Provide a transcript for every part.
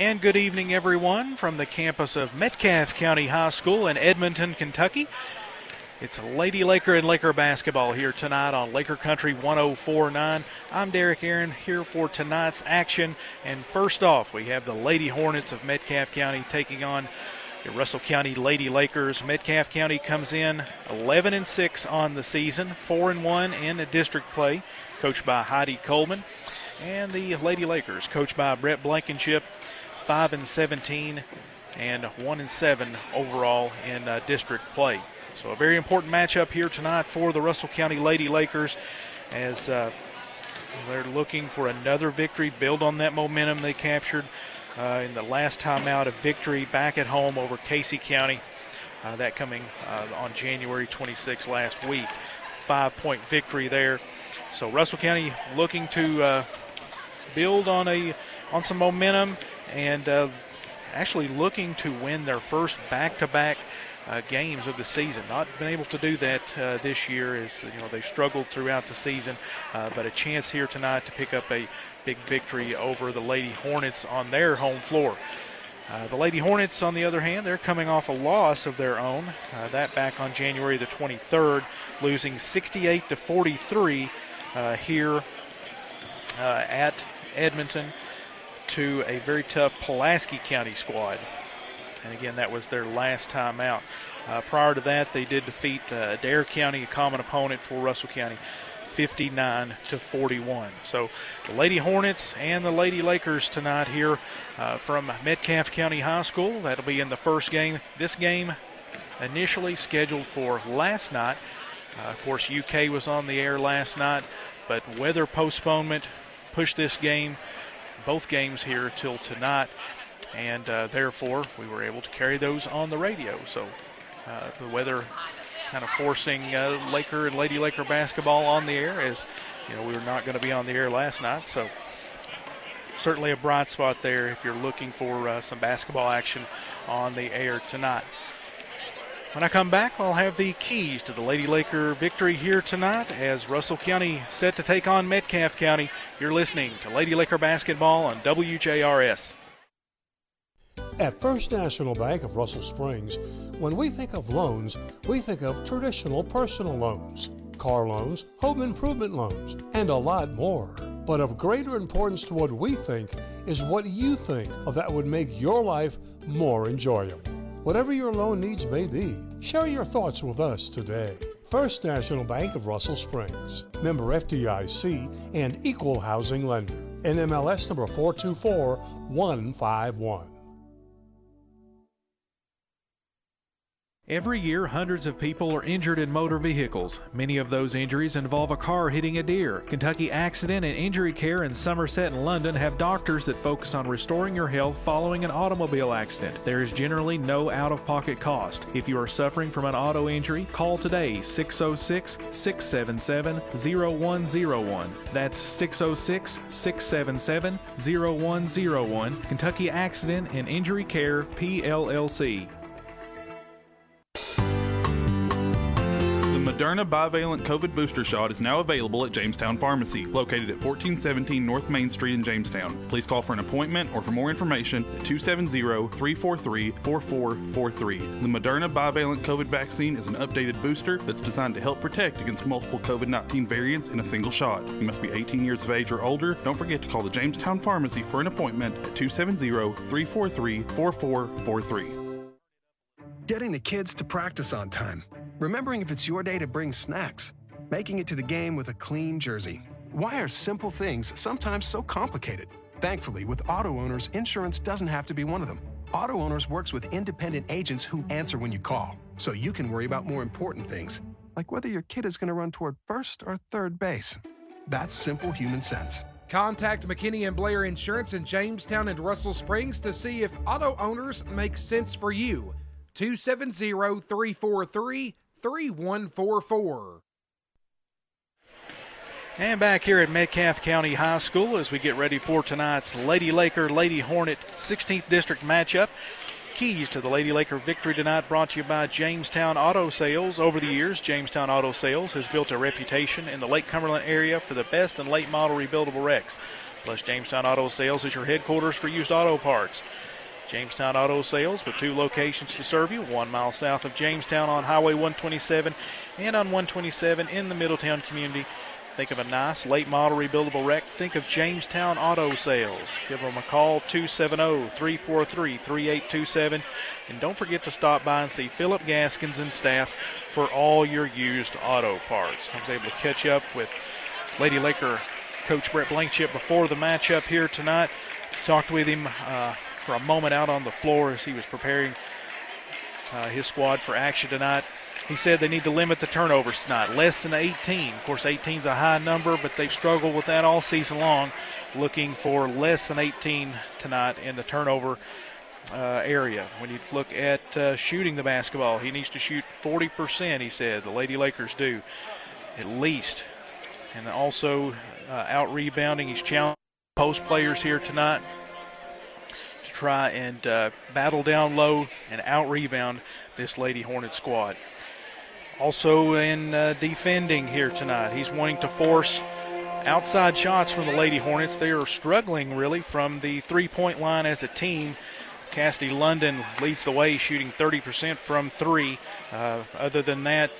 And good evening, everyone, from the campus of Metcalfe County High School in Edmonton, Kentucky. It's Lady Laker and Laker basketball here tonight on Laker Country 104.9. I'm Derek Aaron here for tonight's action. And first off, we have the Lady Hornets of Metcalfe County taking on the Russell County Lady Lakers. Metcalfe County comes in 11-6 on the season, 4-1 in the district play, coached by Heidi Coleman. And the Lady Lakers, coached by Brett Blankenship, 5-17 and 1-7 overall in district play. So a very important matchup here tonight for the Russell County Lady Lakers as they're looking for another victory, build on that momentum they captured in the last time out, a victory back at home over Casey County, that coming on January 26 last week. 5-point victory there. So Russell County looking to build on some momentum and actually looking to win their first back-to-back games of the season. Not been able to do that this year, as they struggled throughout the season, but a chance here tonight to pick up a big victory over the Lady Hornets on their home floor. The Lady Hornets, on the other hand, they're coming off a loss of their own, that back on January the 23rd, losing 68-43 here at Edmonton to a very tough Pulaski County squad. And again, that was their last time out. Prior to that, they did defeat Dare County, a common opponent for Russell County, 59-41. So the Lady Hornets and the Lady Lakers tonight here from Metcalfe County High School. That'll be in the first game. This game initially scheduled for last night. Of course, UK was on the air last night, but weather postponement pushed this game, both games here, till tonight. And therefore, we were able to carry those on the radio. So the weather kind of forcing Laker and Lady Laker basketball on the air, as we were not going to be on the air last night. So certainly a bright spot there if you're looking for some basketball action on the air tonight. When I come back, I'll have the keys to the Lady Laker victory here tonight as Russell County set to take on Metcalfe County. You're listening to Lady Laker basketball on WJRS. At First National Bank of Russell Springs, when we think of loans, we think of traditional personal loans, car loans, home improvement loans, and a lot more. But of greater importance to what we think is what you think of that would make your life more enjoyable. Whatever your loan needs may be, share your thoughts with us today. First National Bank of Russell Springs, member FDIC and equal housing lender. NMLS number 424151. Every year, hundreds of people are injured in motor vehicles. Many of those injuries involve a car hitting a deer. Kentucky Accident and Injury Care in Somerset and London have doctors that focus on restoring your health following an automobile accident. There is generally no out-of-pocket cost. If you are suffering from an auto injury, call today, 606-677-0101. That's 606-677-0101. Kentucky Accident and Injury Care, PLLC. Moderna bivalent COVID booster shot is now available at Jamestown Pharmacy, located at 1417 North Main Street in Jamestown. Please call for an appointment or for more information at 270-343-4443. The Moderna bivalent COVID vaccine is an updated booster that's designed to help protect against multiple COVID-19 variants in a single shot. You must be 18 years of age or older. Don't forget to call the Jamestown Pharmacy for an appointment at 270-343-4443. Getting the kids to practice on time. Remembering if it's your day to bring snacks. Making it to the game with a clean jersey. Why are simple things sometimes so complicated? Thankfully, with Auto Owners, insurance doesn't have to be one of them. Auto Owners works with independent agents who answer when you call, so you can worry about more important things, like whether your kid is going to run toward first or third base. That's simple human sense. Contact McKinney and Blair Insurance in Jamestown and Russell Springs to see if Auto Owners makes sense for you. 270-343-3144. And back here at Metcalfe County High School as we get ready for tonight's Lady Laker, Lady Hornet 16th District matchup. Keys to the Lady Laker victory tonight brought to you by Jamestown Auto Sales. Over the years, Jamestown Auto Sales has built a reputation in the Lake Cumberland area for the best in late model rebuildable wrecks. Plus, Jamestown Auto Sales is your headquarters for used auto parts. Jamestown Auto Sales with two locations to serve you, 1 mile south of Jamestown on Highway 127 and on 127 in the Middletown community. Think of a nice late model rebuildable wreck. Think of Jamestown Auto Sales. Give them a call, 270-343-3827. And don't forget to stop by and see Philip Gaskins and staff for all your used auto parts. I was able to catch up with Lady Laker coach Brett Blankenship before the matchup here tonight. Talked with him for a moment out on the floor as he was preparing his squad for action tonight. He said they need to limit the turnovers tonight, less than 18. Of course, 18 is a high number, but they've struggled with that all season long, looking for less than 18 tonight in the turnover area. When you look at shooting the basketball, he needs to shoot 40%, he said, the Lady Lakers do, at least. And also out-rebounding. He's challenging post players here tonight to try and battle down low and out-rebound this Lady Hornet squad. Also in defending here tonight, he's wanting to force outside shots from the Lady Hornets. They are struggling, really, from the three-point line as a team. Cassidy London leads the way, shooting 30% from three. Other than that,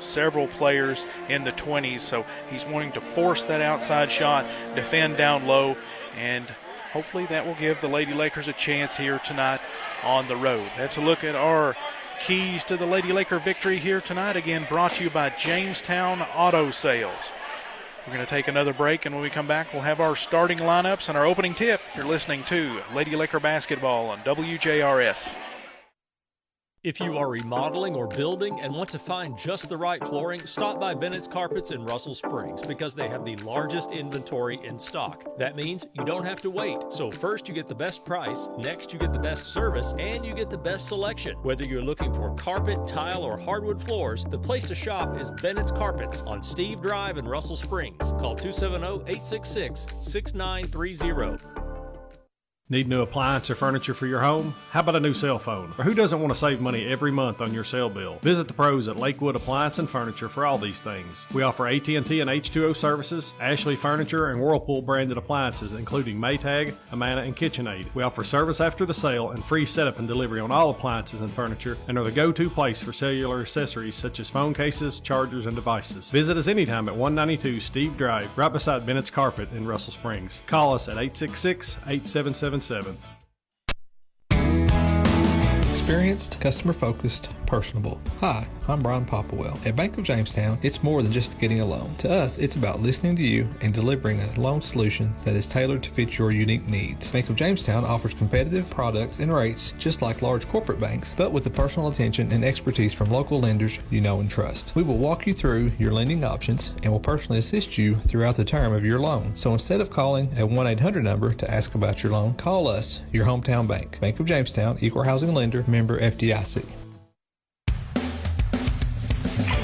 several players in the 20s, so he's wanting to force that outside shot, defend down low, and hopefully that will give the Lady Lakers a chance here tonight on the road. That's a look at our keys to the Lady Laker victory here tonight, again brought to you by Jamestown Auto Sales. We're going to take another break, and when we come back, we'll have our starting lineups and our opening tip. You're listening to Lady Laker Basketball on WJRS. If you are remodeling or building and want to find just the right flooring, stop by Bennett's Carpets in Russell Springs because they have the largest inventory in stock. That means you don't have to wait. So first you get the best price, next you get the best service, and you get the best selection. Whether you're looking for carpet, tile, or hardwood floors, the place to shop is Bennett's Carpets on Steve Drive in Russell Springs. Call 270-866-6930. Need new appliance or furniture for your home? How about a new cell phone? Or who doesn't want to save money every month on your cell bill? Visit the pros at Lakewood Appliance and Furniture for all these things. We offer AT&T and H2O services, Ashley Furniture, and Whirlpool branded appliances, including Maytag, Amana, and KitchenAid. We offer service after the sale and free setup and delivery on all appliances and furniture, and are the go-to place for cellular accessories such as phone cases, chargers, and devices. Visit us anytime at 192 Steve Drive, right beside Bennett's Carpet in Russell Springs. Call us at 866-877. Experienced, customer-focused, personable. Hi, I'm Brian Popplewell. At Bank of Jamestown, it's more than just getting a loan. To us, it's about listening to you and delivering a loan solution that is tailored to fit your unique needs. Bank of Jamestown offers competitive products and rates just like large corporate banks, but with the personal attention and expertise from local lenders you know and trust. We will walk you through your lending options and will personally assist you throughout the term of your loan. So instead of calling a 1-800 number to ask about your loan, call us, your hometown bank. Bank of Jamestown, Equal Housing Lender, member FDIC.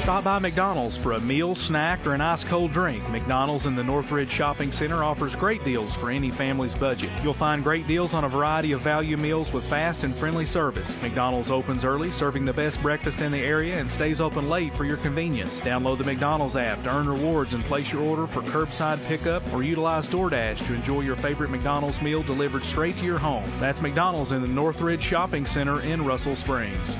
Stop by McDonald's for a meal, snack, or an ice-cold drink. McDonald's in the Northridge Shopping Center offers great deals for any family's budget. You'll find great deals on a variety of value meals with fast and friendly service. McDonald's opens early, serving the best breakfast in the area, and stays open late for your convenience. Download the McDonald's app to earn rewards and place your order for curbside pickup or utilize DoorDash to enjoy your favorite McDonald's meal delivered straight to your home. That's McDonald's in the Northridge Shopping Center in Russell Springs.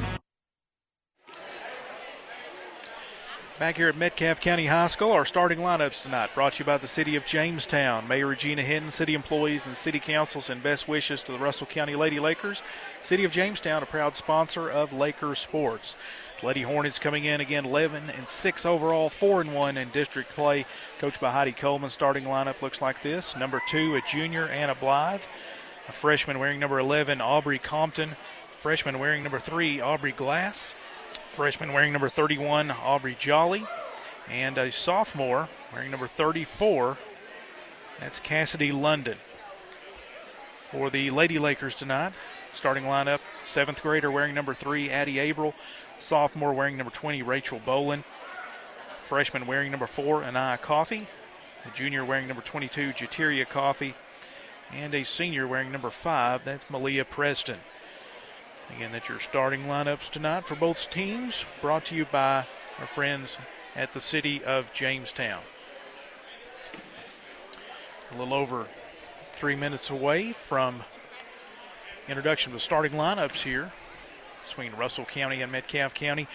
Back here at Metcalfe County High School, our starting lineups tonight brought to you by the City of Jamestown. Mayor Regina Hinton, city employees, and city council send best wishes to the Russell County Lady Lakers. City of Jamestown, a proud sponsor of Laker Sports. Lady Hornets coming in again 11-6 overall, 4-1 in district play. Coached by Heidi Coleman, starting lineup looks like this. Number 2, a junior, Anna Blythe. A freshman wearing number 11, Aubrey Compton. Freshman wearing number 3, Aubrey Glass. Freshman wearing number 31, Aubrey Jolly. And a sophomore wearing number 34, that's Cassidy London. For the Lady Lakers tonight, starting lineup, 7th grader wearing number 3, Addie Abril. Sophomore wearing number 20, Rachel Boland. Freshman wearing number 4, Anaya Coffey. A junior wearing number 22, Jeteria Coffey. And a senior wearing number 5, that's Malia Preston. Again, that's your starting lineups tonight for both teams, brought to you by our friends at the City of Jamestown. A little over 3 minutes away from introduction to starting lineups here between Russell County and Metcalfe County.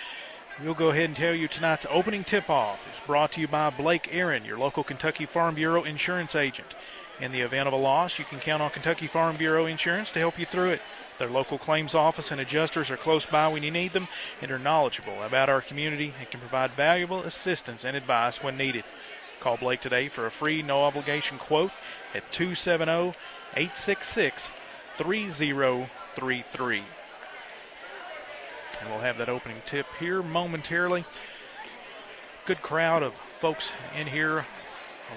We'll go ahead and tell you tonight's opening tip-off is brought to you by Blake Aaron, your local Kentucky Farm Bureau insurance agent. In the event of a loss, you can count on Kentucky Farm Bureau Insurance to help you through it. Their local claims office and adjusters are close by when you need them and are knowledgeable about our community and can provide valuable assistance and advice when needed. Call Blake today for a free, no-obligation quote at 270-866-3033. And we'll have that opening tip here momentarily. Good crowd of folks in here.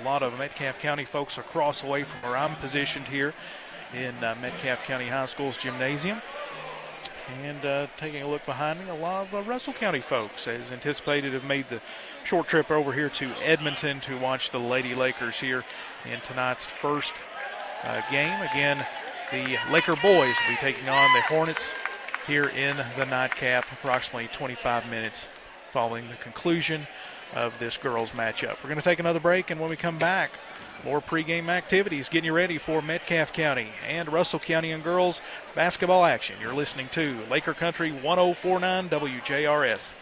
A lot of Metcalfe County folks across the way from where I'm positioned here in Metcalfe County High School's gymnasium. And taking a look behind me, a lot of Russell County folks, as anticipated, have made the short trip over here to Edmonton to watch the Lady Lakers here in tonight's first game. Again, the Laker boys will be taking on the Hornets here in the nightcap, approximately 25 minutes following the conclusion of this girls' matchup. We're going to take another break, and when we come back, more pregame activities getting you ready for Metcalfe County and Russell County and girls basketball action. You're listening to Laker Country 104.9 WJRS.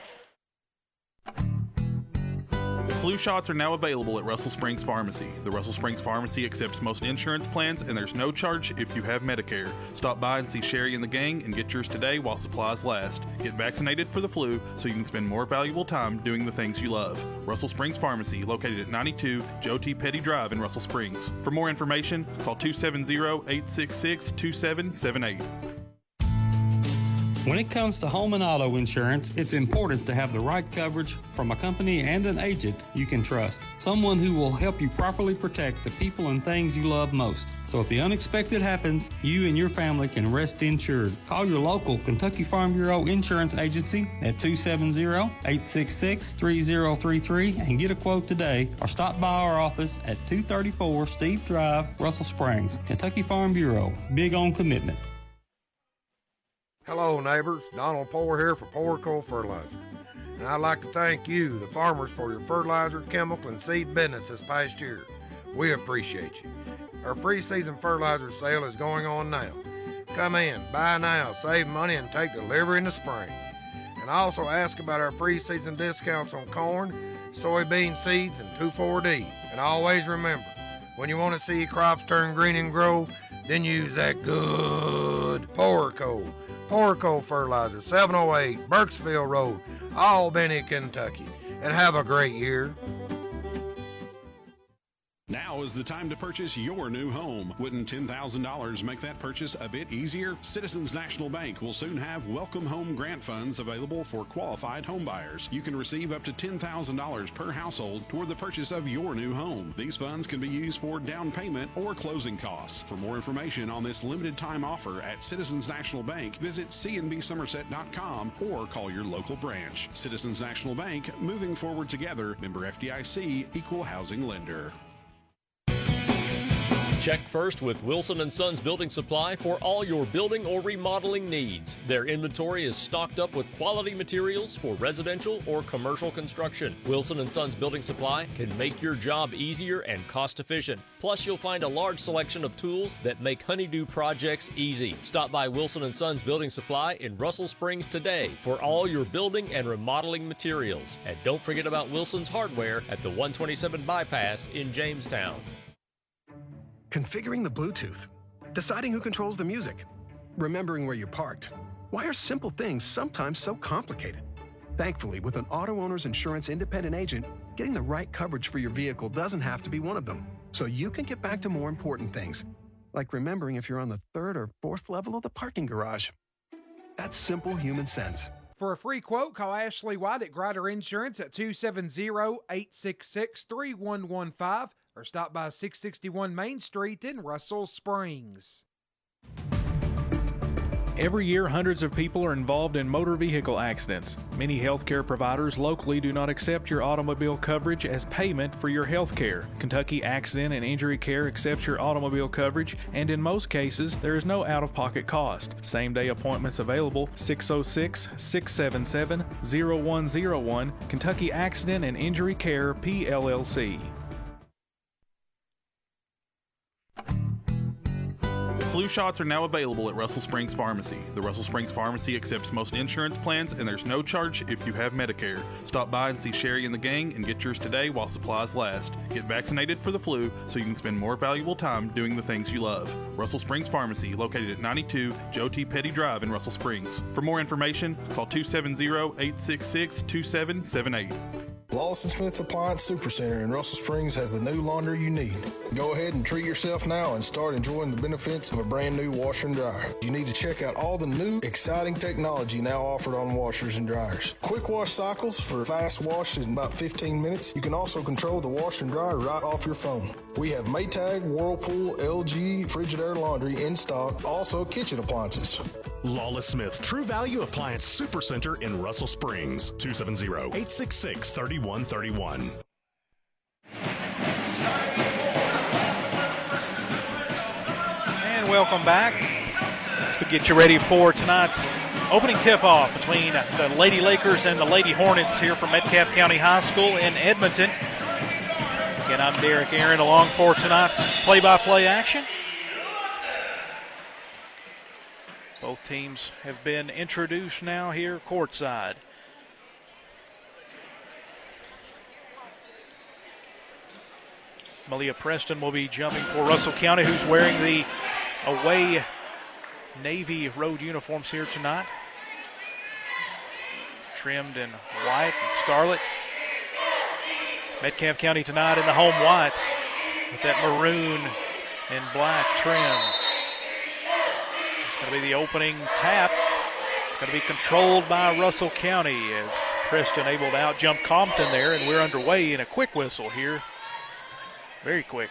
Flu shots are now available at Russell Springs Pharmacy. The Russell Springs Pharmacy accepts most insurance plans, and there's no charge if you have Medicare. Stop by and see Sherry and the gang and get yours today while supplies last. Get vaccinated for the flu so you can spend more valuable time doing the things you love. Russell Springs Pharmacy, located at 92 Joe T. Petty Drive in Russell Springs. For more information, call 270-866-2778. When it comes to home and auto insurance, it's important to have the right coverage from a company and an agent you can trust. Someone who will help you properly protect the people and things you love most. So if the unexpected happens, you and your family can rest insured. Call your local Kentucky Farm Bureau Insurance Agency at 270-866-3033 and get a quote today, or stop by our office at 234 Steve Drive, Russell Springs. Kentucky Farm Bureau, big on commitment. Hello neighbors, Donald Poer here for Poer Coal Fertilizer. And I'd like to thank you, the farmers, for your fertilizer, chemical, and seed business this past year. We appreciate you. Our pre-season fertilizer sale is going on now. Come in, buy now, save money, and take delivery in the spring. And I also ask about our pre-season discounts on corn, soybean seeds, and 2,4-D. And always remember, when you want to see crops turn green and grow, then use that good Poer Coal. Poer Coal Fertilizer, 708 Burksville Road, Albany, Kentucky. And have a great year. Now is the time to purchase your new home. Wouldn't $10,000 make that purchase a bit easier? Citizens National Bank will soon have Welcome Home Grant Funds available for qualified homebuyers. You can receive up to $10,000 per household toward the purchase of your new home. These funds can be used for down payment or closing costs. For more information on this limited time offer at Citizens National Bank, visit cnbsomerset.com or call your local branch. Citizens National Bank, moving forward together. Member FDIC, equal housing lender. Check first with Wilson & Sons Building Supply for all your building or remodeling needs. Their inventory is stocked up with quality materials for residential or commercial construction. Wilson & Sons Building Supply can make your job easier and cost efficient. Plus, you'll find a large selection of tools that make honeydew projects easy. Stop by Wilson & Sons Building Supply in Russell Springs today for all your building and remodeling materials. And don't forget about Wilson's Hardware at the 127 Bypass in Jamestown. Configuring the Bluetooth, deciding who controls the music, remembering where you parked. Why are simple things sometimes so complicated? Thankfully, with an Auto Owners Insurance independent agent, getting the right coverage for your vehicle doesn't have to be one of them, so you can get back to more important things, like remembering if you're on the third or fourth level of the parking garage. That's simple human sense. For a free quote, call Ashley White at Grider Insurance at 270-866-3115. Or stop by 661 Main Street in Russell Springs. Every year, hundreds of people are involved in motor vehicle accidents. Many healthcare providers locally do not accept your automobile coverage as payment for your healthcare. Kentucky Accident and Injury Care accepts your automobile coverage, and in most cases, there is no out-of-pocket cost. Same-day appointments available, 606-677-0101, Kentucky Accident and Injury Care, PLLC. Flu shots are now available at Russell Springs Pharmacy. The Russell Springs Pharmacy accepts most insurance plans, and there's no charge if you have Medicare. Stop by and see Sherry and the gang and get yours today while supplies last. Get vaccinated for the flu so you can spend more valuable time doing the things you love. Russell Springs Pharmacy, located at 92 Joe T. Petty Drive in Russell Springs. For more information, call 270-866-2778. Lawless and Smith Appliance Supercenter in Russell Springs has the new laundry you need. Go ahead and treat yourself now and start enjoying the benefits of a brand new washer and dryer. You need to check out all the new, exciting technology now offered on washers and dryers. Quick wash cycles for fast washes in about 15 minutes. You can also control the washer and dryer right off your phone. We have Maytag, Whirlpool, LG, Frigidaire laundry in stock, also kitchen appliances. Lawless Smith True Value Appliance Supercenter in Russell Springs, 270-866-3131. And welcome back. To get you ready for tonight's opening tip-off between the Lady Lakers and the Lady Hornets here from Metcalfe County High School in Edmonton. Again, I'm Derek Aaron along for tonight's play-by-play action. Both teams have been introduced now here courtside. Malia Preston will be jumping for Russell County, who's wearing the away navy road uniforms here tonight. Trimmed in white and scarlet. Metcalfe County tonight in the home whites with that maroon and black trim. It's going to be the opening tap. It's going to be controlled by Russell County as Preston able to out-jump Compton there, and we're underway in a quick whistle here. Very quick.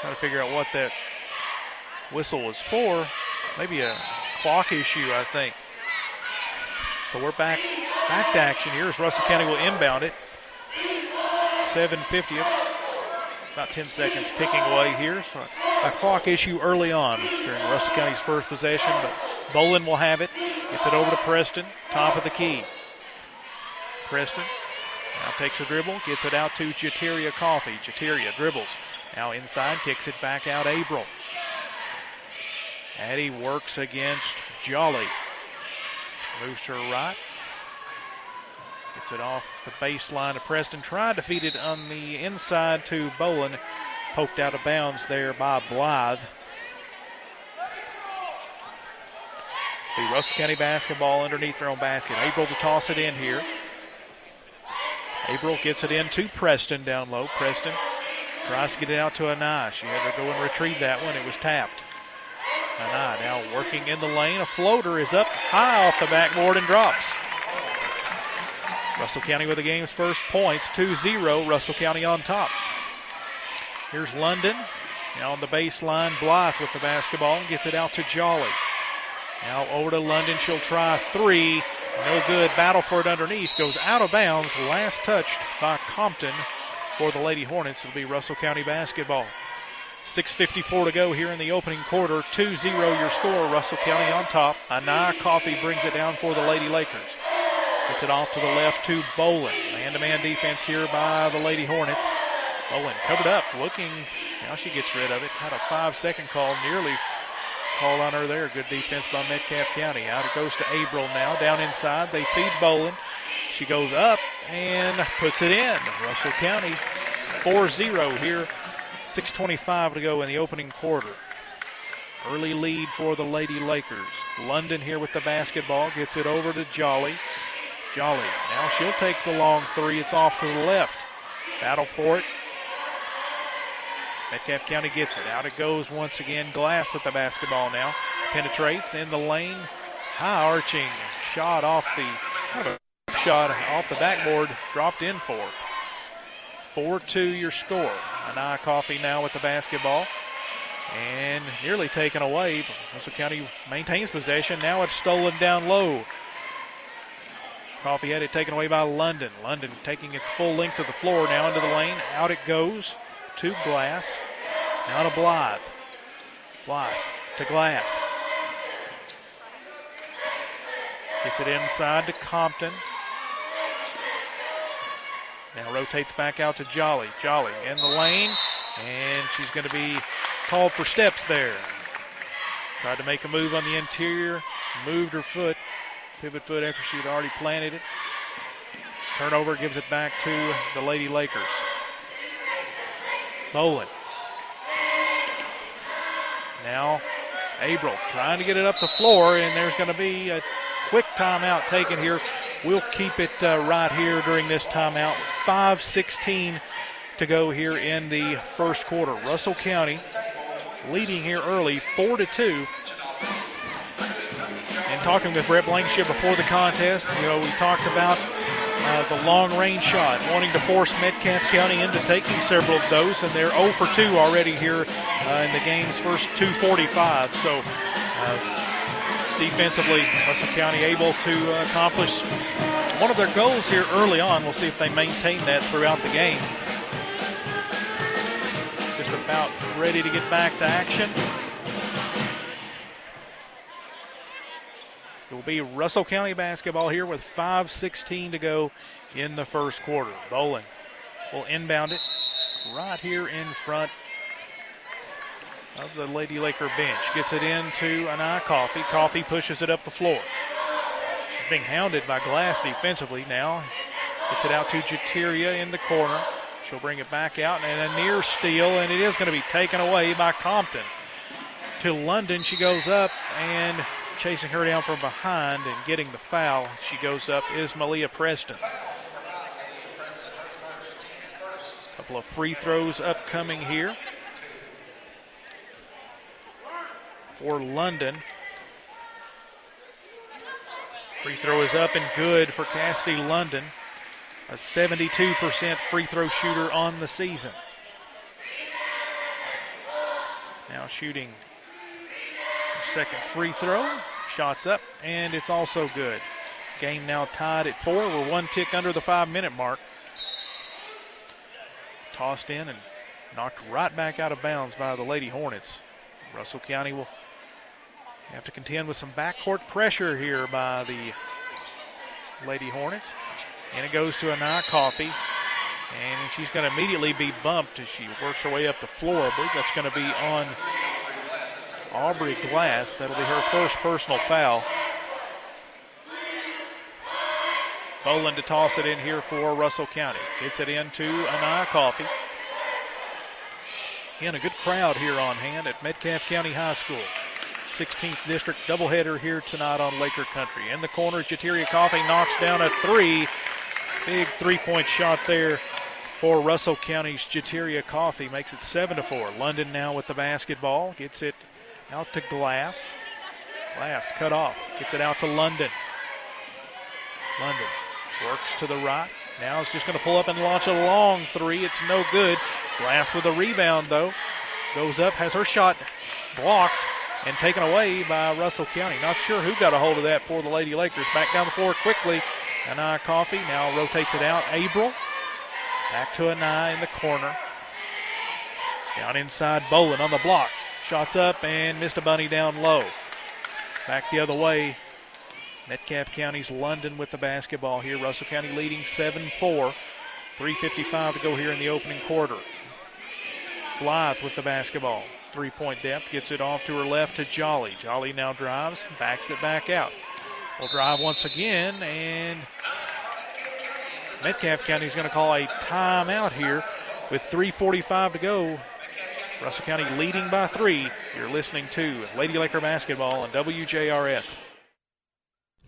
Trying to figure out what that whistle was for. Maybe a clock issue, I think. So we're back to action here as Russell County will inbound it. 7:50th. About 10 seconds ticking away here. So a clock issue early on during Russell County's first possession, but Bolin will have it. Gets it over to Preston, top of the key. Preston now takes a dribble, gets it out to Jeteria Coffee. Jeteria dribbles. Now inside, kicks it back out Abril. Addie works against Jolly. Moves to her right. Gets it off the baseline to Preston. Tried to feed it on the inside to Bolin. Poked out of bounds there by Blythe. The Russell County basketball underneath their own basket. Abril to toss it in here. Abril gets it in to Preston down low. Preston tries to get it out to Anai. She had to go and retrieve that one. It was tapped. Anai now working in the lane. A floater is up high off the backboard and drops. Russell County with the game's first points, 2-0, Russell County on top. Here's London, now on the baseline, Blythe with the basketball, gets it out to Jolly. Now over to London, she'll try three, no good, Battleford underneath, goes out of bounds, last touched by Compton for the Lady Hornets. It'll be Russell County basketball. 6:54 to go here in the opening quarter, 2-0 your score, Russell County on top. Anaya Coffee brings it down for the Lady Lakers. Gets it off to the left to Bolin. Man-to-man defense here by the Lady Hornets. Bolin covered up, looking. Now she gets rid of it. Had a 5-second call, nearly called on her there. Good defense by Metcalfe County. Out it goes to Abril now, down inside. They feed Bolin. She goes up and puts it in. Russell County 4-0 here. 6:25 to go in the opening quarter. Early lead for the Lady Lakers. London here with the basketball. Gets it over to Jolly. Jolly, now she'll take the long three. It's off to the left. Battle for it. Metcalfe County gets it. Out it goes once again. Glass with the basketball now. Penetrates in the lane. High arching shot off the backboard. Dropped in for it. 4-2 your score. Anaya Coffee now with the basketball. And nearly taken away. Russell County maintains possession. Now it's stolen down low. Coffee had it taken away by London. London taking it full length of the floor now into the lane. Out it goes to Glass. Now to Blythe. Blythe to Glass. Gets it inside to Compton. Now rotates back out to Jolly. Jolly in the lane, and she's going to be called for steps there. Tried to make a move on the interior, moved her foot, pivot foot after she'd already planted it. Turnover gives it back to the Lady Lakers. Boland. Now Abril trying to get it up the floor, and there's going to be a quick timeout taken here. We'll keep it right here during this timeout. 5:16 to go here in the first quarter. Russell County leading here early, 4-2. And talking with Brett Blankenship before the contest, you know, we talked about the long-range shot, wanting to force Metcalfe County into taking several of those, and they're 0 for 2 already here in the game's first 2:45. So defensively, Russell County able to accomplish one of their goals here early on. We'll see if they maintain that throughout the game. Just about ready to get back to action. It will be Russell County basketball here with 5:16 to go in the first quarter. Bowling will inbound it right here in front of the Lady Laker bench. Gets it into an eye Coffee. Coffee pushes it up the floor. She's being hounded by Glass defensively now. Gets it out to Jeteria in the corner. She'll bring it back out and a near steal, and it is going to be taken away by Compton. To London, she goes up and chasing her down from behind and getting the foul. She goes up is Malia Preston. A couple of free throws upcoming here for London. Free throw is up and good for Cassidy London, a 72% free throw shooter on the season. Now shooting second free throw, shots up, and it's also good. Game now tied at 4. We're one tick under the 5-minute mark. Tossed in and knocked right back out of bounds by the Lady Hornets. Russell County will have to contend with some backcourt pressure here by the Lady Hornets. And it goes to Anaya Coffee, and she's going to immediately be bumped as she works her way up the floor. I believe that's going to be on Aubrey Glass. That'll be her first personal foul. Boland to toss it in here for Russell County. Gets it into Anaya Coffee. Again, a good crowd here on hand at Metcalfe County High School. 16th District doubleheader here tonight on Laker Country. In the corner, Jeteria Coffee knocks down a three. Big three-point shot there for Russell County's Jeteria Coffee. Makes it 7-4. London now with the basketball. Gets it out to Glass. Glass cut off. Gets it out to London. London works to the right. Now it's just going to pull up and launch a long three. It's no good. Glass with a rebound, though. Goes up, has her shot blocked and taken away by Russell County. Not sure who got a hold of that for the Lady Lakers. Back down the floor quickly. Anaya Coffee now rotates it out. Abril. Back to Anaya in the corner. Down inside, Boland on the block. Shots up and missed a bunny down low. Back the other way. Metcalfe County's London with the basketball here. Russell County leading 7-4. 3:55 to go here in the opening quarter. Blythe with the basketball. Three-point depth. Gets it off to her left to Jolly. Jolly now drives. Backs it back out. Will drive once again, and Metcalfe County is going to call a timeout here with 3:45 to go. Russell County leading by 3. You're listening to Lady Laker Basketball on WJRS.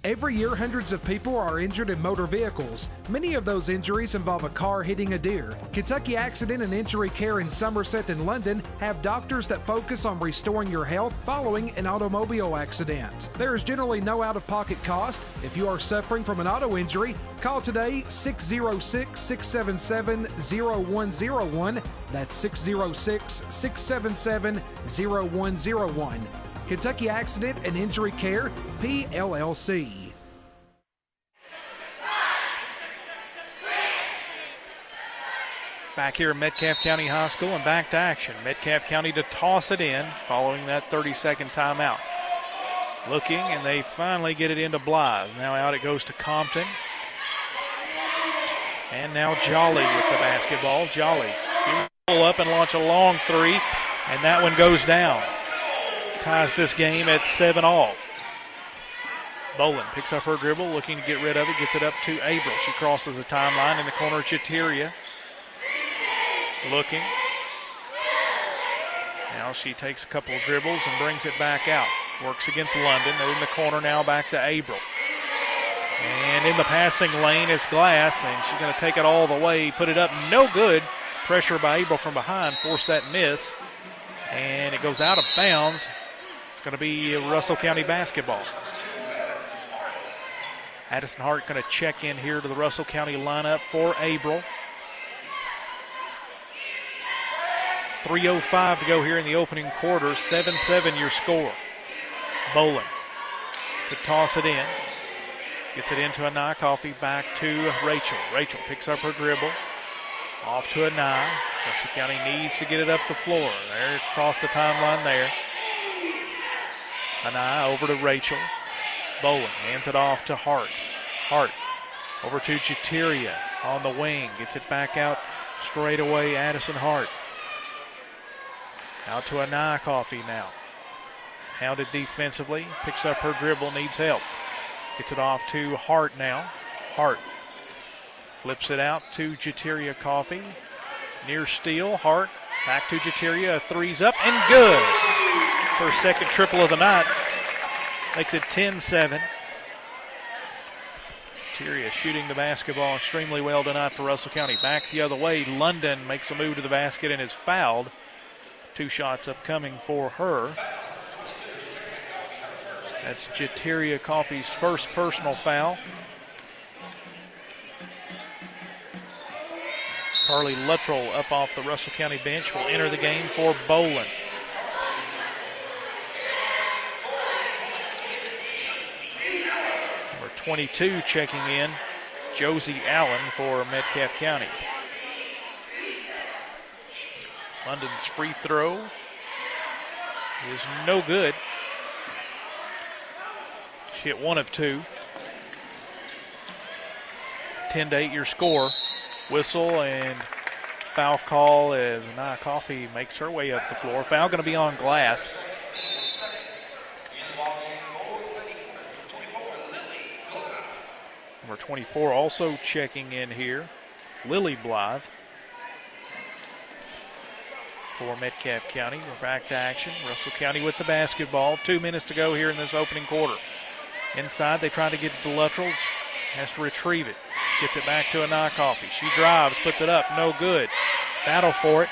Every year, hundreds of people are injured in motor vehicles. Many of those injuries involve a car hitting a deer. Kentucky Accident and Injury Care in Somerset and London have doctors that focus on restoring your health following an automobile accident. There is generally no out-of-pocket cost. If you are suffering from an auto injury, call today 606-677-0101. That's 606-677-0101. Kentucky Accident and Injury Care, PLLC. Back here at Metcalfe County High School and back to action. Metcalfe County to toss it in following that 30-second timeout. Looking, and they finally get it into Blythe. Now out it goes to Compton. And now Jolly with the basketball. Jolly, pull up and launch a long three, and that one goes down. Ties this game at 7-all. Boland picks up her dribble, looking to get rid of it, gets it up to Abril. She crosses the timeline in the corner of Chiteria. Looking. Now she takes a couple of dribbles and brings it back out. Works against London. They're in the corner now, back to Abril. And in the passing lane is Glass, and she's going to take it all the way, put it up, no good. Pressure by Abril from behind, forced that miss, and it goes out of bounds. It's going to be Russell County basketball. Addison Hart going to check in here to the Russell County lineup for Abril. 3:05 to go here in the opening quarter, 7-7 your score. Boland to toss it in. Gets it into a Nye Coffee, back to Rachel. Rachel picks up her dribble. Off to a Nye. Russell County needs to get it up the floor. There, across the timeline there. A Nye over to Rachel. Bowen hands it off to Hart. Hart over to Chiteria on the wing. Gets it back out straight away, Addison Hart. Out to a Nye Coffee now. Hounded defensively. Picks up her dribble, needs help. Gets it off to Hart now. Hart flips it out to Jeteria Coffee. Near steal, Hart back to Jeteria. A three's up and good. First second triple of the night. Makes it 10-7. Jeteria shooting the basketball extremely well tonight for Russell County. Back the other way, London makes a move to the basket and is fouled. Two shots upcoming for her. That's Jeteria Coffey's first personal foul. Carly Luttrell up off the Russell County bench will enter the game for Boland. Number 22 checking in, Josie Allen for Metcalfe County. London's free throw is no good. Hit one of two. 10-8 your score. Whistle and foul call as Nia Coffee makes her way up the floor. Foul going to be on Glass. Number 24 also checking in here, Lily Blythe for Metcalfe County. We're back to action. Russell County with the basketball. 2 minutes to go here in this opening quarter. Inside, they try to get it to Luttrell. Has to retrieve it. Gets it back to a Nye Coffee. She drives, puts it up, no good. Battle for it.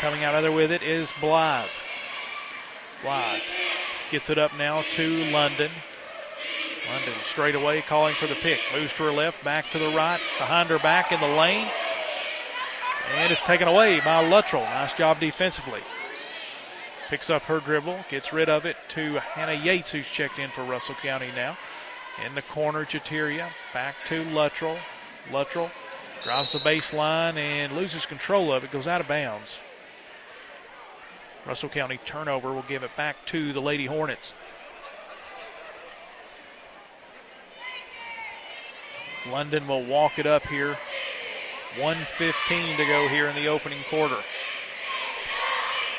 Coming out of there with it is Blythe. Blythe gets it up now to London. London straight away calling for the pick. Moves to her left, back to the right, behind her back in the lane. And it's taken away by Luttrell. Nice job defensively. Picks up her dribble, gets rid of it to Hannah Yates, who's checked in for Russell County now. In the corner, Jeteria, back to Luttrell. Luttrell drives the baseline and loses control of it, goes out of bounds. Russell County turnover will give it back to the Lady Hornets. London will walk it up here. 1:15 to go here in the opening quarter.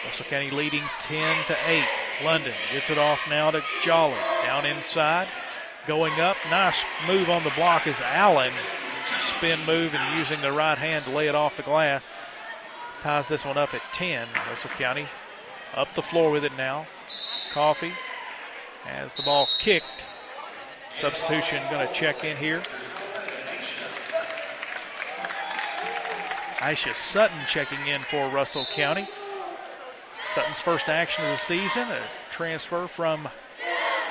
Russell County leading 10-8. London gets it off now to Jolly. Down inside, going up. Nice move on the block is Allen. Spin move and using the right hand to lay it off the glass. Ties this one up at 10. Russell County up the floor with it now. Coffee has the ball kicked. Substitution going to check in here. Aisha Sutton checking in for Russell County. Sutton's first action of the season, a transfer from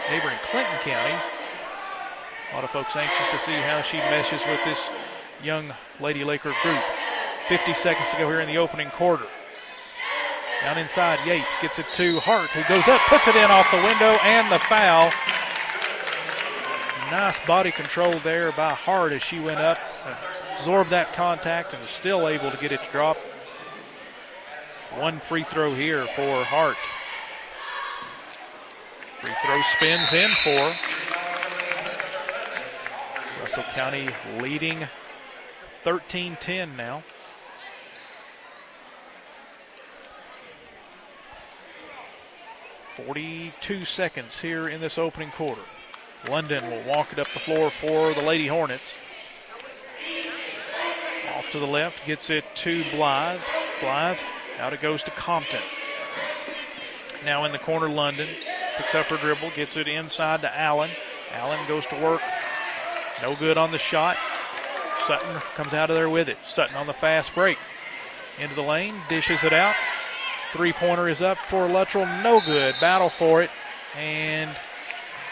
neighboring Clinton County. A lot of folks anxious to see how she meshes with this young Lady Laker group. 50 seconds to go here in the opening quarter. Down inside, Yates gets it to Hart, who goes up, puts it in off the window, and the foul. Nice body control there by Hart as she went up, absorbed that contact, and is still able to get it to drop. One free throw here for Hart. Free throw spins in for Russell County leading 13-10 now. .42 seconds here in this opening quarter. London will walk it up the floor for the Lady Hornets. Off to the left, gets it to Blythe. Blythe, out it goes to Compton. Now in the corner, London picks up her dribble, gets it inside to Allen. Allen goes to work, no good on the shot. Sutton comes out of there with it. Sutton on the fast break. Into the lane, dishes it out. Three-pointer is up for Luttrell, no good. Battle for it, and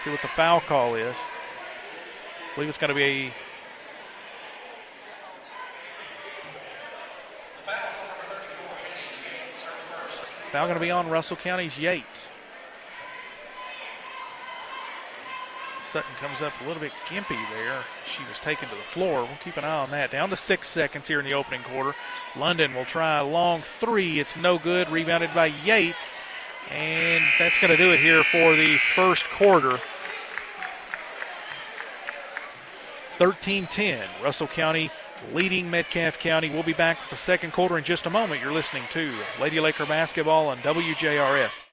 see what the foul call is. I believe it's going to be a foul going to be on Russell County's Yates. Sutton comes up a little bit gimpy there. She was taken to the floor. We'll keep an eye on that. Down to 6 seconds here in the opening quarter. London will try a long three. It's no good. Rebounded by Yates. And that's going to do it here for the first quarter. 13-10. Russell County leading Metcalfe County. We'll be back with the second quarter in just a moment. You're listening to Lady Laker Basketball on WJRS.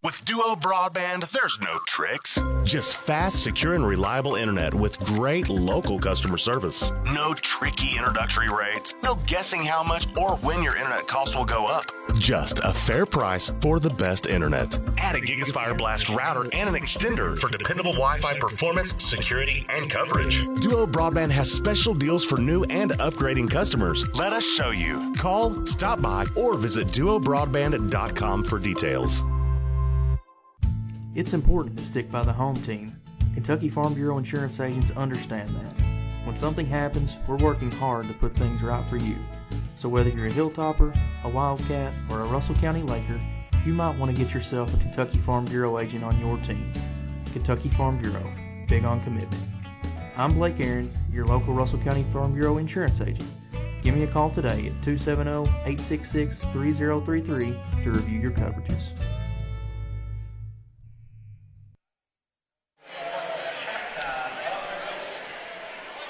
With Duo Broadband, there's no tricks. Just fast, secure, and reliable internet with great local customer service. No tricky introductory rates, no guessing how much or when your internet costs will go up. Just a fair price for the best internet. Add a GigaSpire Blast router and an extender for dependable Wi-Fi performance, security, and coverage. Duo Broadband has special deals for new and upgrading customers. Let us show you. Call, stop by, or visit duobroadband.com for details. It's important to stick by the home team. Kentucky Farm Bureau insurance agents understand that. When something happens, we're working hard to put things right for you. So whether you're a Hilltopper, a Wildcat, or a Russell County Laker, you might want to get yourself a Kentucky Farm Bureau agent on your team. Kentucky Farm Bureau, big on commitment. I'm Blake Aaron, your local Russell County Farm Bureau insurance agent. Give me a call today at 270-866-3033 to review your coverages.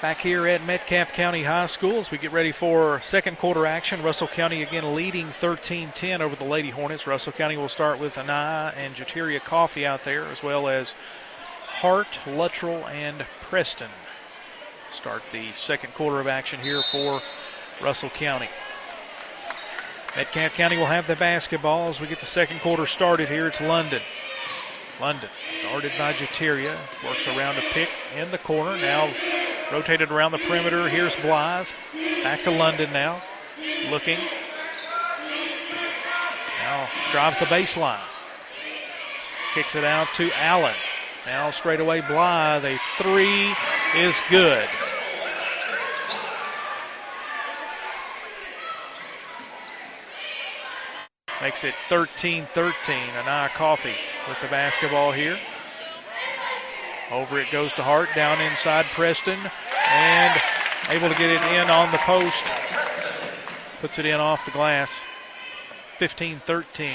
Back here at Metcalfe County High School as we get ready for second quarter action. Russell County again leading 13-10 over the Lady Hornets. Russell County will start with Anaya and Jeteria Coffey out there, as well as Hart, Luttrell, and Preston. Start the second quarter of action here for Russell County. Metcalfe County will have the basketball as we get the second quarter started here. It's London. London, guarded by Jeteria, works around a pick in the corner. Now rotated around the perimeter. Here's Blythe. Back to London now. Looking. Now drives the baseline. Kicks it out to Allen. Now straight away Blythe. A three is good. Makes it 13-13. Anaya Coffey with the basketball here. Over it goes to Hart, down inside Preston, and able to get it in on the post. Puts it in off the glass, 15-13.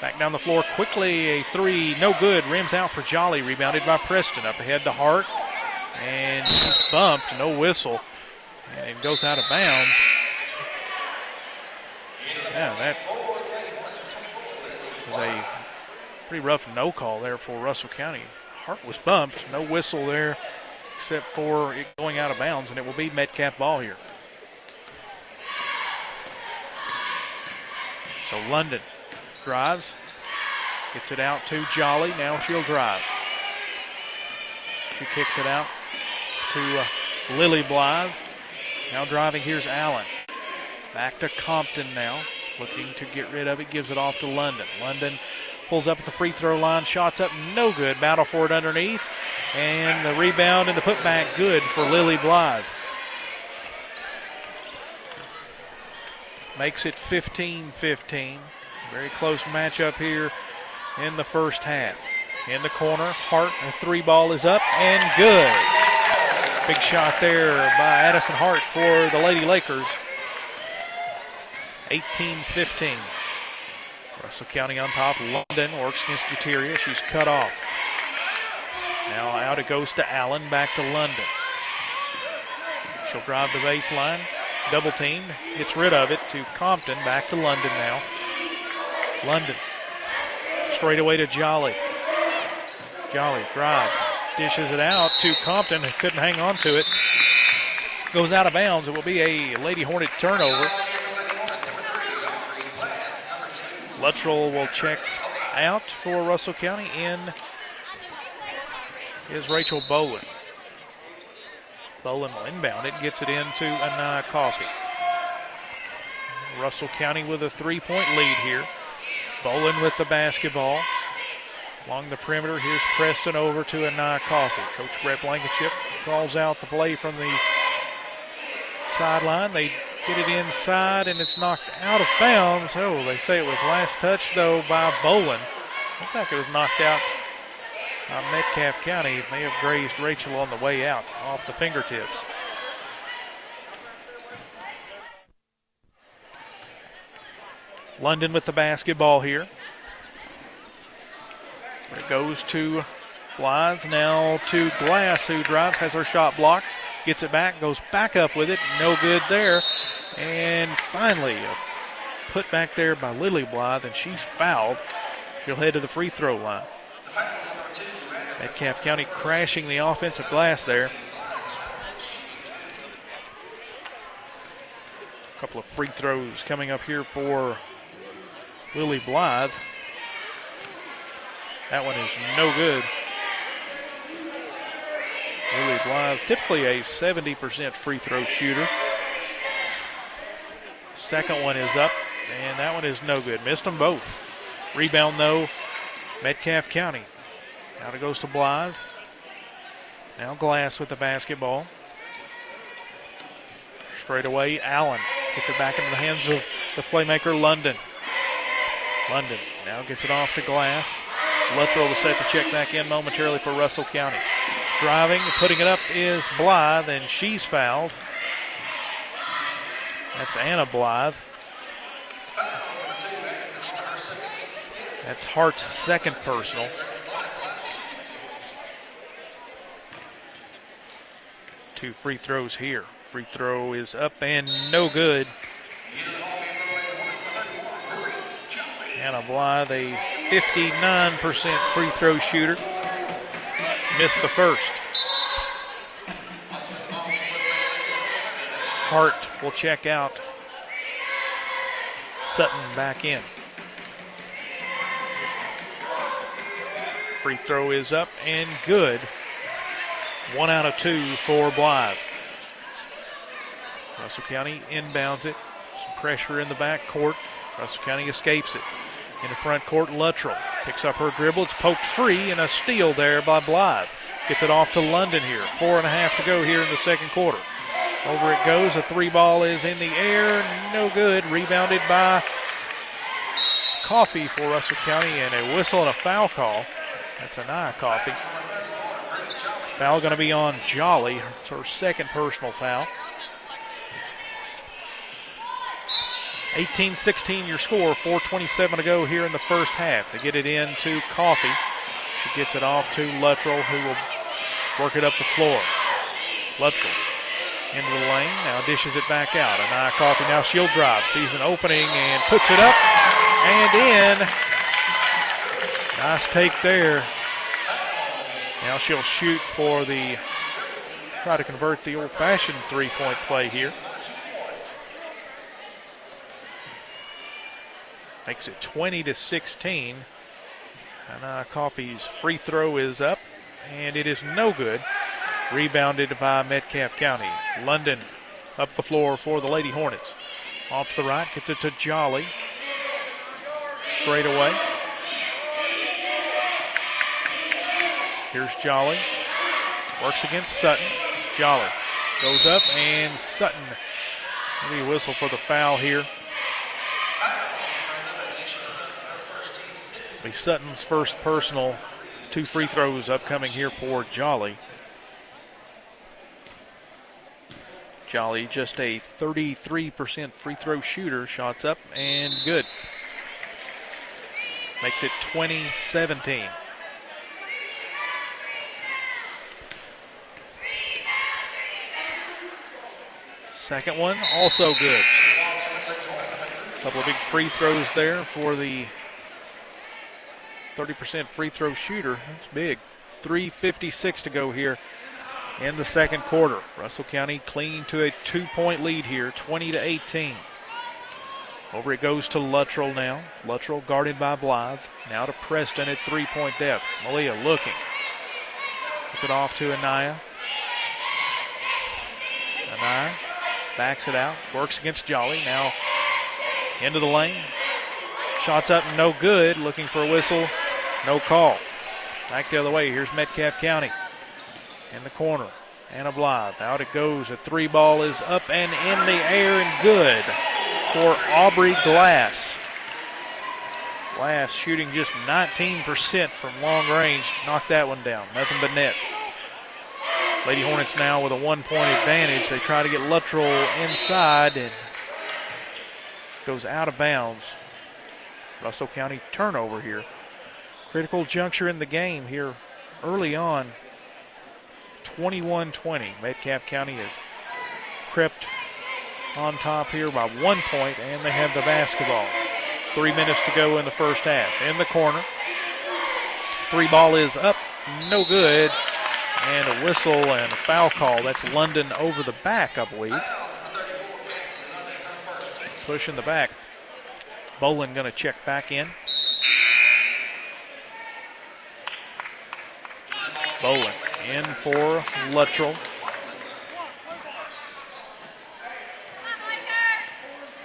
Back down the floor quickly, a three, no good. Rims out for Jolly, rebounded by Preston. Up ahead to Hart, and bumped, no whistle. And it goes out of bounds. Yeah, that was a pretty rough no call there for Russell County. Hart was bumped, no whistle there except for it going out of bounds, and it will be Metcalfe ball here. So London drives, gets it out to Jolly, now she'll drive. She kicks it out to Lily Blythe. Now driving, here's Allen. Back to Compton now, looking to get rid of it, gives it off to London. London pulls up at the free throw line, shots up, no good. Battle for it underneath, and the rebound and the putback good for Lily Blythe. Makes it 15-15. Very close matchup here in the first half. In the corner, Hart, a three ball is up, and good. Big shot there by Addison Hart for the Lady Lakers. 18-15. Russell County on top. London works against Jeteria. She's cut off. Now out it goes to Allen. Back to London. She'll drive the baseline. Double team. Gets rid of it to Compton. Back to London now. London. Straight away to Jolly. Jolly drives. Dishes it out to Compton. Couldn't hang on to it. Goes out of bounds. It will be a Lady Hornet turnover. Luttrell will check out for Russell County. In is Rachel Bowen. Bowen will inbound it. Gets it into Anaya Coffee. Russell County with a three-point lead here. Bowen with the basketball. Along the perimeter, here's Preston over to Anaya Coffee. Coach Brett Blankenship calls out the play from the sideline. They get it inside, and it's knocked out of bounds. Oh, they say it was last touch, though, by Bowen. I think it was knocked out by Metcalfe County. It may have grazed Rachel on the way out, off the fingertips. London with the basketball here. It goes to Blythe, now to Glass, who drives, has her shot blocked, gets it back, goes back up with it, no good there. And finally, put back there by Lily Blythe, and she's fouled. She'll head to the free throw line. Metcalfe County crashing the offensive glass there. A couple of free throws coming up here for Lily Blythe. That one is no good. Lily Blythe, typically a 70% free throw shooter. Second one is up, and that one is no good. Missed them both. Rebound, though, Metcalfe County. Now it goes to Blythe. Now Glass with the basketball. Straight away, Allen gets it back into the hands of the playmaker, London. London now gets it off to Glass. Luttrell to set the check back in momentarily for Russell County. Driving, putting it up is Blythe, and she's fouled. That's Anna Blythe. That's Hart's second personal. Two free throws here. Free throw is up and no good. Anna Blythe, a 59% free throw shooter. Missed the first. Hart will check out. Sutton back in. Free throw is up and good. 1 out of 2 for Blythe. Russell County inbounds it. Some pressure in the backcourt. Russell County escapes it. In the front court, Luttrell picks up her dribble. It's poked free, and a steal there by Blythe. Gets it off to London here. 4.5 to go here in the second quarter. Over it goes. A three ball is in the air. No good. Rebounded by Coffee for Russell County, and a whistle and a foul call. That's Anaya Coffee. Foul going to be on Jolly. It's her second personal foul. 18-16 your score, 4:27 to go here in the first half. They get it in to Coffee. She gets it off to Luttrell, who will work it up the floor. Luttrell into the lane, now dishes it back out. Anaya Coffee, now she'll drive, sees an opening and puts it up and in. Nice take there. Now she'll shoot for the, try to convert the old-fashioned three-point play here. Makes it 20-16. Anaya Coffee's free throw is up, and it is no good. Rebounded by Metcalfe County. London up the floor for the Lady Hornets. Off the right, gets it to Jolly. Straight away. Here's Jolly. Works against Sutton. Jolly goes up, and Sutton. Maybe a whistle for the foul here. Sutton's first personal. Two free throws upcoming here for Jolly. Jolly just a 33% free throw shooter. Shots up and good. Makes it 20-17. Second one, also good. A couple of big free throws there for the 30% free throw shooter. That's big. 3:56 to go here in the second quarter. Russell County clinging to a 2-point lead here, 20-18. Over it goes to Luttrell now. Luttrell guarded by Blythe. Now to Preston at 3-point depth. Malia looking. Puts it off to Anaya. Anaya backs it out. Works against Jolly. Now into the lane. Shots up, no good. Looking for a whistle. No call. Back the other way. Here's Metcalfe County in the corner. Anna Blythe. Out it goes. A three ball is up and in the air and good. For Aubrey Glass. Glass shooting just 19% from long range. Knocked that one down. Nothing but net. Lady Hornets now with a 1-point advantage. They try to get Luttrell inside and goes out of bounds. Russell County turnover here. Critical juncture in the game here early on. 21-20. Metcalfe County has crept on top here by 1 point, and they have the basketball. 3 minutes to go in the first half. In the corner, three ball is up, no good, and a whistle and a foul call. That's London over the back, I believe. Push in the back. Boland going to check back in. Boland in for Luttrell.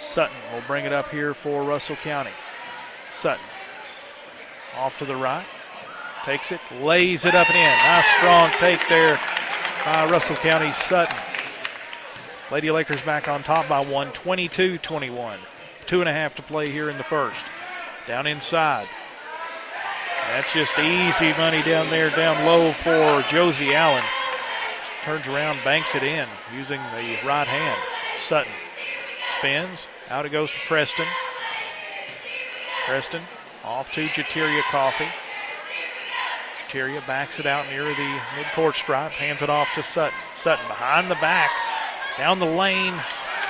Sutton will bring it up here for Russell County. Sutton off to the right, takes it, lays it up and in. Nice strong take there by Russell County Sutton. Lady Lakers back on top by one, 22-21. 2.5 to play here in the first. Down inside. That's just easy money down there, down low for Josie Allen. Turns around, banks it in using the right hand. Sutton spins. Out it goes to Preston. Preston off to Jeteria Coffee. Jeteria backs it out near the midcourt stripe, hands it off to Sutton. Sutton behind the back, down the lane.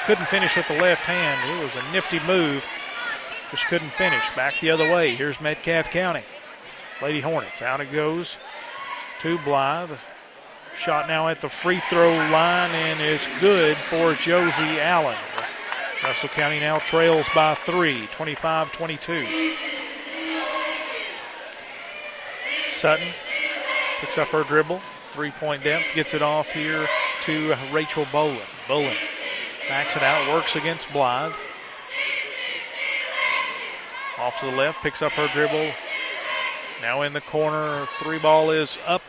Couldn't finish with the left hand. It was a nifty move. Just couldn't finish. Back the other way. Here's Metcalfe County. Lady Hornets. Out it goes to Blythe. Shot now at the free throw line and is good for Josie Allen. Russell County now trails by three, 25-22. Sutton picks up her dribble, 3-point depth, gets it off here to Rachel Boland. Boland backs it out, works against Blythe. Off to the left, picks up her dribble. Now in the corner, three ball is up,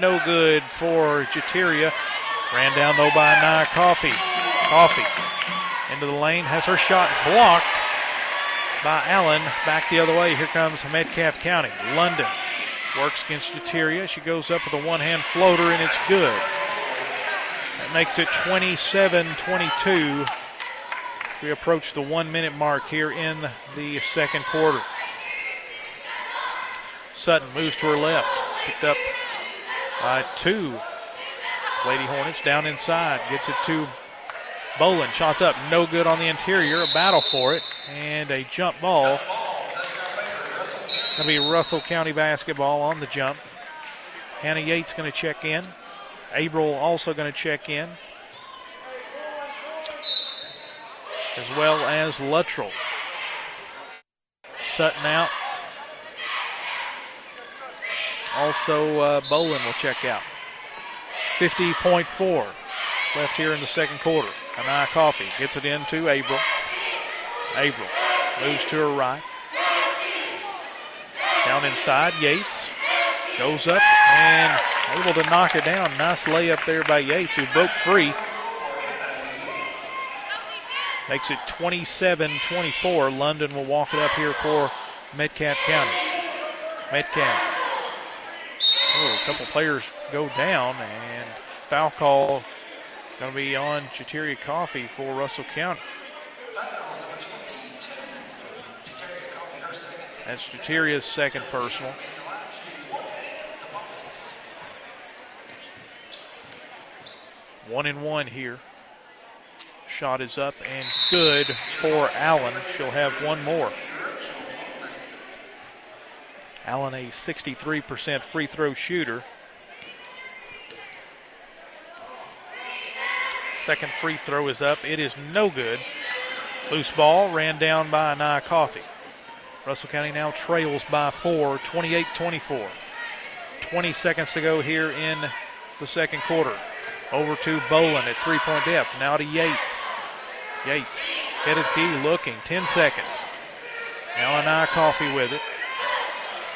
no good for Jeteria. Ran down though by Nia Coffee. Coffee into the lane, has her shot blocked by Allen. Back the other way, here comes Metcalfe County. London works against Jeteria. She goes up with a one-hand floater, and it's good. That makes it 27-22. We approach the 1-minute mark here in the second quarter. Sutton moves to her left, picked up by two Lady Hornets. Down inside, gets it to Boland, shots up, no good on the interior, a battle for it, and a jump ball. Going to be Russell County basketball on the jump. Hannah Yates going to check in. Abril also going to check in, as well as Luttrell. Sutton out. Also, Boland will check out. 50.4 left here in the second quarter. Anaya Coffee gets it into Abril. Abril moves to her right. Down inside, Yates goes up and able to knock it down. Nice layup there by Yates, who broke free. Makes it 27-24. London will walk it up here for Metcalfe County. Metcalfe. Oh, a couple players go down, and foul call going to be on Jeteria Coffee for Russell County. That's Jeteria's second personal. One and one here. shot is up and good for Allen. She'll have one more. Allen, a 63% free throw shooter. Second free throw is up. It is no good. Loose ball ran down by Anaya Coffey. Russell County now trails by four, 28-24. 20 seconds to go here in the second quarter. Over to Bolin at three-point depth. Now to Yates. Yates, head of key, looking. 10 seconds. Now Anaya Coffey with it.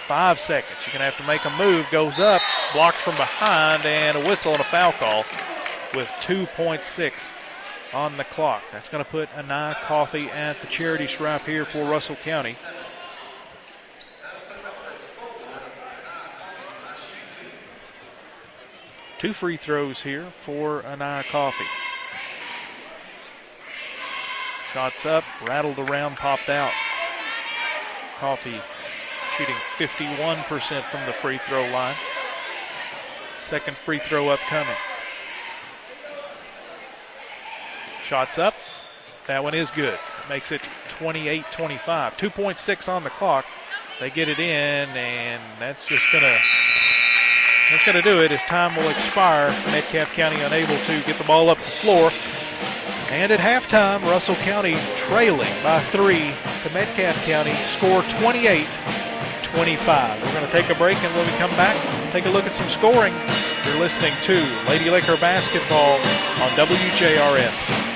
5 seconds. You're going to have to make a move. Goes up, blocked from behind, and a whistle and a foul call with 2.6 on the clock. That's going to put Anaya Coffey at the charity stripe here for Russell County. Two free throws here for Anaya Coffey. Shots up, rattled around, popped out. Coffey shooting 51% from the free throw line. Second free throw upcoming. Shots up. That one is good. Makes it 28-25. 2.6 on the clock. They get it in, and that's going to do it as time will expire. Metcalfe County unable to get the ball up the floor. And at halftime, Russell County trailing by three to Metcalfe County. Score 28-25. We're going to take a break, and when we come back, take a look at some scoring. You're listening to Lady Laker Basketball on WJRS.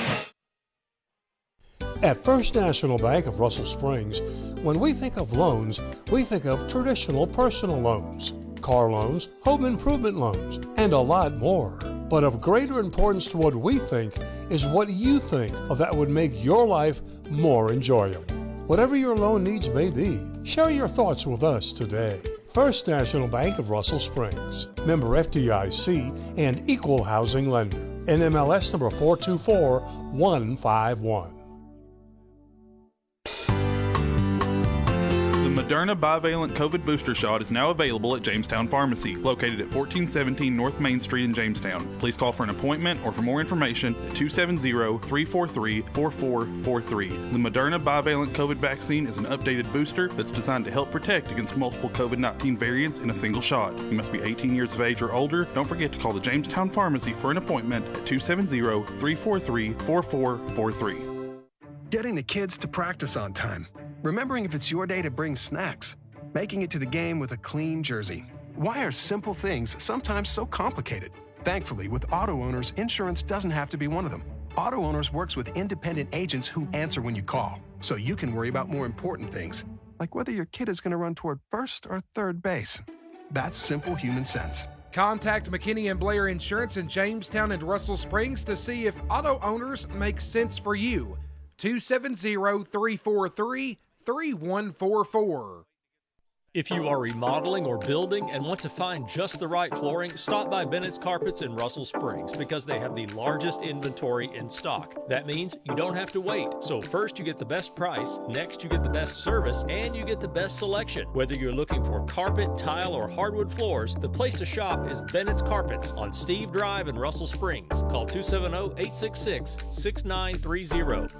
At First National Bank of Russell Springs, when we think of loans, we think of traditional personal loans, car loans, home improvement loans, and a lot more. But of greater importance to what we think is what you think of that would make your life more enjoyable. Whatever your loan needs may be, share your thoughts with us today. First National Bank of Russell Springs, member FDIC and equal housing lender. NMLS number 424151. The Moderna bivalent COVID booster shot is now available at Jamestown Pharmacy, located at 1417 North Main Street in Jamestown. Please call for an appointment or for more information at 270-343-4443. The Moderna bivalent COVID vaccine is an updated booster that's designed to help protect against multiple COVID-19 variants in a single shot. You must be 18 years of age or older. Don't forget to call the Jamestown Pharmacy for an appointment at 270-343-4443. Getting the kids to practice on time. Remembering if it's your day to bring snacks. Making it to the game with a clean jersey. Why are simple things sometimes so complicated? Thankfully, with Auto Owners, insurance doesn't have to be one of them. Auto Owners works with independent agents who answer when you call, so you can worry about more important things, like whether your kid is going to run toward first or third base. That's simple human sense. Contact McKinney and Blair Insurance in Jamestown and Russell Springs to see if Auto Owners makes sense for you. 270-343-3144. If you are remodeling or building and want to find just the right flooring, stop by Bennett's Carpets in Russell Springs because they have the largest inventory in stock. That means you don't have to wait. So first you get the best price, next you get the best service, and you get the best selection. Whether you're looking for carpet, tile, or hardwood floors, the place to shop is Bennett's Carpets on Steve Drive in Russell Springs. Call 270-866-6930.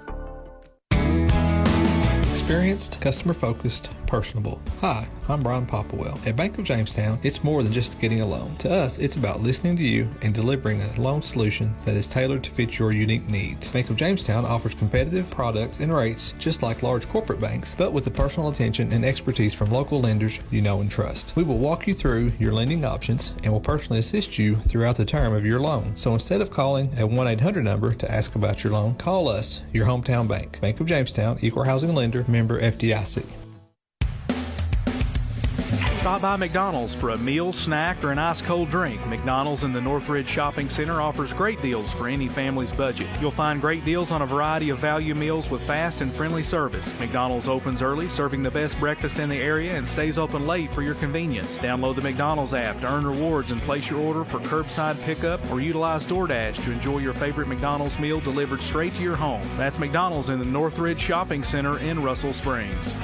Experienced, customer-focused, personable. Hi, I'm Brian Popplewell. At Bank of Jamestown, it's more than just getting a loan. To us, it's about listening to you and delivering a loan solution that is tailored to fit your unique needs. Bank of Jamestown offers competitive products and rates just like large corporate banks, but with the personal attention and expertise from local lenders you know and trust. We will walk you through your lending options and will personally assist you throughout the term of your loan. So instead of calling a 1-800 number to ask about your loan, call us, your hometown bank. Bank of Jamestown, equal housing lender, member FDIC. Stop by McDonald's for a meal, snack, or an ice-cold drink. McDonald's in the Northridge Shopping Center offers great deals for any family's budget. You'll find great deals on a variety of value meals with fast and friendly service. McDonald's opens early, serving the best breakfast in the area, and stays open late for your convenience. Download the McDonald's app to earn rewards and place your order for curbside pickup or utilize DoorDash to enjoy your favorite McDonald's meal delivered straight to your home. That's McDonald's in the Northridge Shopping Center in Russell Springs.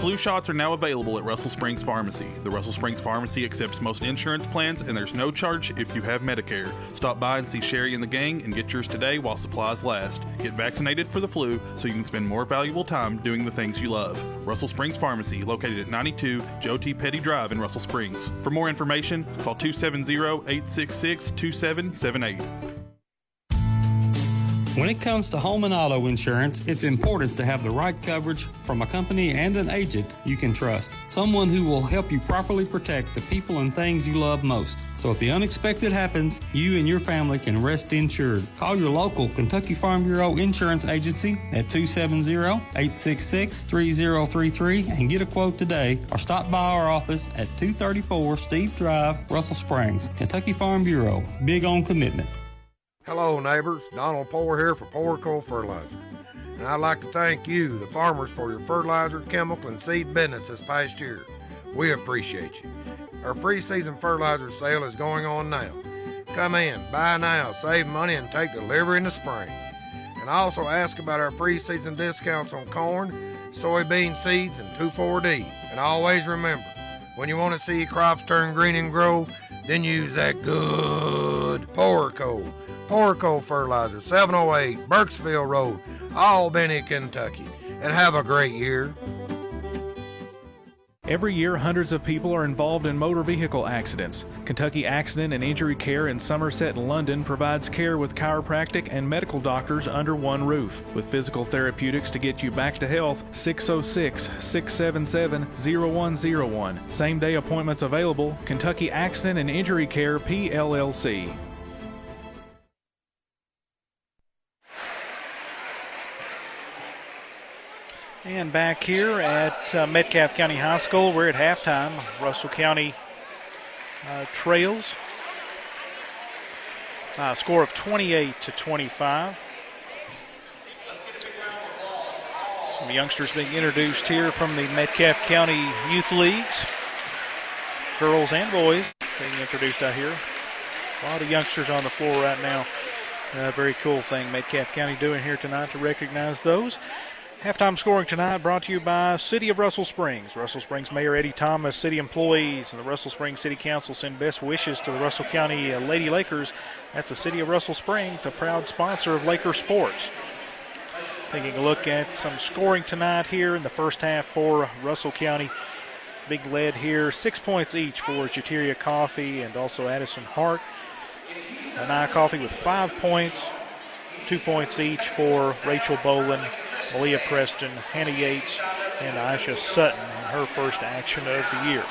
Flu shots are now available at Russell Springs Pharmacy. The Russell Springs Pharmacy accepts most insurance plans, and there's no charge if you have Medicare. Stop by and see Sherry and the gang and get yours today while supplies last. Get vaccinated for the flu so you can spend more valuable time doing the things you love. Russell Springs Pharmacy, located at 92 Joe T. Petty Drive in Russell Springs. For more information, call 270-866-2778. When it comes to home and auto insurance, it's important to have the right coverage from a company and an agent you can trust. Someone who will help you properly protect the people and things you love most. So if the unexpected happens, you and your family can rest insured. Call your local Kentucky Farm Bureau Insurance Agency at 270-866-3033 and get a quote today, or stop by our office at 234 Steve Drive, Russell Springs. Kentucky Farm Bureau, big on commitment. Hello neighbors, Donald Poer here for Poer Coal Fertilizer, and I'd like to thank you, the farmers, for your fertilizer, chemical, and seed business this past year. We appreciate you. Our pre-season fertilizer sale is going on now. Come in, buy now, save money, and take delivery in the spring. And also ask about our pre-season discounts on corn, soybean seeds, and 2,4-D. And always remember, when you want to see your crops turn green and grow, then use that good Poer Coal. Poer Coal Fertilizer, 708 Burksville Road, Albany, Kentucky. And have a great year. Every year, hundreds of people are involved in motor vehicle accidents. Kentucky Accident and Injury Care in Somerset and London provides care with chiropractic and medical doctors under one roof. With physical therapeutics to get you back to health, 606-677-0101. Same-day appointments available. Kentucky Accident and Injury Care, PLLC. And back here at Metcalfe County High School, we're at halftime. Russell County trails by a score of 28-25. Some youngsters being introduced here from the Metcalfe County Youth Leagues. Girls and boys being introduced out here. A lot of youngsters on the floor right now. Very cool thing Metcalfe County doing here tonight to recognize those. Halftime scoring tonight brought to you by City of Russell Springs. Russell Springs Mayor Eddie Thomas, city employees, and the Russell Springs City Council send best wishes to the Russell County Lady Lakers. That's the City of Russell Springs, a proud sponsor of Laker sports. Taking a look at some scoring tonight here in the first half for Russell County. Big lead here, 6 points each for Jeteria Coffee and also Addison Hart. Anaya Coffee with 5 points. 2 points each for Rachel Boland, Malia Preston, Hannah Yates, and Aisha Sutton in her first action of the year.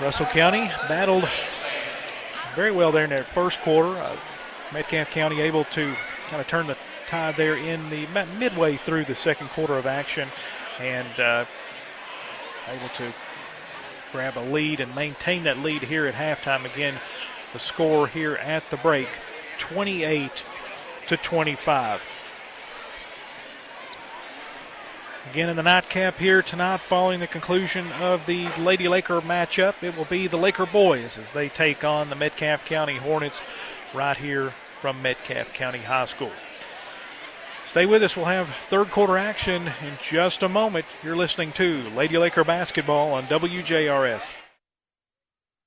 Russell County battled very well there in that first quarter. Metcalfe County able to kind of turn the tide there in the midway through the second quarter of action and able to grab a lead and maintain that lead here at halftime. Again, the score here at the break, 28-25. Again in the nightcap here tonight following the conclusion of the Lady Laker matchup, it will be the Laker boys as they take on the Metcalfe County Hornets right here from Metcalfe County High School. Stay with us. We'll have third quarter action in just a moment. You're listening to Lady Laker Basketball on WJRS.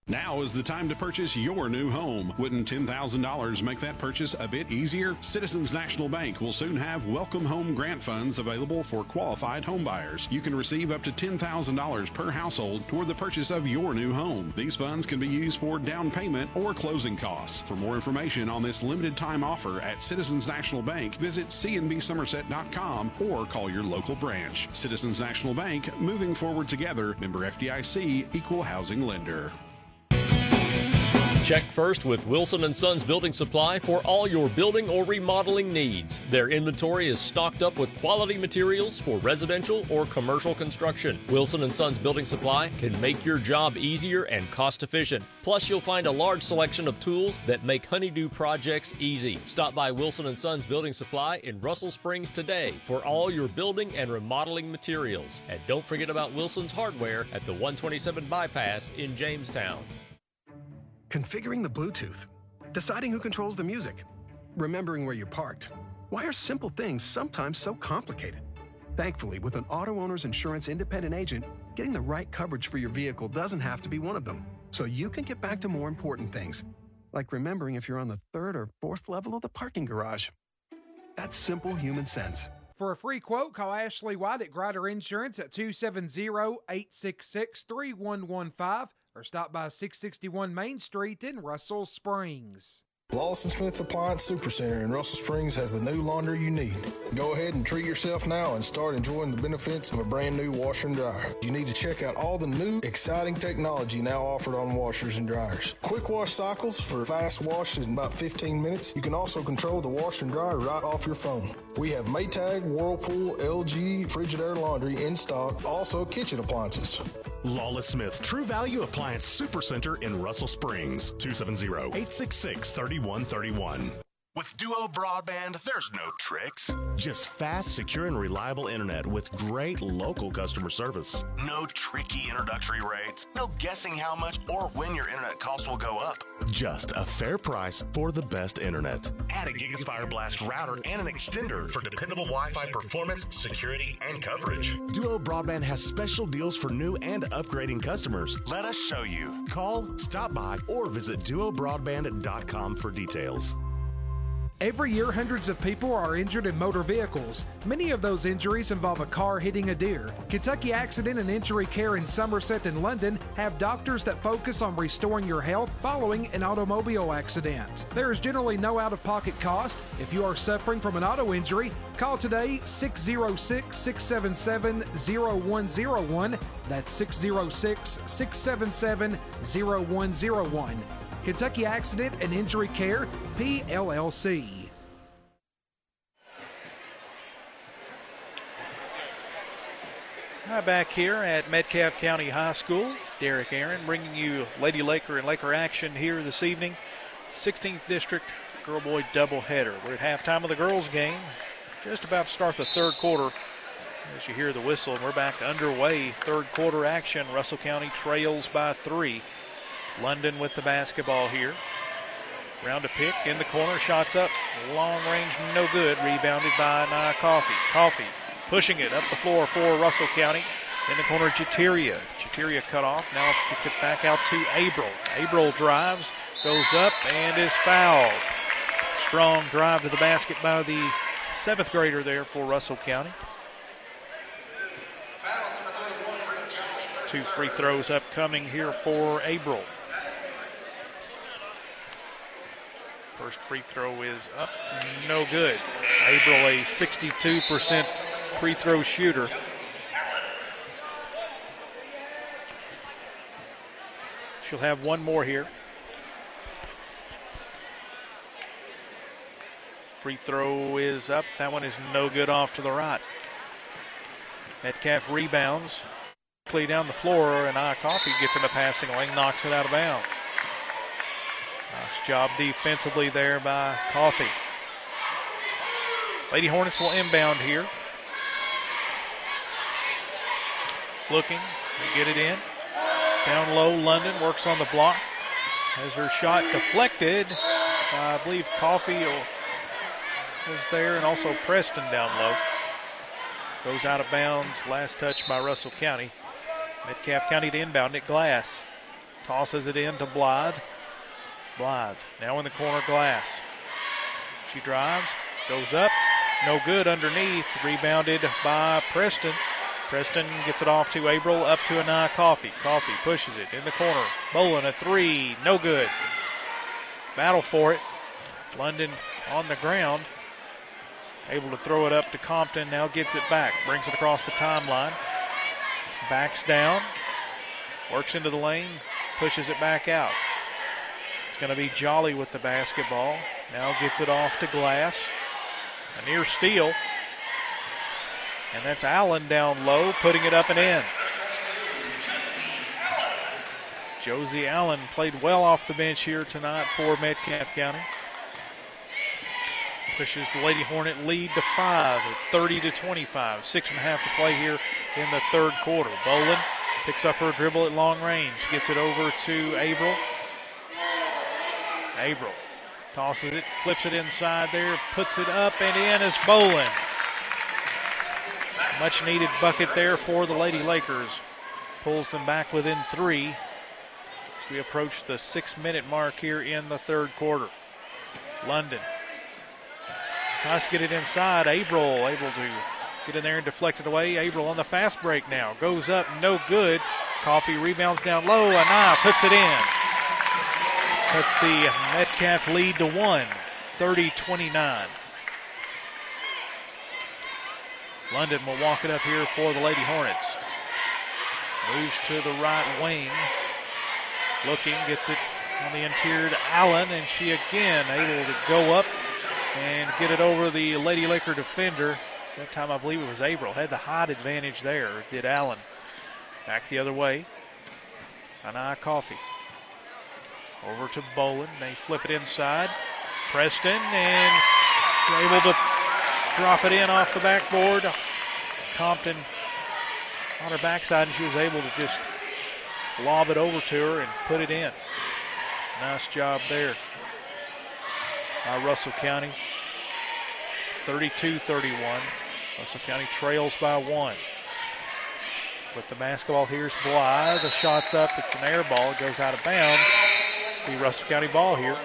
Now is the time to purchase your new home. Wouldn't $10,000 make that purchase a bit easier? Citizens National Bank will soon have Welcome Home Grant Funds available for qualified homebuyers. You can receive up to $10,000 per household toward the purchase of your new home. These funds can be used for down payment or closing costs. For more information on this limited time offer at Citizens National Bank, visit cnbsomerset.com or call your local branch. Citizens National Bank, moving forward together. Member FDIC, Equal Housing Lender. Check first with Wilson & Sons Building Supply for all your building or remodeling needs. Their inventory is stocked up with quality materials for residential or commercial construction. Wilson & Sons Building Supply can make your job easier and cost efficient. Plus, you'll find a large selection of tools that make honeydew projects easy. Stop by Wilson & Sons Building Supply in Russell Springs today for all your building and remodeling materials. And don't forget about Wilson's Hardware at the 127 Bypass in Jamestown. Configuring the Bluetooth, deciding who controls the music, remembering where you parked. Why are simple things sometimes so complicated? Thankfully, with an Auto Owners Insurance independent agent, getting the right coverage for your vehicle doesn't have to be one of them, so you can get back to more important things, like remembering if you're on the third or fourth level of the parking garage. That's simple human sense. For a free quote, call Ashley White at Grider Insurance at 270-866-3115 or stop by 661 Main Street in Russell Springs. Lawless and Smith Appliance Supercenter in Russell Springs has the new laundry you need. Go ahead and treat yourself now and start enjoying the benefits of a brand new washer and dryer. You need to check out all the new, exciting technology now offered on washers and dryers. Quick wash cycles for fast washes in about 15 minutes. You can also control the washer and dryer right off your phone. We have Maytag, Whirlpool, LG, Frigidaire laundry in stock, also kitchen appliances. Lawless Smith True Value Appliance Supercenter in Russell Springs, 270-866-3131. With Duo Broadband, there's no tricks. Just fast, secure, and reliable internet with great local customer service. No tricky introductory rates, no guessing how much or when your internet costs will go up. Just a fair price for the best internet. Add a GigaSpire Blast router and an extender for dependable Wi-Fi performance, security, and coverage. Duo Broadband has special deals for new and upgrading customers. Let us show you. Call, stop by, or visit duobroadband.com for details. Every year, hundreds of people are injured in motor vehicles. Many of those injuries involve a car hitting a deer. Kentucky Accident and Injury Care in Somerset and London have doctors that focus on restoring your health following an automobile accident. There is generally no out-of-pocket cost. If you are suffering from an auto injury, call today 606-677-0101. That's 606-677-0101. Kentucky Accident and Injury Care, PLLC. Hi, back here at Metcalfe County High School. Derek Aaron bringing you Lady Laker and Laker action here this evening. 16th District girl-boy doubleheader. We're at halftime of the girls' game. Just about to start the third quarter. As you hear the whistle, we're back underway. Third quarter action. Russell County trails by 3. London with the basketball here. Round a pick in the corner, shots up, long range, no good. Rebounded by Nia Coffey. Coffey pushing it up the floor for Russell County. In the corner, Jeteria. Jeteria cut off, now gets it back out to Abril. Abril drives, goes up, and is fouled. Strong drive to the basket by the seventh grader there for Russell County. Two free throws upcoming here for Abril. First free throw is up, no good. Abril, a 62% free throw shooter. She'll have one more here. Free throw is up, that one is no good off to the right. Metcalfe rebounds. Down the floor, and Nia Coffey gets in the passing lane, knocks it out of bounds. Nice job defensively there by Coffey. Lady Hornets will inbound here. Looking, they get it in. Down low, London works on the block. Has her shot deflected. I believe Coffey was there, and also Preston down low. Goes out of bounds, last touch by Russell County. Metcalfe County to inbound at Glass. Tosses it in to Blythe. Blythe now in the corner, Glass. She drives, goes up, no good underneath. Rebounded by Preston. Preston gets it off to Abril, up to Ania Coffey. Coffey pushes it in the corner. Bowling a three, no good. Battle for it. London on the ground. Able to throw it up to Compton, now gets it back. Brings it across the timeline. Backs down, works into the lane, pushes it back out. It's going to be Jolly with the basketball. Now gets it off to Glass. A near steal. And that's Allen down low, putting it up and in. Josie Allen played well off the bench here tonight for Metcalfe County. Pushes the Lady Hornet lead to 5 at 30-25. 6.5 to play here in the third quarter. Bolin picks up her dribble at long range. Gets it over to Abril. Abril tosses it, flips it inside there, puts it up and in as Bolin. Much needed bucket there for the Lady Lakers. Pulls them back within three as we approach the 6-minute mark here in the third quarter. London tries to get it inside. Abril able to get in there and deflect it away. Abril on the fast break now. Goes up, no good. Coffee rebounds down low. Anaya puts it in. That's the Metcalfe lead to one, 30-29. London will walk it up here for the Lady Hornets. Moves to the right wing. Looking, gets it on the interior to Allen, and she again able to go up and get it over the Lady Laker defender. That time I believe it was Abril. Had the height advantage there, did Allen. Back the other way. Anaya Coffee. Over to Boland. They flip it inside. Preston, and able to drop it in off the backboard. Compton on her backside, and she was able to just lob it over to her and put it in. Nice job there by Russell County. 32-31. Russell County trails by one. With the basketball, here's Bly. The shot's up. It's an air ball. It goes out of bounds. The Russell County ball here.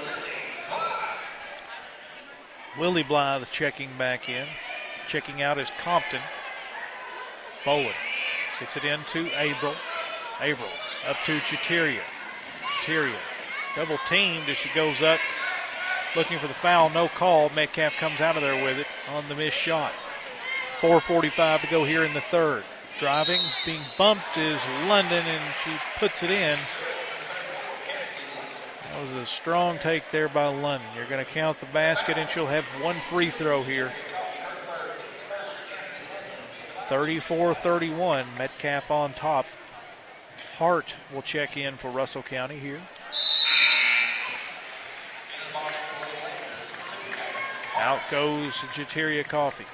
Willie Bly the checking back in. Checking out is Compton. Bowen gets it in to Abril. Abril up to Chateria. Chateria double teamed as she goes up. Looking for the foul, no call. Metcalfe comes out of there with it on the missed shot. 4:45 to go here in the third. Driving, being bumped is London, and she puts it in. That was a strong take there by London. You're going to count the basket, and she'll have one free throw here. 34-31, Metcalfe on top. Hart will check in for Russell County here. Out goes Jeteria Coffee.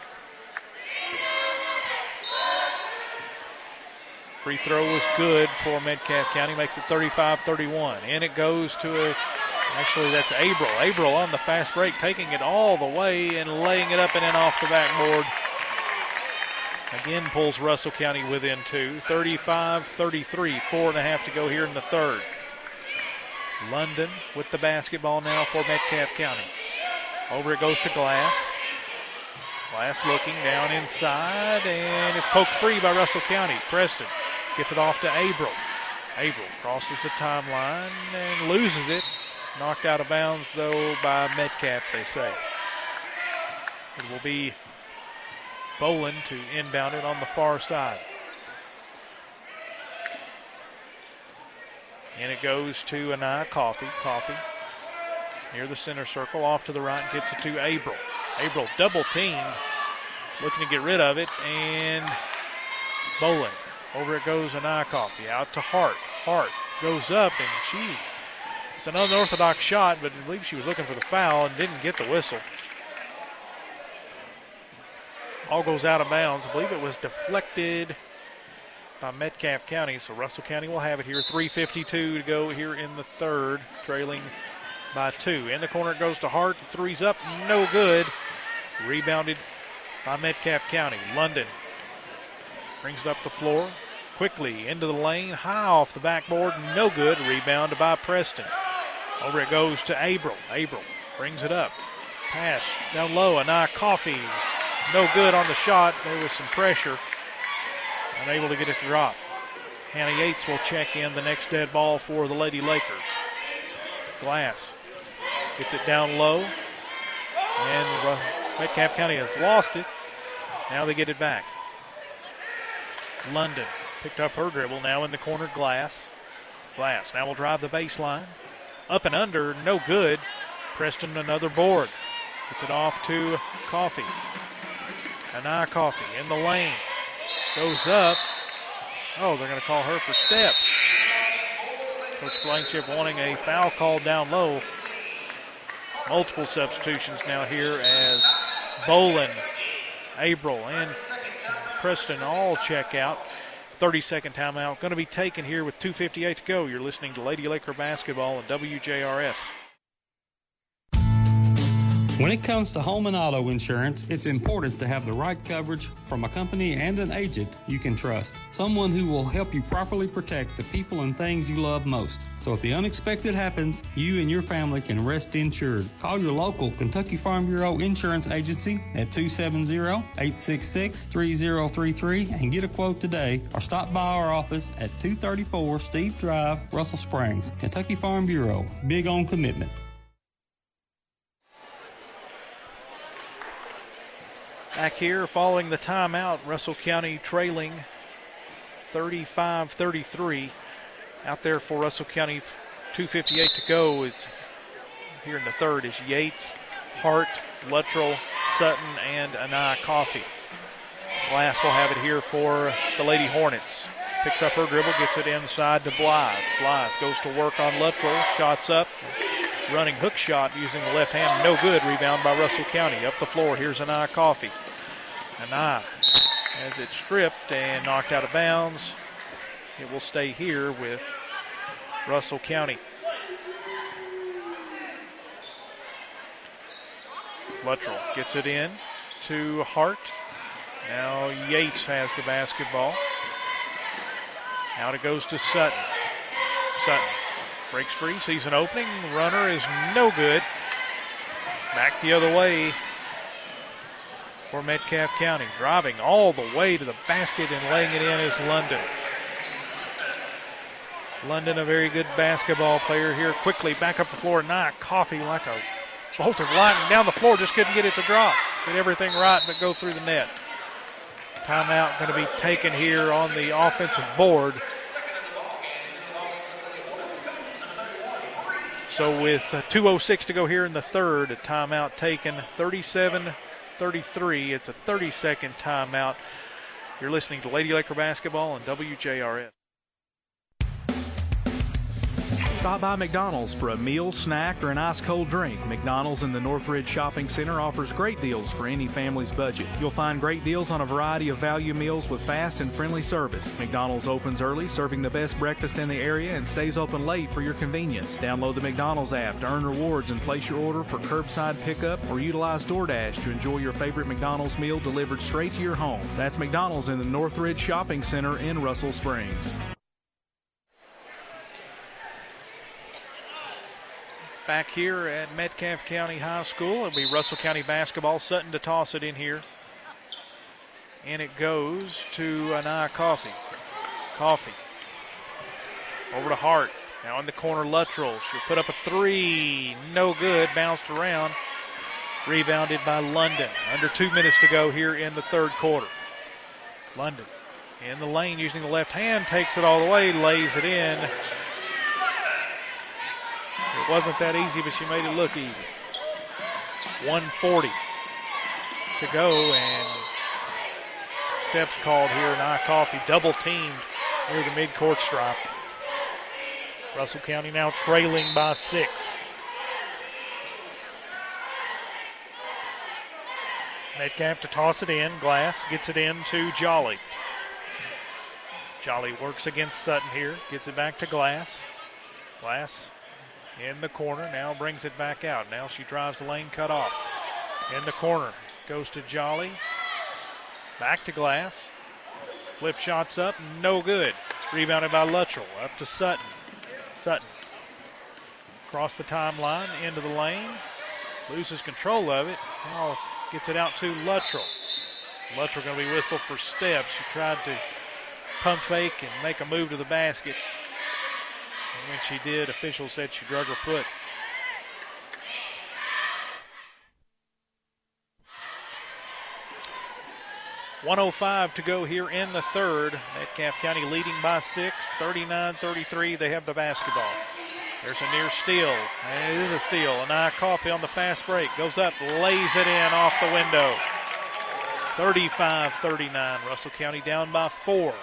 Free throw was good for Metcalfe County. Makes it 35-31. And it goes to actually that's Abril. Abril on the fast break, taking it all the way and laying it up and in off the backboard. Again pulls Russell County within two. 35-33, 4.5 to go here in the third. London with the basketball now for Metcalfe County. Over it goes to Glass. Glass looking down inside, and it's poked free by Russell County. Preston gets it off to Abril. Abril crosses the timeline and loses it. Knocked out of bounds, though, by Metcalfe, they say. It will be Boland to inbound it on the far side. And it goes to Anaya Coffee. Coffee near the center circle, off to the right, gets it to Abril. Abril double team, looking to get rid of it, and Boland. Over it goes Anaya Coffee, out to Hart. Hart goes up, and it's an unorthodox shot, but I believe she was looking for the foul and didn't get the whistle. All goes out of bounds. I believe it was deflected by Metcalfe County, so Russell County will have it here. 3:52 to go here in the third, trailing by two. In the corner it goes to Hart. The three's up, no good. Rebounded by Metcalfe County. London brings it up the floor. Quickly into the lane, high off the backboard, no good. Rebound by Preston. Over it goes to Abril. Abril brings it up. Pass down low, Anaya Coffee. No good on the shot. There was some pressure. Unable to get it to drop. Hannah Yates will check in the next dead ball for the Lady Lakers. Glass gets it down low, and Metcalfe County has lost it. Now they get it back. London picked up her dribble, now in the corner, Glass. Glass now will drive the baseline. Up and under, no good. Preston another board. Gets it off to Coffee. Anaya Coffee in the lane. Goes up. Oh, they're going to call her for steps. Coach Blankenship wanting a foul called down low. Multiple substitutions now here as Boland, Abril, and Preston all check out. 30-second timeout going to be taken here with 2:58 to go. You're listening to Lady Laker basketball on WJRS. When it comes to home and auto insurance, it's important to have the right coverage from a company and an agent you can trust. Someone who will help you properly protect the people and things you love most. So if the unexpected happens, you and your family can rest insured. Call your local Kentucky Farm Bureau Insurance Agency at 270-866-3033 and get a quote today, or stop by our office at 234 Steve Drive, Russell Springs. Kentucky Farm Bureau, big on commitment. Back here following the timeout, Russell County trailing 35-33. Out there for Russell County, 2:58 to go. It's here in the third is Yates, Hart, Luttrell, Sutton, and Anaya Coffey. Glass will have it here for the Lady Hornets. Picks up her dribble, gets it inside to Blythe. Blythe goes to work on Luttrell, shots up. Running hook shot using the left hand, no good. Rebound by Russell County. Up the floor, here's Anaya Coffey. Anaya has it stripped and knocked out of bounds. It will stay here with Russell County. Luttrell gets it in to Hart. Now Yates has the basketball. Out it goes to Sutton. Sutton breaks free, sees an opening, runner is no good. Back the other way for Metcalfe County. Driving all the way to the basket and laying it in is London. London, a very good basketball player here. Quickly back up the floor, Anaya Coffey like a bolt of lightning down the floor, just couldn't get it to drop. Did everything right but go through the net. Timeout going to be taken here on the offensive board. So with 2:06 to go here in the third, a timeout taken, 37-33. It's a 30-second timeout. You're listening to Lady Laker Basketball on WJRS. Stop by McDonald's for a meal, snack, or an ice-cold drink. McDonald's in the Northridge Shopping Center offers great deals for any family's budget. You'll find great deals on a variety of value meals with fast and friendly service. McDonald's opens early, serving the best breakfast in the area, and stays open late for your convenience. Download the McDonald's app to earn rewards and place your order for curbside pickup, or utilize DoorDash to enjoy your favorite McDonald's meal delivered straight to your home. That's McDonald's in the Northridge Shopping Center in Russell Springs. Back here at Metcalfe County High School, it'll be Russell County basketball. Sutton to toss it in here. And it goes to Anaya Coffey. Coffey over to Hart. Now in the corner, Luttrell. She'll put up a three. No good. Bounced around. Rebounded by London. Under 2 minutes to go here in the third quarter. London in the lane using the left hand. Takes it all the way. Lays it in. It wasn't that easy, but she made it look easy. 1:40 to go, and steps called here. Anaya Coffey double teamed near the midcourt stripe. Russell County now trailing by 6. Metcalfe to toss it in. Glass gets it in to Jolly. Jolly works against Sutton here. Gets it back to Glass. Glass in the corner, now brings it back out. Now she drives the lane, cut off. In the corner, goes to Jolly. Back to Glass. Flip shots up, no good. Rebounded by Luttrell, up to Sutton. Sutton, across the timeline, into the lane. Loses control of it, now gets it out to Luttrell. Luttrell gonna be whistled for steps. She tried to pump fake and make a move to the basket. And when she did, officials said she drug her foot. .105 to go here in the third. Metcalfe County leading by 6, 39-33. They have the basketball. There's a near steal. And it is a steal. Anaya Coffey on the fast break. Goes up, lays it in off the window. 35-39. Russell County down by 4.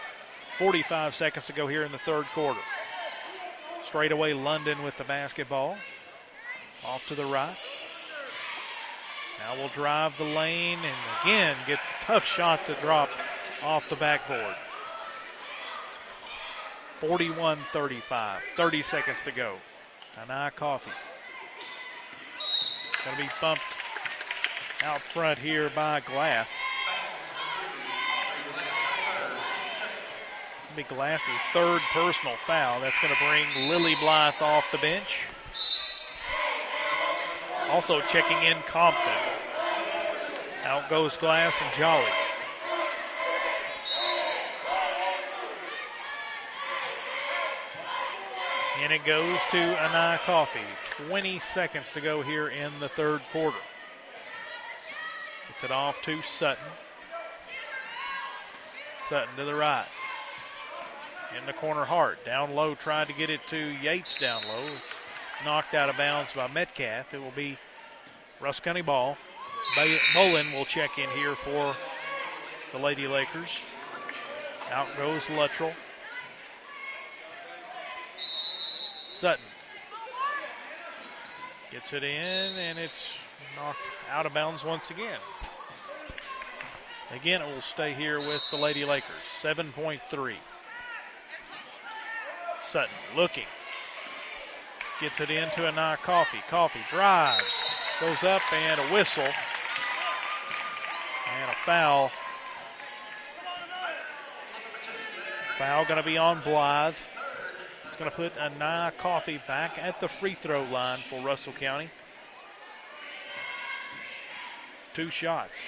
45 seconds to go here in the third quarter. Straight away, London with the basketball. Off to the right. Now we'll drive the lane, and again gets a tough shot to drop off the backboard. 41-35, 30 seconds to go. Anaya Coffey. Going to be bumped out front here by Glass. It'll be Glass's third personal foul. That's going to bring Lily Blythe off the bench. Also checking in Compton. Out goes Glass and Jolly. And it goes to Anai Coffey. 20 seconds to go here in the third quarter. Gets it off to Sutton. Sutton to the right. In the corner, Hart. Down low, tried to get it to Yates down low. Knocked out of bounds by Metcalfe. It will be Russ County ball. Bolin will check in here for the Lady Lakers. Out goes Luttrell. Sutton gets it in, and it's knocked out of bounds once again. Again, it will stay here with the Lady Lakers. 7.3. Sutton looking. Gets it into Anai Coffey. Coffey drives, goes up, and a whistle. And a foul. Foul going to be on Blythe. It's going to put Anai Coffey back at the free throw line for Russell County. Two shots.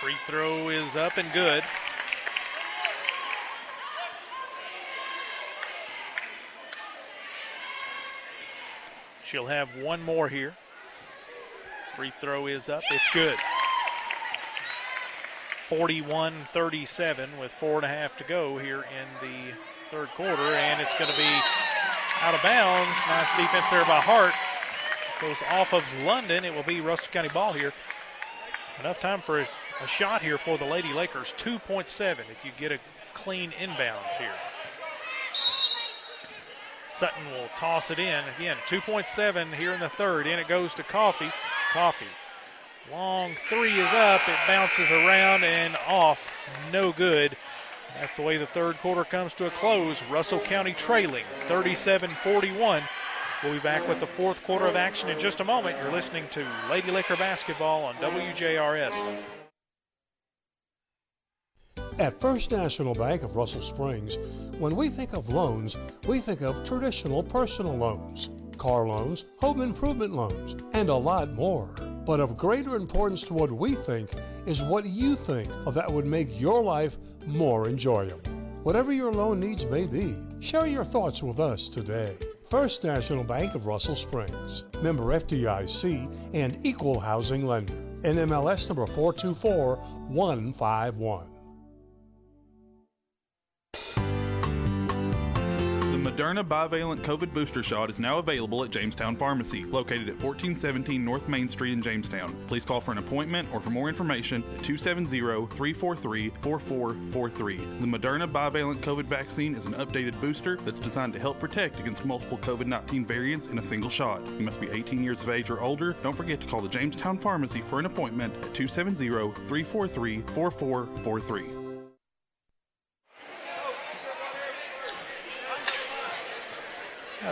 Free throw is up and good. She'll have one more here. Free throw is up. It's good. 41-37 with 4.5 to go here in the third quarter, and it's going to be out of bounds. Nice defense there by Hart. Goes off of London. It will be Russell County ball here. Enough time for a shot here for the Lady Lakers. 2.7 if you get a clean inbounds here. Sutton will toss it in. Again, 2.7 here in the third. In it goes to Coffey. Coffey. Long three is up. It bounces around and off. No good. That's the way the third quarter comes to a close. Russell County trailing 37-41. We'll be back with the fourth quarter of action in just a moment. You're listening to Lady Laker Basketball on WJRS. At First National Bank of Russell Springs, when we think of loans, we think of traditional personal loans, car loans, home improvement loans, and a lot more. But of greater importance to what we think is what you think of that would make your life more enjoyable. Whatever your loan needs may be, share your thoughts with us today. First National Bank of Russell Springs, member FDIC and equal housing lender. NMLS number 424151. Moderna bivalent COVID booster shot is now available at Jamestown Pharmacy, located at 1417 North Main Street in Jamestown. Please call for an appointment or for more information at 270-343-4443. The Moderna bivalent COVID vaccine is an updated booster that's designed to help protect against multiple COVID-19 variants in a single shot. You must be 18 years of age or older. Don't forget to call the Jamestown Pharmacy for an appointment at 270-343-4443.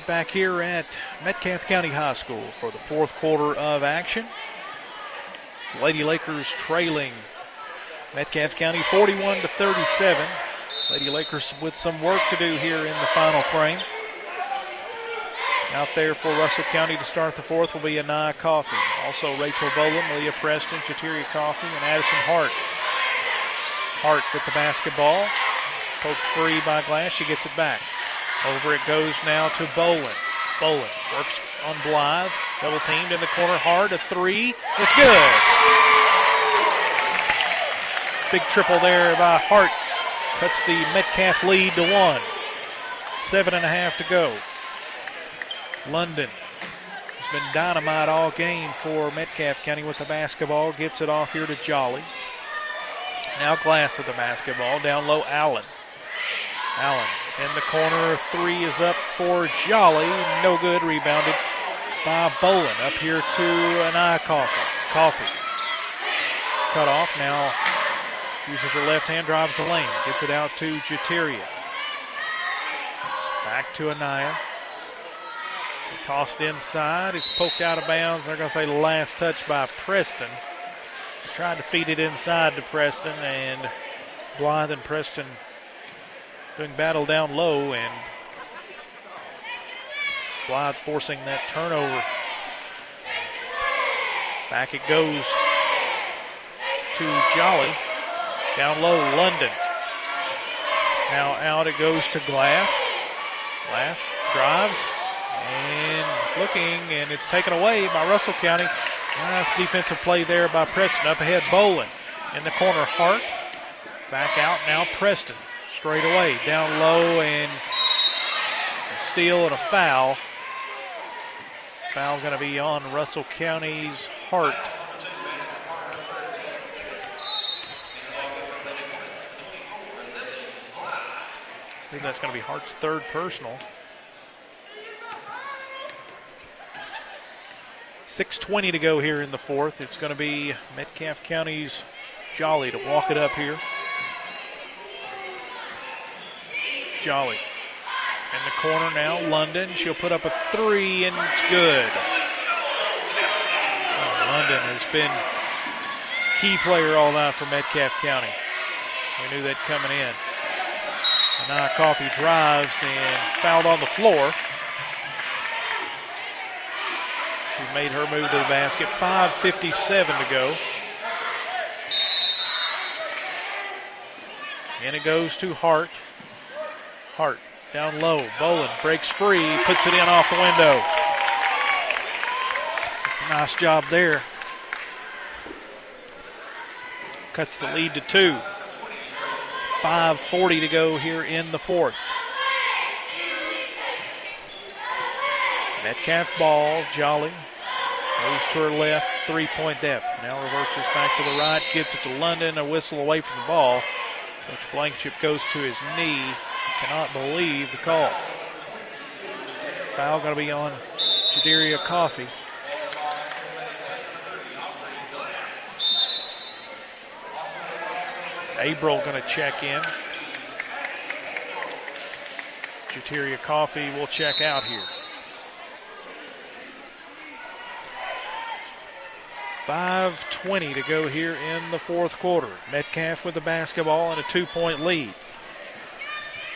Back here at Metcalfe County High School for the fourth quarter of action. Lady Lakers trailing Metcalfe County 41-37. Lady Lakers with some work to do here in the final frame. Out there for Russell County to start the fourth will be Anai Coffey. Also Rachel Bolin, Leah Preston, Jatiri Coffey, and Addison Hart. Hart with the basketball. Poked free by Glass. She gets it back. Over it goes now to Bolin. Bolin works on Blythe. Double teamed in the corner. Hard a three. It's good. Big triple there by Hart. Cuts the Metcalfe lead to one. 7.5 to go. London has been dynamite all game for Metcalfe County with the basketball. Gets it off here to Jolly. Now Glass with the basketball. Down low, Allen. Allen in the corner, three is up for Jolly. No good, rebounded by Bolin. Up here to Anai Coffey. Coffey cut off, now uses her left hand, drives the lane. Gets it out to Jeteria. Back to Anaya. Tossed inside. It's poked out of bounds. They're going to say last touch by Preston. Tried to feed it inside to Preston, and Blythe and Preston doing battle down low, and Blythe forcing that turnover. Back it goes to Jolly. Down low, London. Now out it goes to Glass. Glass drives and looking, and it's taken away by Russell County. Nice defensive play there by Preston. Up ahead, Boland. In the corner, Hart. Back out now, Preston. Straight away, down low, and a steal and a foul. Foul going to be on Russell County's Hart. I think that's going to be Hart's third personal. 6:20 to go here in the fourth. It's going to be Metcalfe County's Jolly to walk it up here. Jolly in the corner now, London. She'll put up a three, and it's good. Oh, London has been key player all night for Metcalfe County. We knew that coming in. Anaya Coffey drives and fouled on the floor. She made her move to the basket. 5:57 to go. And it goes to Hart. Hart down low. Boland breaks free, puts it in off the window. It's a nice job there. Cuts the lead to two. 5:40 to go here in the fourth. Metcalfe ball, Jolly goes to her left, three-point depth. Now reverses back to the right, gets it to London, a whistle away from the ball. Coach Blankenship goes to his knee. Cannot believe the call. Foul going to be on Jaderia Coffey. Abril going to check in. Jaderia Coffey will check out here. 5:20 to go here in the fourth quarter. Metcalfe with the basketball and a two-point lead.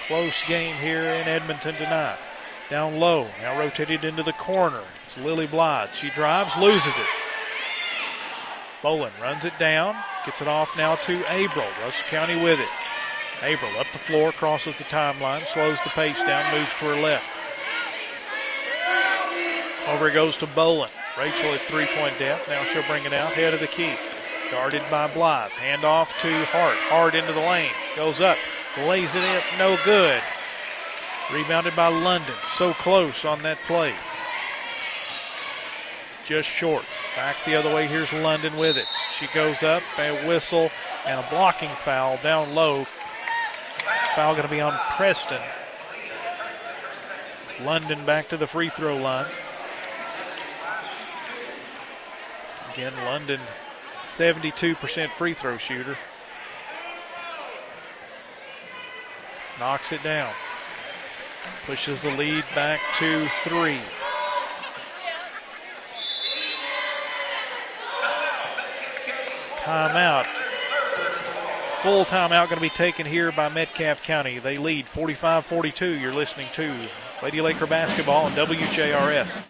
Close game here in Edmonton tonight. Down low, now rotated into the corner. It's Lily Blythe. She drives, loses it. Boland runs it down, gets it off now to Abril. Russell County with it. Abril up the floor, crosses the timeline, slows the pace down, moves to her left. Over it goes to Boland. Rachel at three-point depth. Now she'll bring it out, head of the key. Guarded by Blythe. Hand off to Hart. Hart into the lane. Goes up. Lays it in. No good. Rebounded by London. So close on that play. Just short. Back the other way. Here's London with it. She goes up. A whistle and a blocking foul down low. Foul going to be on Preston. London back to the free throw line. Again, London, 72% free throw shooter. Knocks it down. Pushes the lead back to three. Timeout. Full timeout going to be taken here by Metcalfe County. They lead 45-42. You're listening to Lady Laker Basketball on WJRS.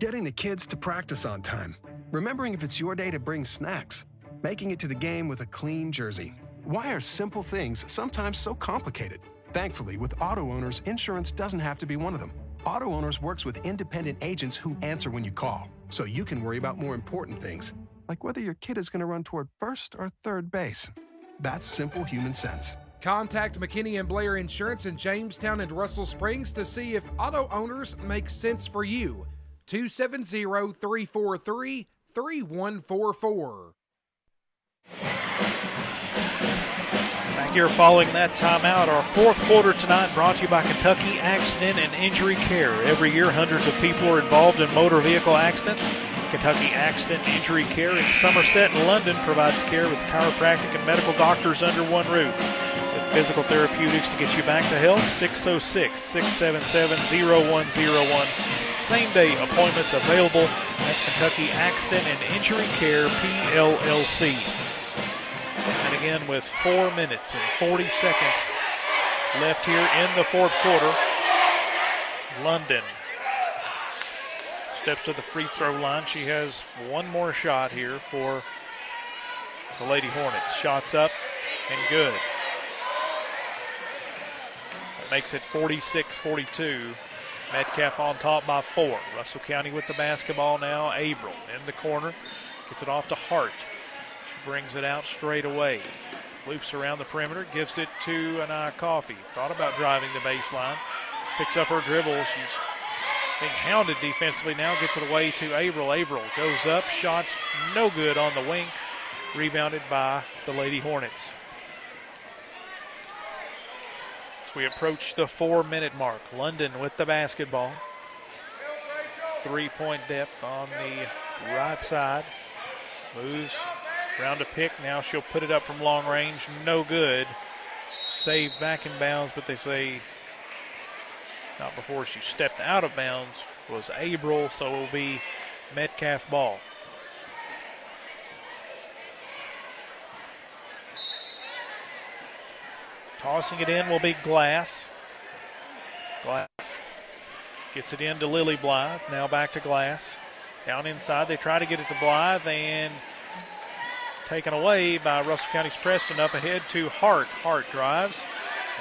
Getting the kids to practice on time. Remembering if it's your day to bring snacks. Making it to the game with a clean jersey. Why are simple things sometimes so complicated? Thankfully, with Auto Owners, insurance doesn't have to be one of them. Auto Owners works with independent agents who answer when you call, so you can worry about more important things, like whether your kid is going to run toward first or third base. That's simple human sense. Contact McKinney and Blair Insurance in Jamestown and Russell Springs to see if Auto Owners makes sense for you. 270-343-3144. Back here following that timeout, our fourth quarter tonight brought to you by Kentucky Accident and Injury Care. Every year, hundreds of people are involved in motor vehicle accidents. Kentucky Accident and Injury Care in Somerset and London provides care with chiropractic and medical doctors under one roof. With Physical Therapeutics to get you back to health, 606-677-0101. Same-day appointments available. That's Kentucky Accident and Injury Care, PLLC. And again, with 4 minutes and 40 seconds left here in the fourth quarter, London steps to the free throw line. She has one more shot here for the Lady Hornets. Shots up and good. That makes it 46-42. Metcalfe on top by 4. Russell County with the basketball now. Abril in the corner. Gets it off to Hart. She brings it out straight away. Loops around the perimeter. Gives it to Anaya Coffey. Thought about driving the baseline. Picks up her dribble. She's being hounded defensively now. Gets it away to Abril. Abril goes up. Shots no good on the wing. Rebounded by the Lady Hornets. As we approach the 4-minute mark, London with the basketball. 3-point depth on the right side. Moves around to pick. Now she'll put it up from long range. No good. Saved back in bounds, but they say not before she stepped out of bounds was Abril, so it will be Metcalfe ball. Tossing it in will be Glass. Glass gets it in to Lily Blythe. Now back to Glass. Down inside, they try to get it to Blythe and taken away by Russell County's Preston. Up ahead to Hart. Hart drives.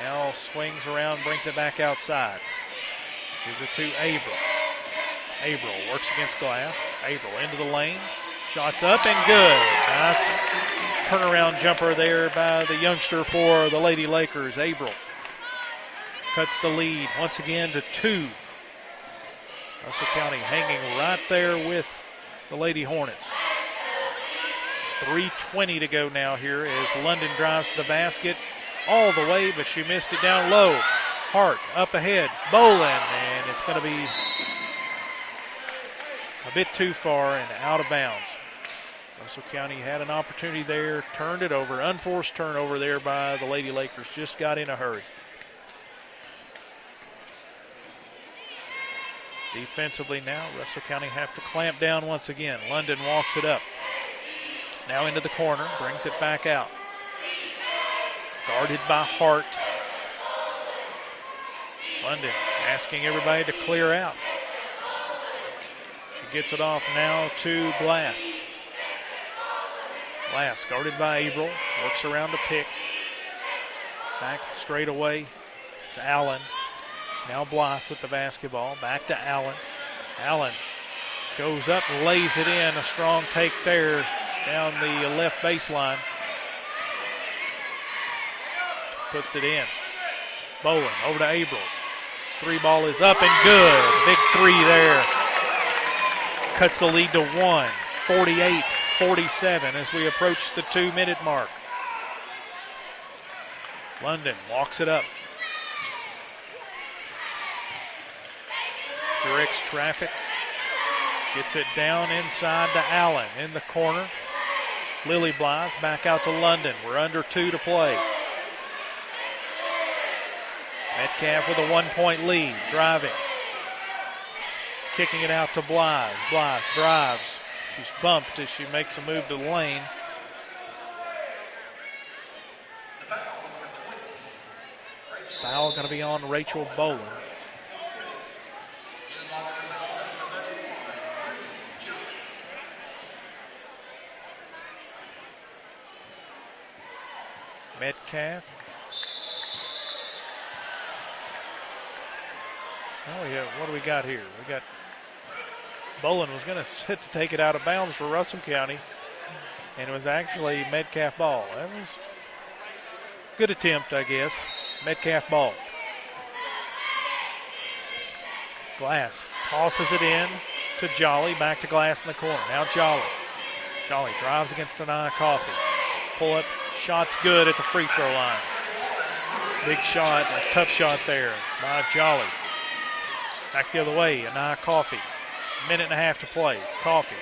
Now swings around, brings it back outside. Gives it to Abril. Abril works against Glass. Abril into the lane. Shots up and good. Nice turnaround jumper there by the youngster for the Lady Lakers. Abril cuts the lead once again to 2. Russell County hanging right there with the Lady Hornets. 3:20 to go now here as London drives to the basket all the way, but she missed it down low. Hart up ahead, bowling, and it's going to be a bit too far and out of bounds. Russell County had an opportunity there, turned it over. Unforced turnover there by the Lady Lakers. Just got in a hurry. Defensively now, Russell County have to clamp down once again. London walks it up. Now into the corner, brings it back out. Guarded by Hart. London asking everybody to clear out. She gets it off now to Glass. Glass guarded by Abril, works around to pick. Back straight away, it's Allen. Now Blythe with the basketball, back to Allen. Allen goes up and lays it in, a strong take there down the left baseline. Puts it in. Bowling over to Abril. 3 ball is up and good. Big 3 there. Cuts the lead to 1, 48-47 as we approach the 2-minute mark. London walks it up. Directs traffic. Gets it down inside to Allen in the corner. Lily Blythe back out to London. We're under 2 to play. Metcalfe with a 1-point lead, driving. Kicking it out to Blythe. Blythe drives. She's bumped as she makes a move to the lane. Foul going to be on Rachel Bowling. Metcalfe. Oh yeah, what do we got here? We got Bowling was going to sit to take it out of bounds for Russell County, and it was actually Metcalfe ball. That was a good attempt, I guess. Metcalfe ball. Glass tosses it in to Jolly, back to Glass in the corner. Now Jolly. Jolly drives against Anaya Coffey. Pull up, shot's good at the free throw line. Big shot, a tough shot there by Jolly. Back the other way, Anaya Coffey. Minute and a half to play. Coffee.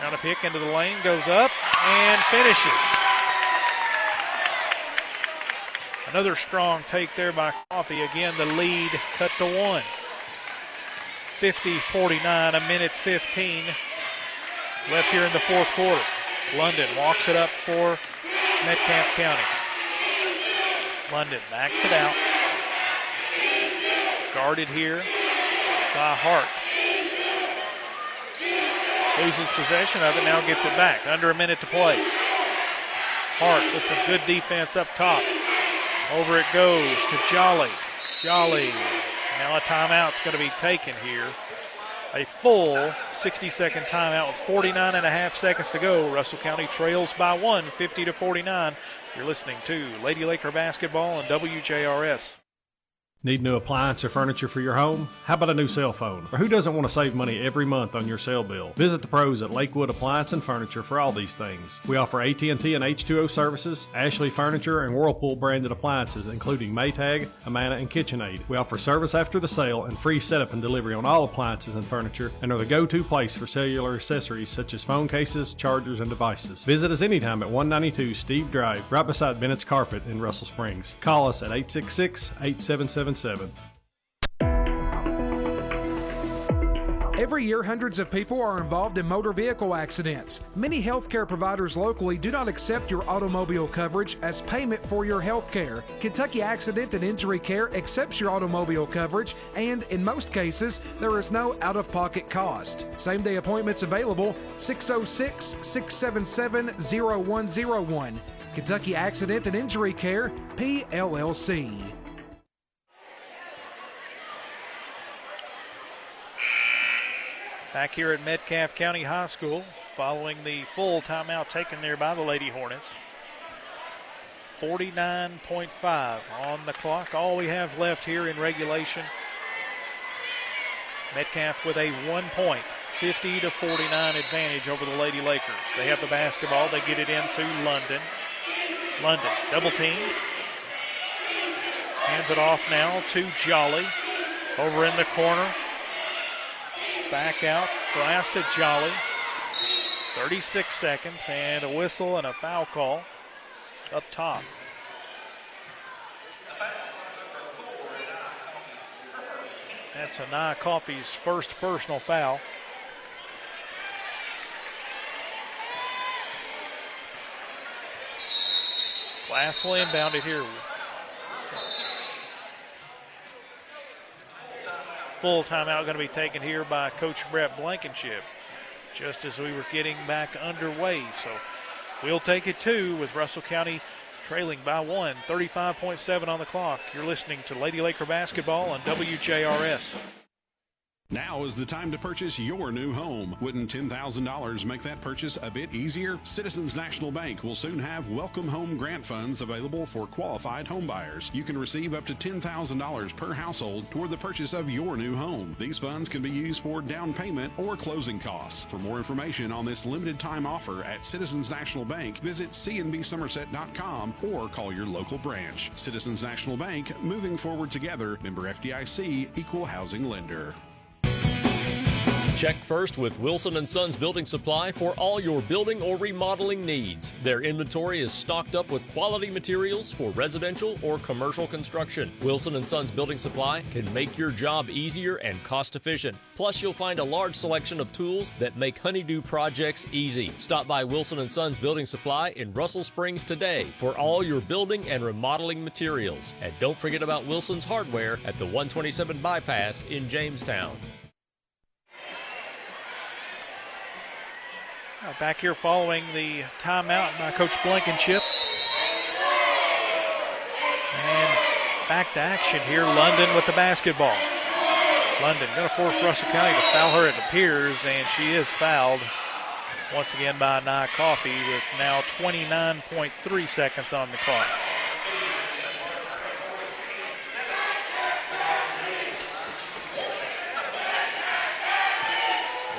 Down a pick into the lane. Goes up and finishes. Another strong take there by Coffee. Again, the lead cut to one. 50-49, a minute 15 left here in the fourth quarter. London walks it up for Metcalfe County. London backs it out. Guarded here by Hart. Loses possession of it, now gets it back. Under a minute to play. Hart with some good defense up top. Over it goes to Jolly. Jolly. Now a timeout's going to be taken here. A full 60-second timeout with 49 and a half seconds to go. Russell County trails by one, 50-49. You're listening to Lady Laker Basketball and WJRS. Need new appliance or furniture for your home? How about a new cell phone? Or who doesn't want to save money every month on your cell bill? Visit the pros at Lakewood Appliance and Furniture for all these things. We offer AT&T and H2O services, Ashley Furniture, and Whirlpool branded appliances, including Maytag, Amana, and KitchenAid. We offer service after the sale and free setup and delivery on all appliances and furniture, and are the go-to place for cellular accessories such as phone cases, chargers, and devices. Visit us anytime at 192 Steve Drive, right beside Bennett's Carpet in Russell Springs. Call us at 866-877. Every year, hundreds of people are involved in motor vehicle accidents. Many healthcare providers locally do not accept your automobile coverage as payment for your healthcare. Kentucky Accident and Injury Care accepts your automobile coverage, and in most cases, there is no out-of-pocket cost. Same-day appointments available, 606-677-0101. Kentucky Accident and Injury Care, PLLC. Back here at Metcalfe County High School, following the full timeout taken there by the Lady Hornets. 49.5 on the clock. All we have left here in regulation. Metcalfe with a 1 point, 50-49 advantage over the Lady Lakers. They have the basketball. They get it into London. London, double team. Hands it off now to Jolly. Over in the corner. Back out, blast to Jolly. 36 seconds and a whistle and a foul call up top. That's Anaya Coffey's first personal foul. Glass will inbound it here. Full timeout going to be taken here by Coach Brett Blankenship just as we were getting back underway. So we'll take it two with Russell County trailing by one, 35.7 on the clock. You're listening to Lady Laker Basketball on WJRS. Now is the time to purchase your new home. Wouldn't $10,000 make that purchase a bit easier? Citizens National Bank will soon have Welcome Home Grant Funds available for qualified homebuyers. You can receive up to $10,000 per household toward the purchase of your new home. These funds can be used for down payment or closing costs. For more information on this limited time offer at Citizens National Bank, visit cnbsomerset.com or call your local branch. Citizens National Bank, moving forward together. Member FDIC, Equal Housing Lender. Check first with Wilson & Sons Building Supply for all your building or remodeling needs. Their inventory is stocked up with quality materials for residential or commercial construction. Wilson & Sons Building Supply can make your job easier and cost efficient. Plus, you'll find a large selection of tools that make honeydew projects easy. Stop by Wilson & Sons Building Supply in Russell Springs today for all your building and remodeling materials. And don't forget about Wilson's Hardware at the 127 Bypass in Jamestown. Back here following the timeout by Coach Blankenship. And back to action here, London with the basketball. London going to force Russell County to foul her, it appears, and she is fouled once again by Anaya Coffey with now 29.3 seconds on the clock.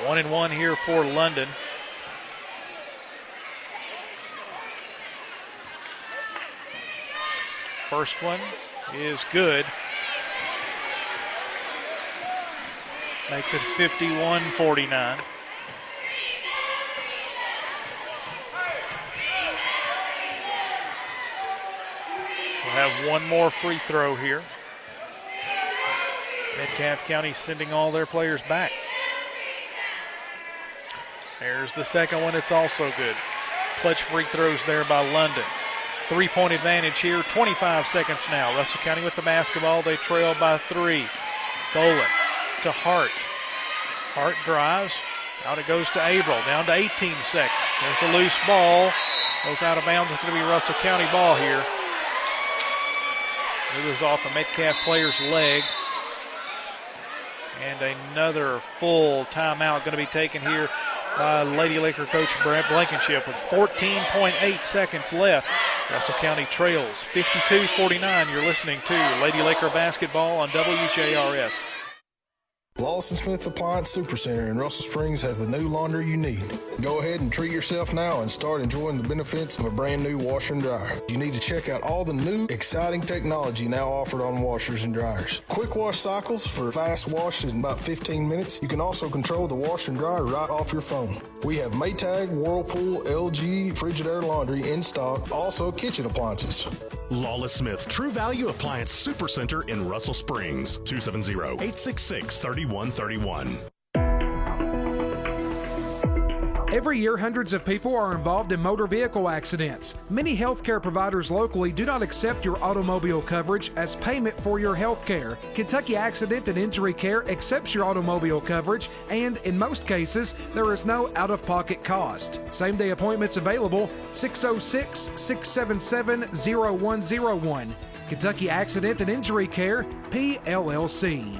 One and one here for London. First one is good. Makes it 51-49. We'll have one more free throw here. Metcalfe County sending all their players back. There's the second one. It's also good. Clutch free throws there by London. Three-point advantage here, 25 seconds now. Russell County with the basketball. They trail by three. Dolan to Hart. Hart drives. Out it goes to Averill. Down to 18 seconds. There's a loose ball. Goes out of bounds. It's going to be Russell County ball here. It was off a Metcalfe player's leg. And another full timeout going to be taken here by Lady Laker coach Brett Blankenship with 14.8 seconds left. Russell County trails 52-49. You're listening to Lady Laker basketball on WJRS. Lawless and Smith Appliance Supercenter in Russell Springs has the new laundry you need. Go ahead and treat yourself now and start enjoying the benefits of a brand new washer and dryer. You need to check out all the new, exciting technology now offered on washers and dryers. Quick wash cycles for fast wash in about 15 minutes. You can also control the washer and dryer right off your phone. We have Maytag, Whirlpool, LG, Frigidaire laundry in stock, also kitchen appliances. Lawless Smith True Value Appliance Supercenter in Russell Springs, 270-866-3131. Every year, hundreds of people are involved in motor vehicle accidents. Many healthcare providers locally do not accept your automobile coverage as payment for your healthcare. Kentucky Accident and Injury Care accepts your automobile coverage, and in most cases, there is no out-of-pocket cost. Same-day appointments available, 606-677-0101. Kentucky Accident and Injury Care, PLLC.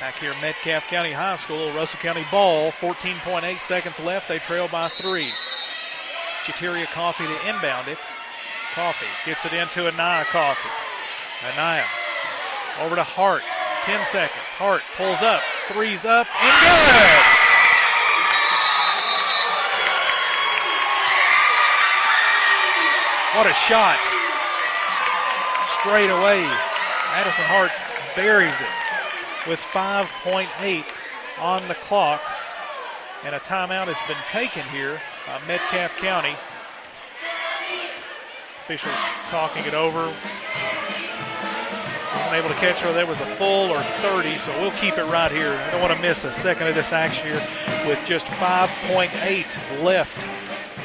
Back here, Metcalfe County High School, Russell County ball, 14.8 seconds left. They trail by three. Chateria Coffee to inbound it. Coffee gets it into Anaya Coffee. Anaya over to Hart, 10 seconds. Hart pulls up, three's up, and good! What a shot. Straight away, Madison Hart buries it. With 5.8 on the clock, and a timeout has been taken here by Metcalfe County. Officials talking it over. Wasn't able to catch her. There was a full or 30, so we'll keep it right here. I don't want to miss a second of this action here with just 5.8 left.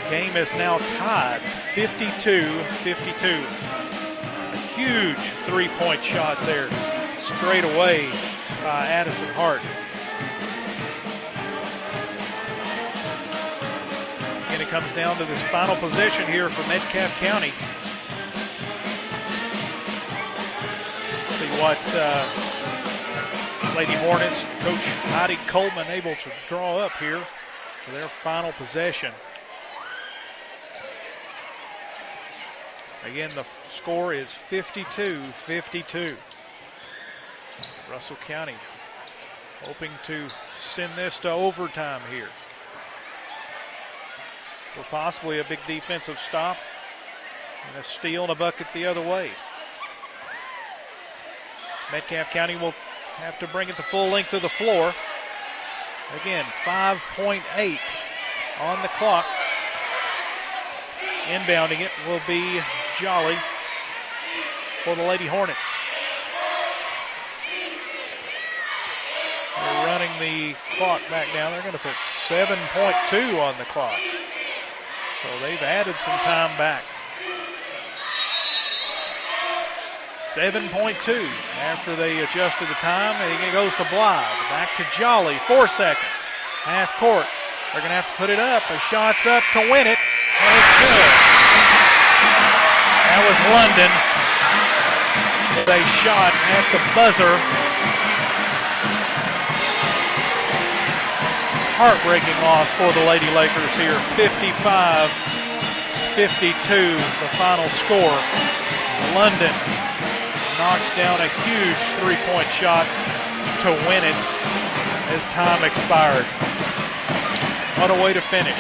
Game is now tied 52-52. A huge three-point shot there. Straight away by Addison Hart. And it comes down to this final possession here for Metcalfe County. See what Lady Hornets coach Heidi Coleman able to draw up here for their final possession. Again, the score is 52-52. Russell County hoping to send this to overtime here. For possibly a big defensive stop and a steal and a bucket the other way. Metcalfe County will have to bring it the full length of the floor. Again, 5.8 on the clock. Inbounding it will be Jolly for the Lady Hornets. They're running the clock back down. They're going to put 7.2 on the clock. So they've added some time back. 7.2 after they adjusted the time. And it goes to Blythe. Back to Jolly. 4 seconds. Half court. They're going to have to put it up. A shot's up to win it. And it's good. That was London. They shot at the buzzer. Heartbreaking loss for the Lady Lakers here, 55-52, the final score. London knocks down a huge three-point shot to win it as time expired. What a way to finish.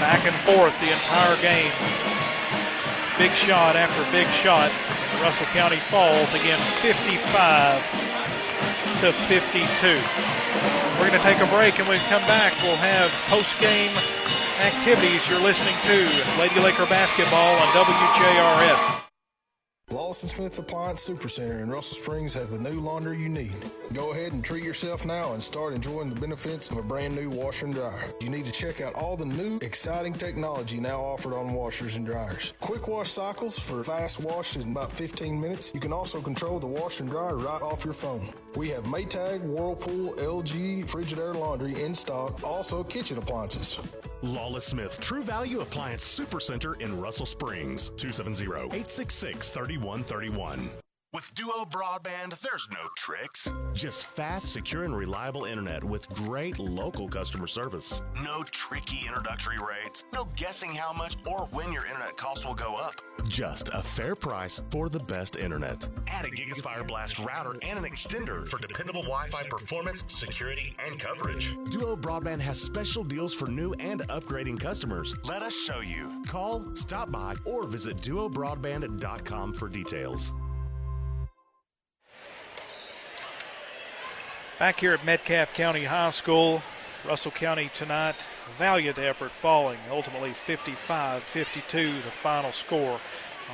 Back and forth the entire game. Big shot after big shot. Russell County falls again, 55-52. We're going to take a break, and when we come back, we'll have post-game activities. You're listening to Lady Laker Basketball on WJRS. Lawless and Smith Appliance Supercenter in Russell Springs has the new laundry you need. Go ahead and treat yourself now and start enjoying the benefits of a brand new washer and dryer. You need to check out all the new, exciting technology now offered on washers and dryers. Quick wash cycles for fast wash in about 15 minutes. You can also control the washer and dryer right off your phone. We have Maytag, Whirlpool, LG, Frigidaire laundry in stock, also kitchen appliances. Lawless Smith True Value Appliance Supercenter in Russell Springs, 270-866-3131. With Duo Broadband, there's no tricks. Just fast, secure, and reliable internet with great local customer service. No tricky introductory rates, no guessing how much or when your internet cost will go up. Just a fair price for the best internet. Add a GigaSpire Blast router and an extender for dependable Wi-Fi performance, security, and coverage. Duo Broadband has special deals for new and upgrading customers. Let us show you. Call, stop by, or visit duobroadband.com for details. Back here at Metcalfe County High School, Russell County tonight, valiant effort falling, ultimately 55-52, the final score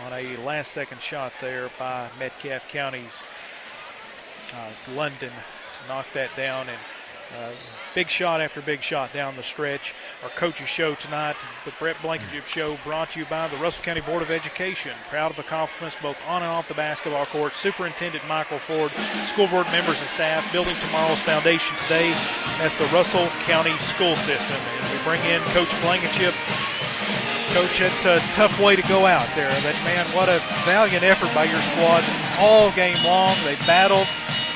on a last-second shot there by Metcalfe County's London to knock that down. And big shot after big shot down the stretch. Our coaches show tonight, the Brett Blankenship Show, brought to you by the Russell County Board of Education. Proud of the compliments both on and off the basketball court. Superintendent Michael Ford, school board members and staff, building tomorrow's foundation today. That's the Russell County school system. And we bring in Coach Blankenship. Coach, it's a tough way to go out there. But, man, what a valiant effort by your squad all game long. They battled.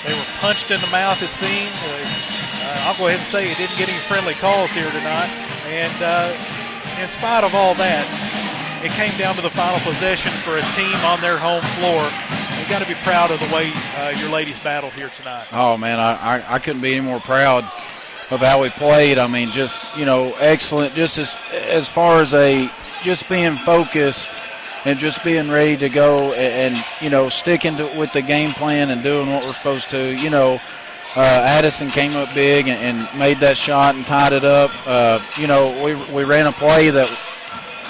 They were punched in the mouth, it seemed. I'll go ahead and say it didn't get any friendly calls here tonight. And in spite of all that, it came down to the final possession for a team on their home floor. You've got to be proud of the way your ladies battled here tonight. Oh, man, I couldn't be any more proud of how we played. I mean, just, you know, excellent. Just as far as just being focused and just being ready to go and you know, sticking with the game plan and doing what we're supposed to, you know. Addison came up big and made that shot and tied it up. You know, we ran a play that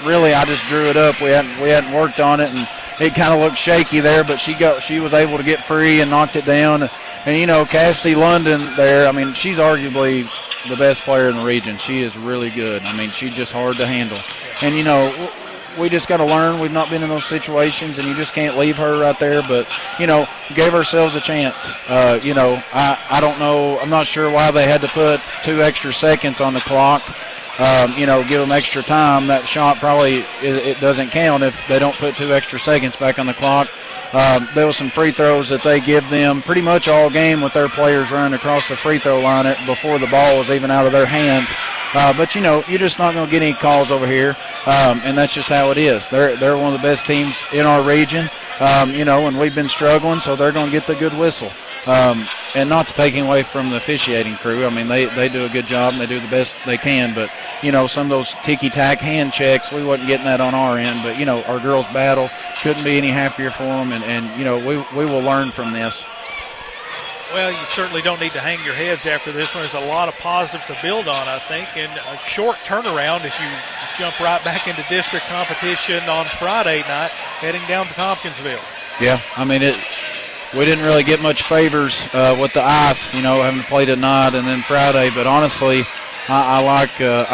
really I just drew it up. We hadn't worked on it, and it kind of looked shaky there, but she was able to get free and knocked it down. And, you know, Cassidy London there, I mean, she's arguably the best player in the region. She is really good. I mean, she's just hard to handle. And, you know, we just got to learn. We've not been in those situations, and you just can't leave her right there. But, you know, gave ourselves a chance. You know, I don't know. I'm not sure why they had to put 2 extra seconds on the clock. You know, give them extra time. That shot probably it doesn't count if they don't put 2 extra seconds back on the clock. There was some free throws that they give them pretty much all game with their players running across the free throw line before the ball was even out of their hands. But, you know, you're just not going to get any calls over here, and that's just how it is. They're one of the best teams in our region, you know, and we've been struggling, so they're going to get the good whistle. And not to take away from the officiating crew. I mean, they do a good job, and they do the best they can. But, you know, some of those ticky-tack hand checks, we wasn't getting that on our end. But, you know, our girls battle. Couldn't be any happier for them, and you know, we will learn from this. Well, you certainly don't need to hang your heads after this one. There's a lot of positives to build on, I think, and a short turnaround as you jump right back into district competition on Friday night, heading down to Tompkinsville. Yeah, I mean, we didn't really get much favors with the ice, you know, having to play tonight and then Friday. But honestly, I like the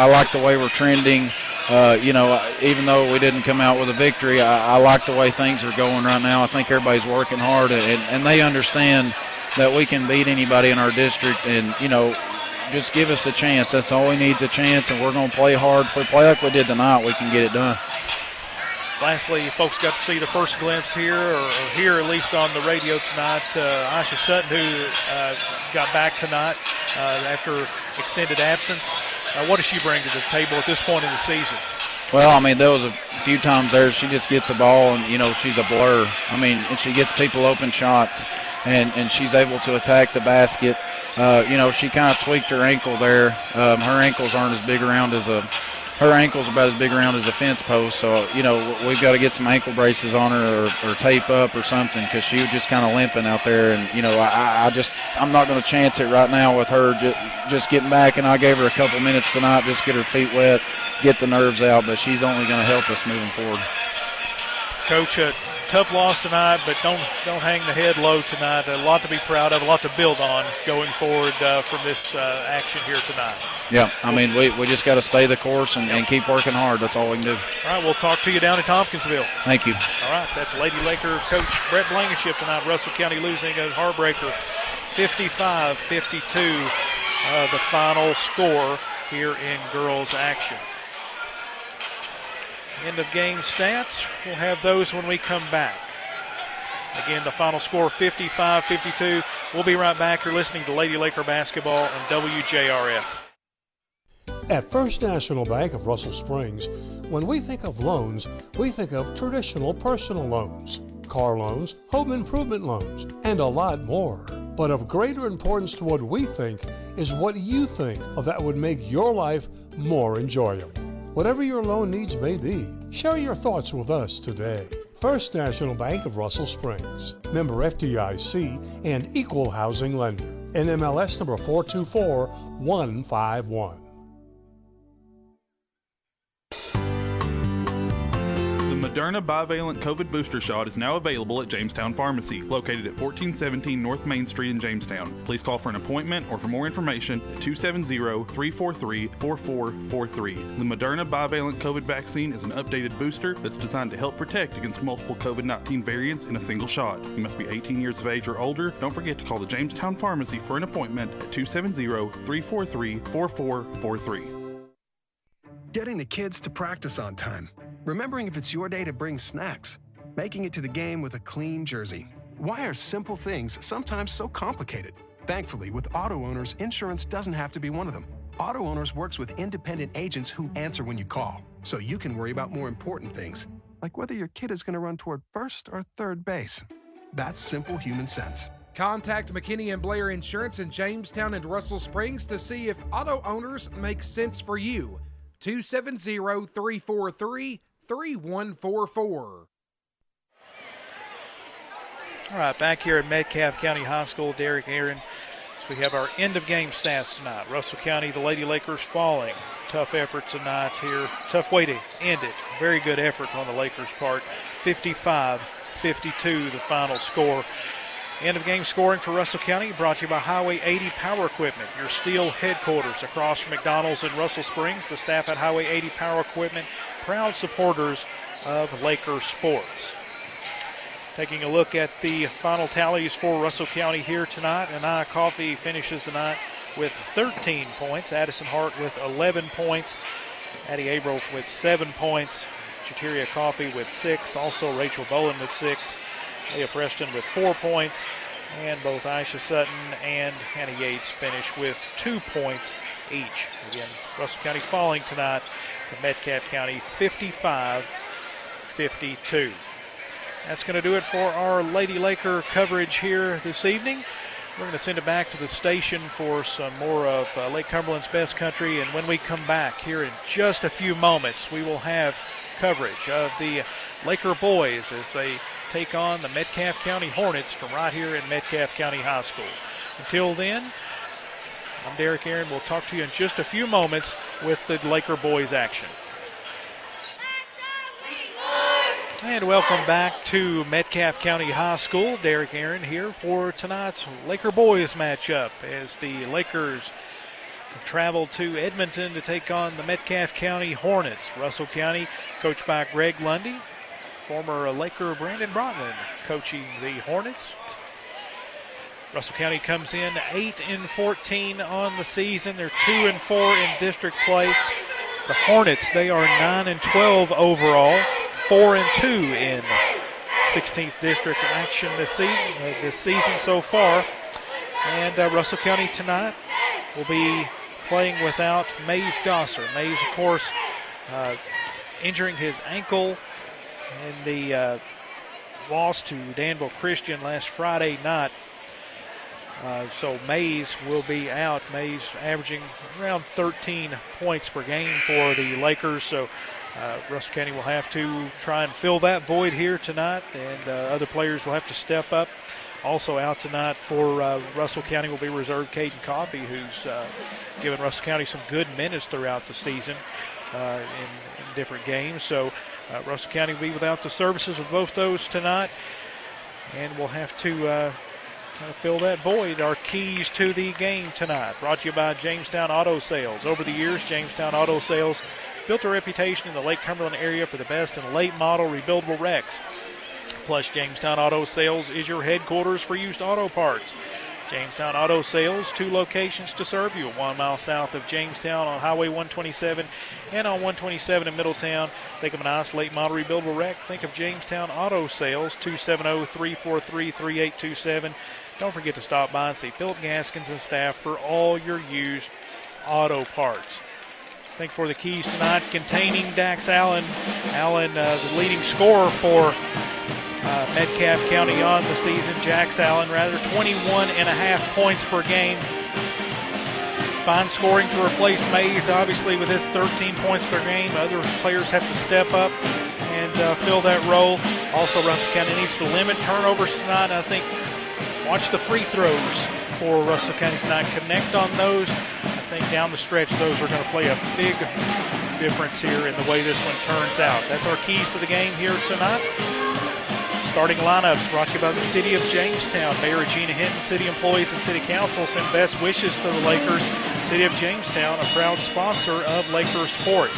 way we're trending. You know, even though we didn't come out with a victory, I like the way things are going right now. I think everybody's working hard, and they understand that we can beat anybody in our district, and, you know, just give us a chance. That's all we need is a chance, and we're going to play hard. If we play like we did tonight, we can get it done. Lastly, folks got to see the first glimpse here, or here at least on the radio tonight, Aisha Sutton, who got back tonight after extended absence. What does she bring to the table at this point in the season? Well, I mean, there was a few times there she just gets the ball and, you know, she's a blur. I mean, and she gets people open shots, and she's able to attack the basket. You know, she kind of tweaked her ankle there. Her ankles aren't as big around as a her ankle's about as big around as a fence post, so, you know, we've got to get some ankle braces on her or tape up or something, because she was just kind of limping out there. And, you know, I'm not going to chance it right now with her just getting back, and I gave her a couple minutes tonight just to get her feet wet, get the nerves out, but she's only going to help us moving forward. Coach, tough loss tonight, but don't hang the head low tonight. A lot to be proud of, a lot to build on going forward from this action here tonight. Yeah, I mean, we just got to stay the course and keep working hard. That's all we can do. All right, we'll talk to you down in Tompkinsville. Thank you. All right, that's Lady Laker coach Brett Blankenship tonight. Russell County losing a heartbreaker, 55-52, the final score here in girls action. End of game stats, we'll have those when we come back. Again, the final score, 55-52. We'll be right back. You're listening to Lady Laker Basketball and WJRS. At First National Bank of Russell Springs, when we think of loans, we think of traditional personal loans, car loans, home improvement loans, and a lot more. But of greater importance to what we think is what you think of that would make your life more enjoyable. Whatever your loan needs may be, share your thoughts with us today. First National Bank of Russell Springs, member FDIC and equal housing lender. NMLS number 424151. The Moderna bivalent COVID booster shot is now available at Jamestown Pharmacy, located at 1417 North Main Street in Jamestown. Please call for an appointment or for more information at 270-343-4443. The Moderna bivalent COVID vaccine is an updated booster that's designed to help protect against multiple COVID-19 variants in a single shot. You must be 18 years of age or older. Don't forget to call the Jamestown Pharmacy for an appointment at 270-343-4443. Getting the kids to practice on time. Remembering if it's your day to bring snacks. Making it to the game with a clean jersey. Why are simple things sometimes so complicated? Thankfully, with Auto Owners, insurance doesn't have to be one of them. Auto Owners works with independent agents who answer when you call, so you can worry about more important things, like whether your kid is going to run toward first or third base. That's simple human sense. Contact McKinney and Blair Insurance in Jamestown and Russell Springs to see if Auto Owners makes sense for you. 270-343-3144. All right, back here at Metcalfe County High School, Derek Aaron. So we have our end-of-game stats tonight. Russell County, the Lady Lakers falling. Tough effort tonight here. Tough way to end it. Very good effort on the Lakers' part. 55-52, the final score. End-of-game scoring for Russell County brought to you by Highway 80 Power Equipment, your steel headquarters across from McDonald's in Russell Springs. The staff at Highway 80 Power Equipment, proud supporters of Laker sports. Taking a look at the final tallies for Russell County here tonight, Anaya Coffey finishes the night with 13 points, Addison Hart with 11 points, Addie Abreu with 7 points, Chateria Coffey with 6, also Rachel Bowen with 6, Leah Preston with 4 points, and both Aisha Sutton and Hannah Yates finish with 2 points each. Again, Russell County falling tonight to Metcalfe County, 55-52. That's going to do it for our Lady Laker coverage here this evening. We're going to send it back to the station for some more of Lake Cumberland's Best Country, and when we come back here in just a few moments, we will have coverage of the Laker boys as they take on the Metcalfe County Hornets from right here in Metcalfe County High School. Until then, I'm Derek Aaron. We'll talk to you in just a few moments with the Laker boys action. And welcome back to Metcalfe County High School. Derek Aaron here for tonight's Laker boys matchup as the Lakers have traveled to Edmonton to take on the Metcalfe County Hornets. Russell County, coached by Greg Lundy. Former Laker Brandon Brotman coaching the Hornets. Russell County comes in 8-14 on the season. They're 2-4 in district play. The Hornets, they are 9-12 overall, 4-2 in 16th district action this season so far. And Russell County tonight will be playing without Mays Gosser. Mays, of course, injuring his ankle in the loss to Danville Christian last Friday night. So Mays will be out. Mays averaging around 13 points per game for the Lakers. So Russell County will have to try and fill that void here tonight, and other players will have to step up. Also out tonight for Russell County will be reserve Caden Coffey, who's given Russell County some good minutes throughout the season in different games. So Russell County will be without the services of both those tonight, and we'll have to kind of fill that void. Our keys to the game tonight brought to you by Jamestown Auto Sales. Over the years, Jamestown Auto Sales built a reputation in the Lake Cumberland area for the best in late model rebuildable wrecks. Plus, Jamestown Auto Sales is your headquarters for used auto parts. Jamestown Auto Sales, 2 locations to serve you, 1 mile south of Jamestown on Highway 127 and on 127 in Middletown. Think of a nice late model rebuildable wreck, think of Jamestown Auto Sales, 270-343-3827. Don't forget to stop by and see Philip Gaskins and staff for all your used auto parts. I think for the keys tonight, containing Dax Allen. Allen, the leading scorer for Metcalfe County on the season. Jax Allen, rather, 21.5 points per game. Fine scoring to replace Mays, obviously, with his 13 points per game. Other players have to step up and fill that role. Also, Russell County needs to limit turnovers tonight. I think watch the free throws for Russell County tonight. Connect on those. I think down the stretch, those are going to play a big difference here in the way this one turns out. That's our keys to the game here tonight. Starting lineups brought to you by the City of Jamestown. Mayor Regina Hinton, city employees, and city council send best wishes to the Lakers. City of Jamestown, a proud sponsor of Laker sports.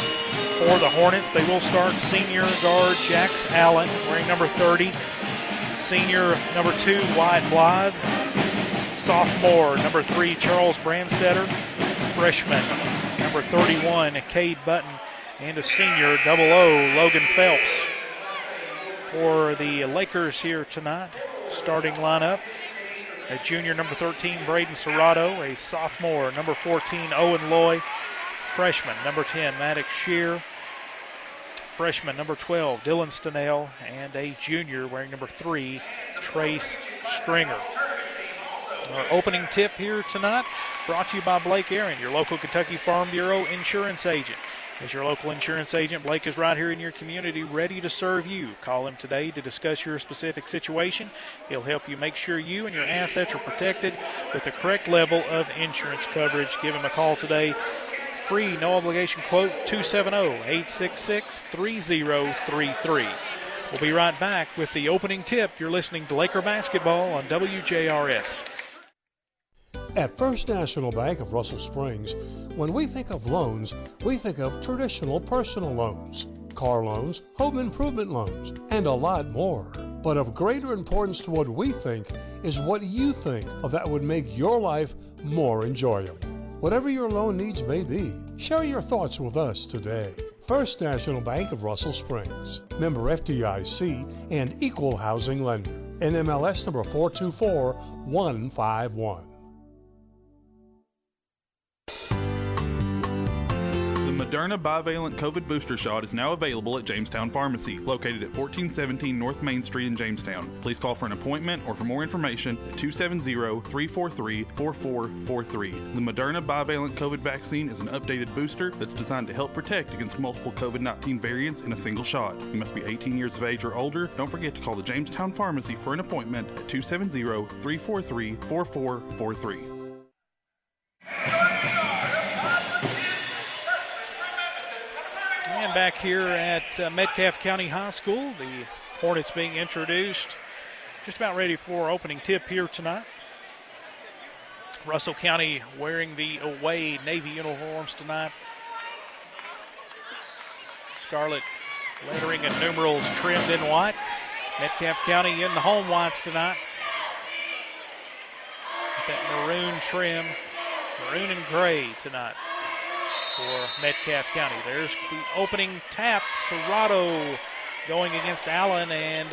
For the Hornets, they will start senior guard Jax Allen, wearing number 30. Senior number 2, Wyatt Blythe. Sophomore number 3, Charles Branstetter. Freshman number 31, Cade Button. And a senior, Logan Phelps. For the Lakers here tonight, starting lineup, a junior number 13, Braden Serrato, a sophomore number 14, Owen Loy, freshman number 10, Maddox Shear, freshman number 12, Dylan Stenell, and a junior wearing number 3, Trace Stringer. Our opening tip here tonight, brought to you by Blake Aaron, your local Kentucky Farm Bureau insurance agent. As your local insurance agent, Blake is right here in your community, ready to serve you. Call him today to discuss your specific situation. He'll help you make sure you and your assets are protected with the correct level of insurance coverage. Give him a call today. Free, no obligation quote, 270-866-3033. We'll be right back with the opening tip. You're listening to Laker Basketball on WJRS. At First National Bank of Russell Springs, when we think of loans, we think of traditional personal loans, car loans, home improvement loans, and a lot more. But of greater importance to what we think is what you think of that would make your life more enjoyable. Whatever your loan needs may be, share your thoughts with us today. First National Bank of Russell Springs, member FDIC and equal housing lender, NMLS number 424151. Moderna bivalent COVID booster shot is now available at Jamestown Pharmacy, located at 1417 North Main Street in Jamestown. Please call for an appointment or for more information at 270-343-4443. The Moderna bivalent COVID vaccine is an updated booster that's designed to help protect against multiple COVID-19 variants in a single shot. You must be 18 years of age or older. Don't forget to call the Jamestown Pharmacy for an appointment at 270-343-4443. Back here at Metcalfe County High School, the Hornets being introduced. Just about ready for opening tip here tonight. Russell County wearing the away Navy uniforms tonight. Scarlet lettering and numerals trimmed in white. Metcalfe County in the home whites tonight. With that maroon trim, maroon and gray tonight. For Metcalfe County. There's the opening tap. Serrato going against Allen, and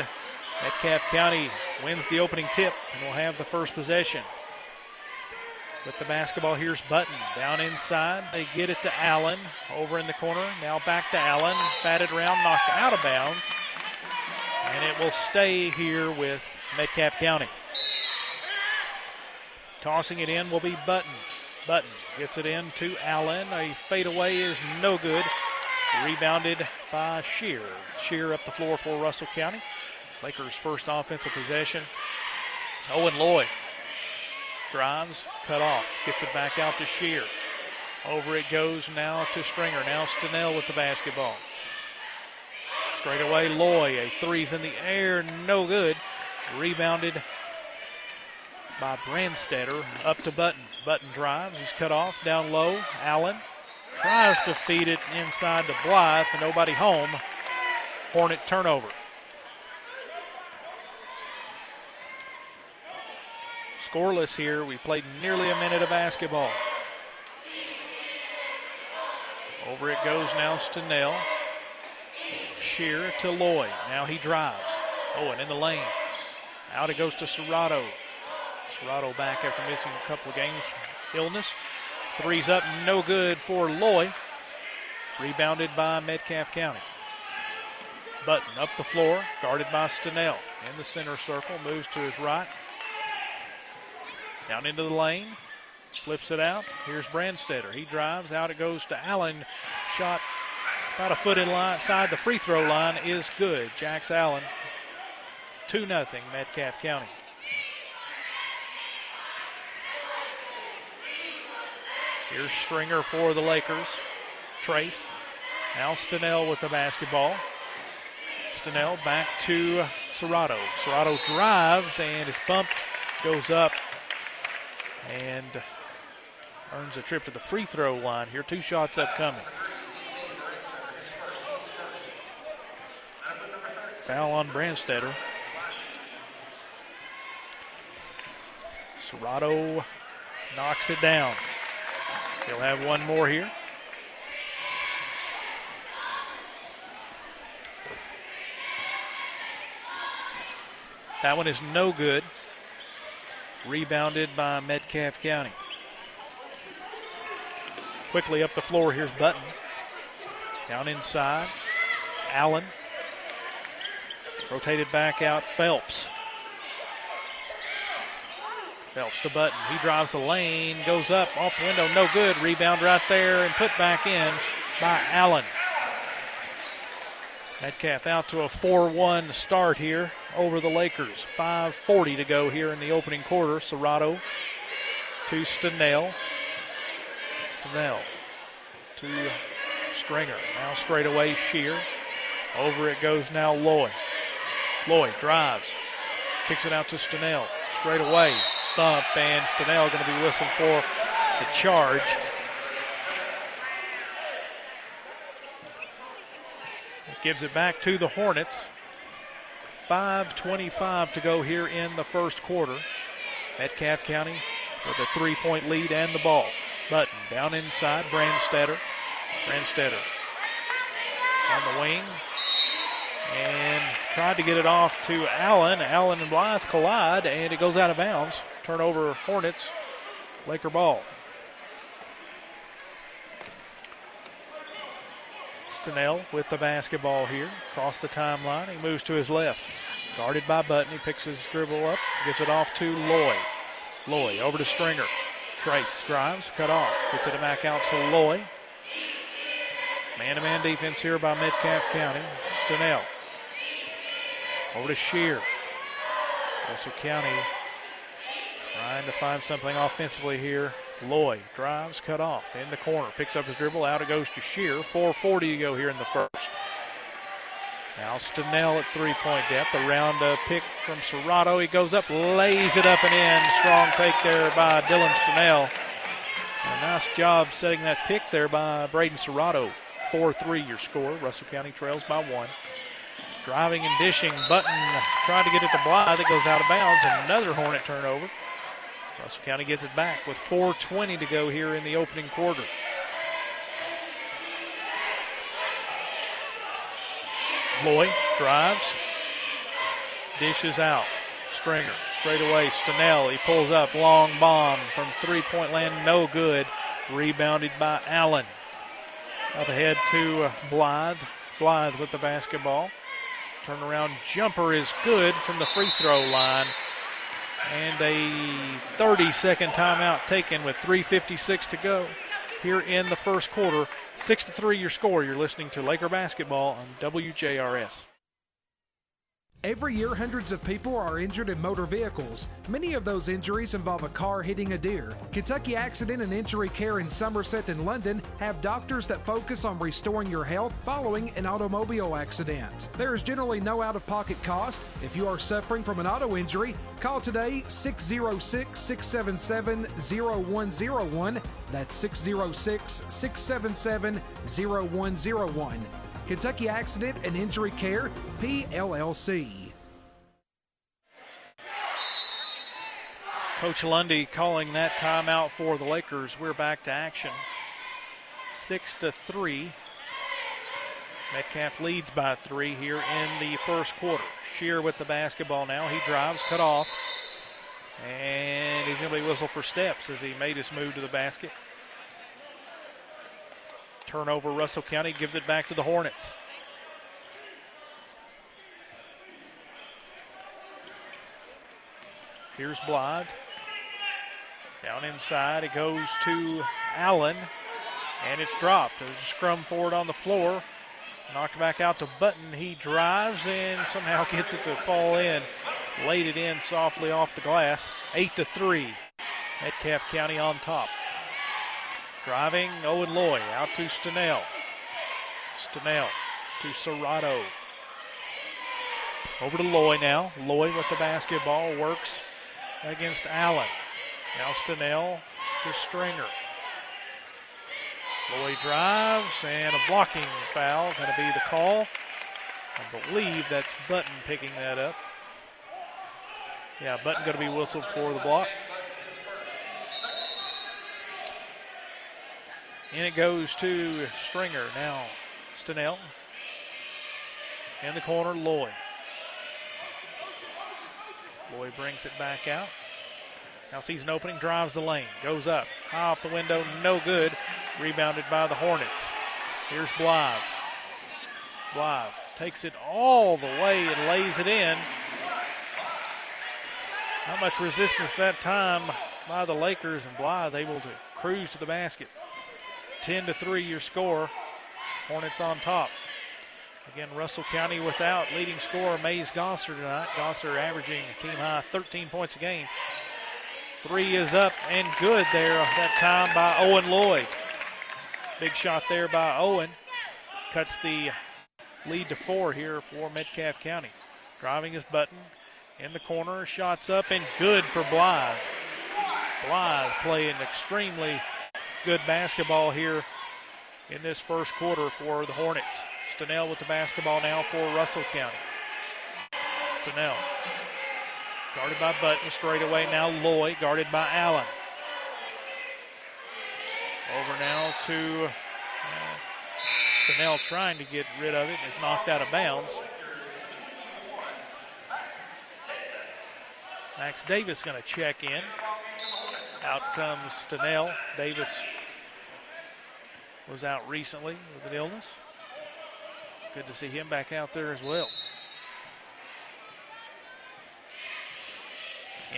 Metcalfe County wins the opening tip and will have the first possession. With the basketball, here's Button down inside. They get it to Allen over in the corner. Now back to Allen. Batted around, knocked out of bounds. And it will stay here with Metcalfe County. Tossing it in will be Button. Button gets it in to Allen. A fadeaway is no good. Rebounded by Shear. Shear up the floor for Russell County. Lakers' first offensive possession. Owen Lloyd drives, cut off, gets it back out to Shear. Over it goes now to Stringer. Now Stenell with the basketball. Straight away, Loy. A three's in the air, no good. Rebounded by Brandstetter up to Button. Button drives, he's cut off, down low. Allen tries to feed it inside to Blythe, nobody home. Hornet turnover. Scoreless here, we played nearly a minute of basketball. Over it goes now Stenell. Shear to Lloyd, now he drives. Owen in the lane. Out it goes to Serrato. Serrato back after missing a couple of games, illness. Three's up, no good for Lloyd. Rebounded by Metcalfe County. Button up the floor, guarded by Stenell. In the center circle, moves to his right. Down into the lane, flips it out. Here's Brandstetter. He drives, out it goes to Allen. Shot about a foot inside the free throw line is good. Jax Allen, 2-0 Metcalfe County. Here's Stringer for the Lakers. Trace, now Stenell with the basketball. Stenell back to Serrato. Serrato drives and is bumped, goes up, and earns a trip to the free throw line here. Two shots upcoming. Foul on Brandstetter. Serrato knocks it down. He'll have one more here. That one is no good. Rebounded by Metcalfe County. Quickly up the floor, here's Button. Down inside, Allen. Rotated back out, Phelps. Phelps to Button, he drives the lane, goes up, off the window, no good. Rebound right there and put back in by Allen. Metcalfe out to a 4-1 start here over the Lakers. 5:40 to go here in the opening quarter. Serrato to Stenell. Stenell to Stringer. Now straight away, Shear. Over it goes now Lloyd. Lloyd drives. Kicks it out to Stenell. Straight away, bump, and Stenell going to be whistled for the charge. Gives it back to the Hornets. 5:25 to go here in the first quarter. Metcalfe County with a three-point lead and the ball. Button down inside, Brandstetter. Brandstetter on the wing and tried to get it off to Allen. Allen and Blythe collide, and it goes out of bounds. Turnover, Hornets, Laker ball. Stenell with the basketball here, across the timeline. He moves to his left, guarded by Button. He picks his dribble up, gets it off to Loy. Loy over to Stringer. Trace drives, cut off, gets it back out to Loy. Man-to-man defense here by Metcalfe County. Stenell over to Shear. Russell County trying to find something offensively here. Loy drives, cut off, in the corner, picks up his dribble, out it goes to Shear. 4:40 to go here in the first. Now Stenell at three-point depth, around a pick from Serrato. He goes up, lays it up and in. Strong take there by Dylan Stenell. A nice job setting that pick there by Braden Serrato. 4-3 your score. Russell County trails by one. Driving and dishing, Button trying to get it to Blythe. It goes out of bounds, another Hornet turnover. Russell County gets it back with 4:20 to go here in the opening quarter. Lloyd drives, dishes out. Stringer straight away. Stenell, he pulls up, long bomb from three-point land, no good. Rebounded by Allen. Up ahead to Blythe. Blythe with the basketball. Turnaround jumper is good from the free throw line. And a 30-second timeout taken with 3:56 to go here in the first quarter. 6-3 your score. You're listening to Laker Basketball on WJRS. Every year, hundreds of people are injured in motor vehicles. Many of those injuries involve a car hitting a deer. Kentucky Accident and Injury Care in Somerset and London have doctors that focus on restoring your health following an automobile accident. There is generally no out-of-pocket cost. If you are suffering from an auto injury, call today 606-677-0101. That's 606-677-0101. Kentucky Accident and Injury Care, PLLC. Coach Lundy calling that timeout for the Lakers. We're back to action. 6-3. Metcalfe leads by 3 here in the first quarter. Shear with the basketball now. He drives, cut off. And he's going to be whistled for steps as he made his move to the basket. Turnover, Russell County gives it back to the Hornets. Here's Blythe. Down inside, it goes to Allen, and it's dropped. There's a scrum forward on the floor. Knocked back out to Button. He drives and somehow gets it to fall in. Laid it in softly off the glass. 8-3. Metcalfe County on top. Driving, Owen Loy out to Stenell. Stenell to Serrato. Over to Loy now. Loy with the basketball, works against Allen. Now Stenell to Stringer. Loy drives, and a blocking foul going to be the call. I believe that's Button picking that up. Yeah, Button going to be whistled for the block. And it goes to Stringer. Now Stenell in the corner, Loy. Loy brings it back out. Now sees an opening, drives the lane, goes up, high off the window, no good. Rebounded by the Hornets. Here's Blythe. Blythe takes it all the way and lays it in. Not much resistance that time by the Lakers, and Blythe able to cruise to the basket. 10-3 your score. Hornets on top. Again, Russell County without leading scorer Mays Gosser tonight. Gosser averaging a team-high 13 points a game. Three is up and good there that time by Owen Lloyd. Big shot there by Owen. Cuts the lead to 4 here for Metcalfe County. Driving his Button in the corner. Shots up and good for Blythe. Blythe playing extremely good basketball here in this first quarter for the Hornets. Stenell with the basketball now for Russell County. Stenell guarded by Button, straight away now Loy, guarded by Allen. Over now to Stenell trying to get rid of it, and it's knocked out of bounds. Max Davis going to check in. Out comes Stenell. Davis was out recently with an illness. Good to see him back out there as well.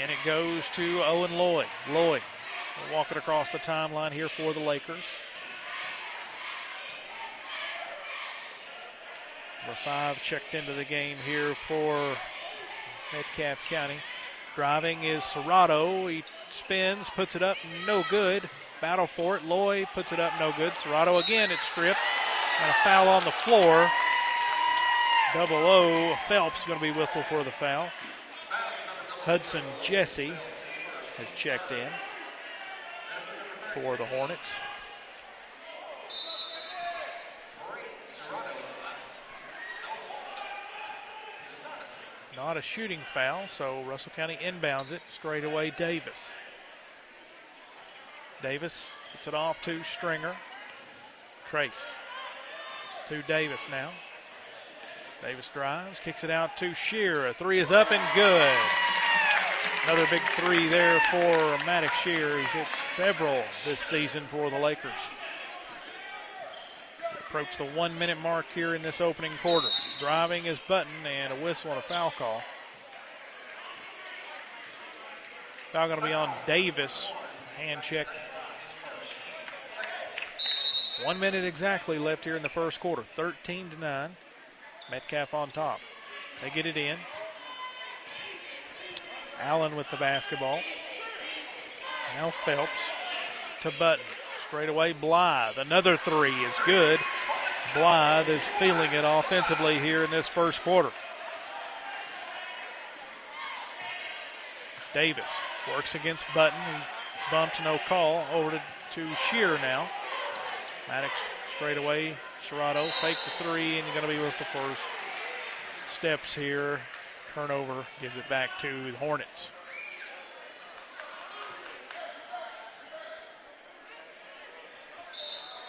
And it goes to Owen Loy. Loy will walk it across the timeline here for the Lakers. Number 5 checked into the game here for Metcalfe County. Driving is Serrato. He spins, puts it up, no good. Battle for it. Loy puts it up, no good. Serrato again, it's stripped. And a foul on the floor. Double O. Phelps going to be whistled for the foul. Hudson Jesse has checked in for the Hornets. Not a shooting foul, so Russell County inbounds it. Straight away, Davis. Davis gets it off to Stringer. Trace to Davis now. Davis drives, kicks it out to Shear. A three is up and good. Another big three there for Maddox Shear. He's hit several this season for the Lakers. Approach the 1-minute mark here in this opening quarter. Driving is Button, and a whistle and a foul call. Foul going to be on Davis. Hand check. 1 minute exactly left here in the first quarter. 13-9. Metcalfe on top. They get it in. Allen with the basketball. Now Phelps to Button. Straight away, Blythe. Another three is good. Blythe is feeling it offensively here in this first quarter. Davis works against Button, who bumped, no call. Over to Shear now. Maddox straight away. Serrato fake the three, and going to be Russell first. Steps here. Turnover gives it back to the Hornets.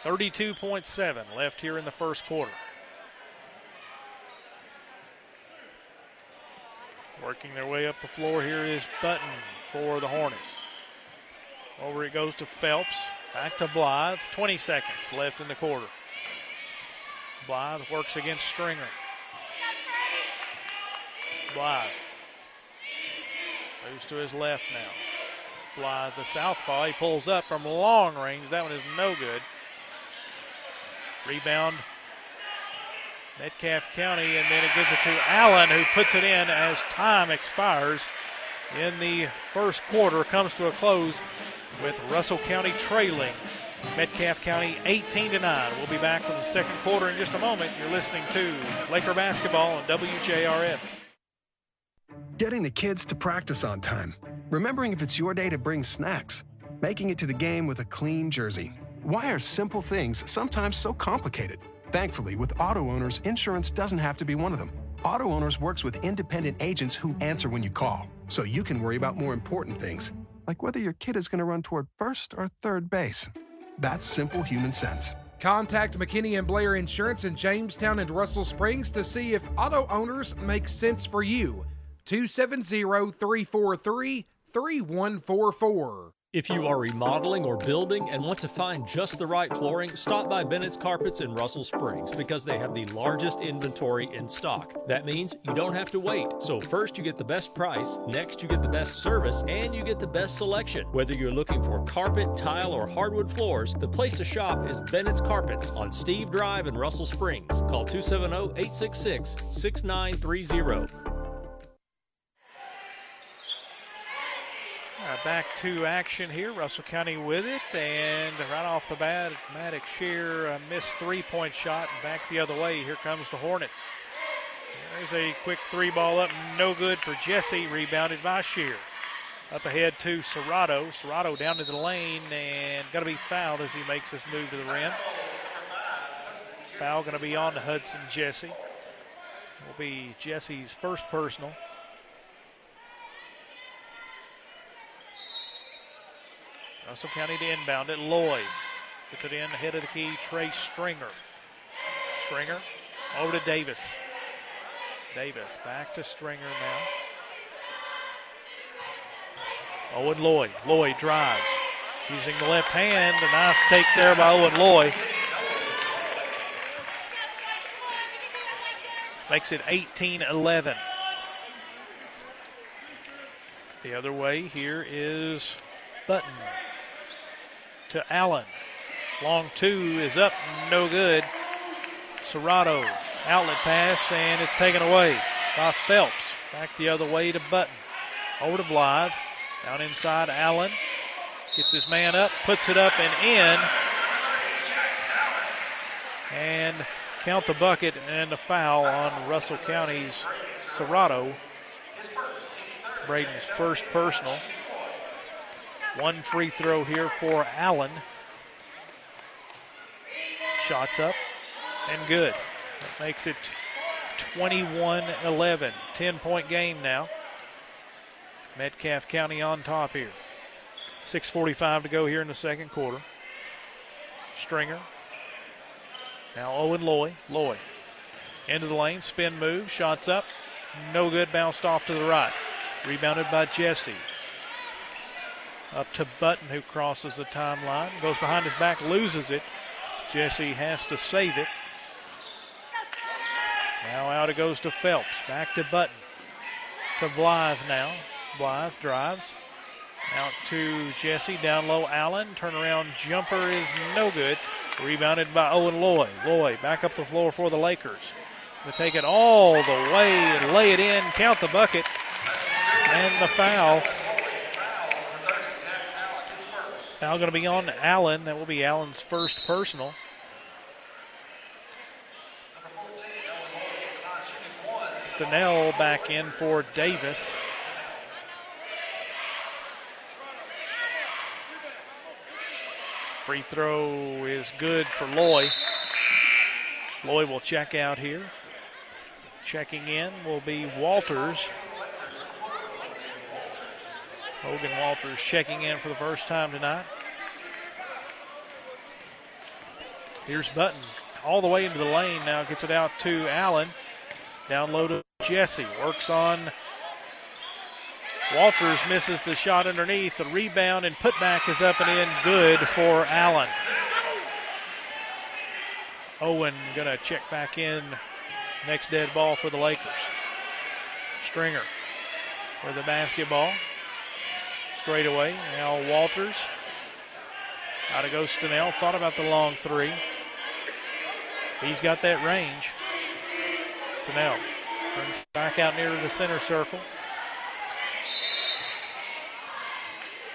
.7 left here in the first quarter. Working their way up the floor here is Button for the Hornets. Over it goes to Phelps, back to Blythe. 20 seconds left in the quarter. Blythe works against Stringer. Blythe moves to his left now. Blythe, the southpaw, he pulls up from long range. That one is no good. Rebound, Metcalfe County, and then it gives it to Allen, who puts it in as time expires in the first quarter. Comes to a close with Russell County trailing Metcalfe County 18-9. We'll be back for the second quarter in just a moment. You're listening to Laker Basketball on WJRS. Getting the kids to practice on time. Remembering if it's your day to bring snacks. Making it to the game with a clean jersey. Why are simple things sometimes so complicated? Thankfully, with Auto Owners, insurance doesn't have to be one of them. Auto Owners works with independent agents who answer when you call, so you can worry about more important things, like whether your kid is going to run toward first or third base. That's simple human sense. Contact McKinney and Blair Insurance in Jamestown and Russell Springs to see if Auto Owners makes sense for you. 270-343-3144. If you are remodeling or building and want to find just the right flooring, stop by Bennett's Carpets in Russell Springs because they have the largest inventory in stock. That means you don't have to wait. So first you get the best price, next you get the best service, and you get the best selection. Whether you're looking for carpet, tile, or hardwood floors, the place to shop is Bennett's Carpets on Steve Drive in Russell Springs. Call 270-866-6930. Back to action here. Russell County with it, and right off the bat, Maddox Shear missed three-point shot, and back the other way. Here comes the Hornets. There's a quick three ball up, no good for Jesse, rebounded by Shear. Up ahead to Serrato. Serrato down to the lane, and going to be fouled as he makes his move to the rim. Foul going to be on to Hudson Jesse. Will be Jesse's first personal. Russell County to inbound it. Lloyd gets it in ahead of the key. Trey Stringer. Stringer over to Davis. Davis back to Stringer now. Owen Lloyd. Lloyd drives. Using the left hand. A nice take there by Owen Lloyd. Makes it 18-11. The other way here is Button to Allen. Long two is up, no good. Serrato, outlet pass, and it's taken away by Phelps. Back the other way to Button. Over to Blythe. Down inside, Allen. Gets his man up, puts it up and in. And count the bucket and the foul on Russell County's Serrato. Braden's first personal. One free throw here for Allen. Shots up and good. That makes it 21-11. 10-point game now. Metcalfe County on top here. 6:45 to go here in the second quarter. Stringer. Now Owen Loy. Loy into the lane, spin move, shots up. No good, bounced off to the right. Rebounded by Jesse. Up to Button, who crosses the timeline, goes behind his back, loses it. Jesse has to save it. Now out it goes to Phelps, back to Button. To Blythe now. Blythe drives, Out to Jesse, down low Allen, turnaround jumper is no good. Rebounded by Owen Loy. Loy back up the floor for the Lakers. They take it all the way and lay it in, count the bucket, and the foul. Foul going to be on Allen. That will be Allen's first personal. Stanell back in for Davis. Free throw is good for Loy. Loy will check out here. Checking in will be Walters. Hogan Walters checking in for the first time tonight. Here's Button all the way into the lane now. Gets it out to Allen. Down low to Jesse. Works on Walters, misses the shot underneath. The rebound and putback is up and in. Good for Allen. Owen going to check back in. Next dead ball for the Lakers. Stringer for the basketball. Straight away. Now Walters. Out it goes Stanell. Thought about the long three. He's got that range. Stanell turns back out near the center circle.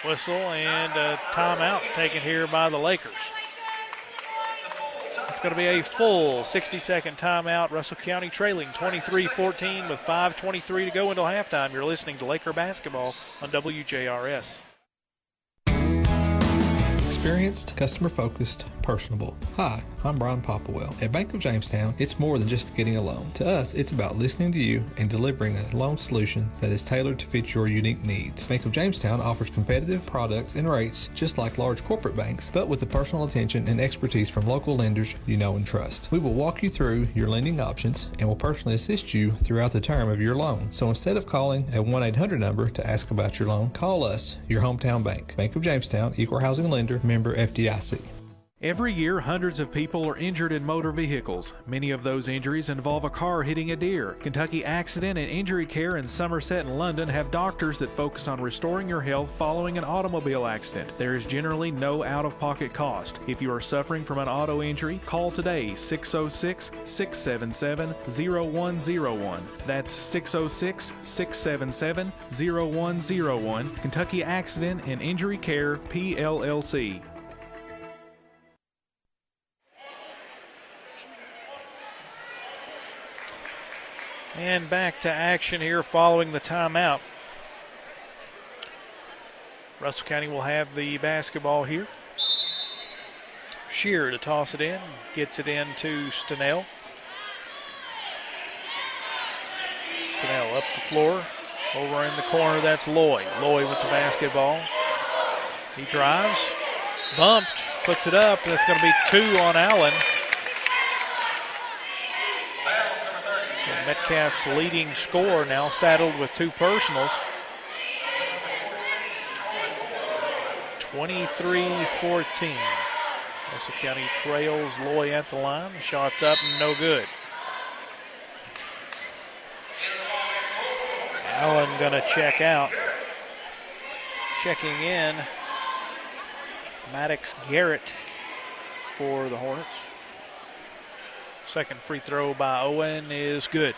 Whistle and a timeout taken here by the Lakers. It's going to be a full 60-second timeout. Russell County trailing 23-14 with 5:23 to go until halftime. You're listening to Laker basketball on WJRS. Experienced, customer-focused, personable. Hi, I'm Brian Popplewell. At Bank of Jamestown, it's more than just getting a loan. To us, it's about listening to you and delivering a loan solution that is tailored to fit your unique needs. Bank of Jamestown offers competitive products and rates just like large corporate banks, but with the personal attention and expertise from local lenders you know and trust. We will walk you through your lending options and will personally assist you throughout the term of your loan. So instead of calling a 1-800 number to ask about your loan, call us, your hometown bank. Bank of Jamestown, Equal Housing Lender, member FDIC. Every year, hundreds of people are injured in motor vehicles. Many of those injuries involve a car hitting a deer. Kentucky Accident and Injury Care in Somerset and London have doctors that focus on restoring your health following an automobile accident. There is generally no out-of-pocket cost. If you are suffering from an auto injury, call today, 606-677-0101. That's 606-677-0101. Kentucky Accident and Injury Care, PLLC. And back to action here following the timeout. Russell County will have the basketball here. Shear to toss it in. Gets it in to Stanell. Stanell up the floor. Over in the corner, that's Loy. Loy with the basketball. He drives. Bumped. Puts it up. That's going to be two on Allen. Metcalfe's leading scorer now saddled with two personals. 23-14. Russell County trails. Loy at the line. Shots up and no good. Allen going to check out. Checking in, Maddox Garrett for the Hornets. Second free throw by Owen is good.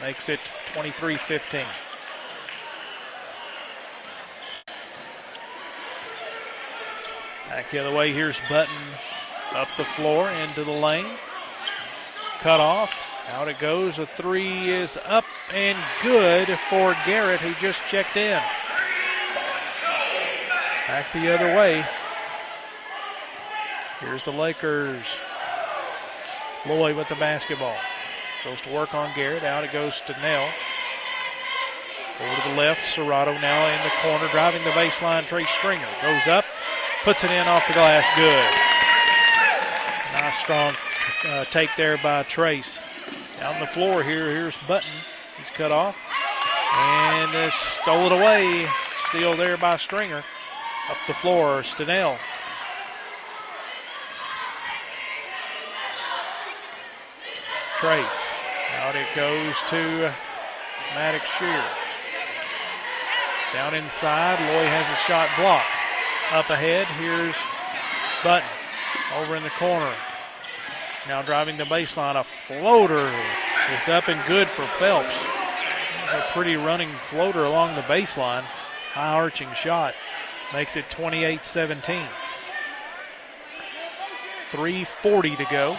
Makes it 23-15. Back the other way, here's Button up the floor into the lane. Cut off, out it goes. A three is up and good for Garrett, who just checked in. Back the other way. Here's the Lakers. Loy with the basketball. Goes to work on Garrett. Out it goes to Nell. Over to the left. Serrato now in the corner. Driving the baseline. Trey Stringer goes up. Puts it in off the glass. Good. Nice strong take there by Trace. Down the floor here. Here's Button. He's cut off. And stole it away. Steal there by Stringer. Up the floor. Stanell. Trace. Out it goes to Maddox Shear. Down inside, Loy has a shot blocked. Up ahead, here's Button over in the corner. Now driving the baseline, a floater is up and good for Phelps. A pretty running floater along the baseline. High arching shot makes it 28-17. 3:40 to go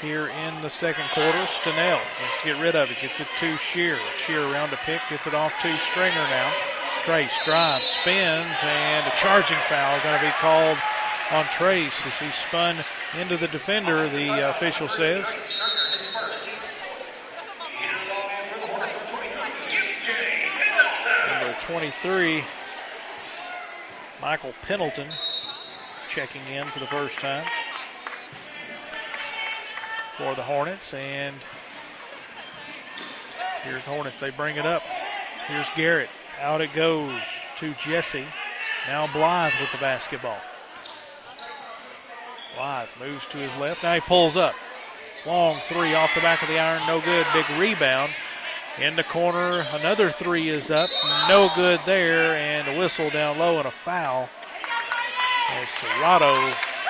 here in the second quarter. Stenell wants to get rid of it, gets it to Shear. Shear around the pick, gets it off to Stringer now. Trace drives, spins, and a charging foul is going to be called on Trace as he spun into the defender, the official says. Number 23, Michael Pendleton, checking in for the first time for the Hornets. And here's the Hornets. They bring it up. Here's Garrett. Out it goes to Jesse. Now Blythe with the basketball. Blythe moves to his left. Now he pulls up. Long three off the back of the iron. No good. Big rebound. In the corner. Another three is up. No good there. And a whistle down low and a foul. And Serrato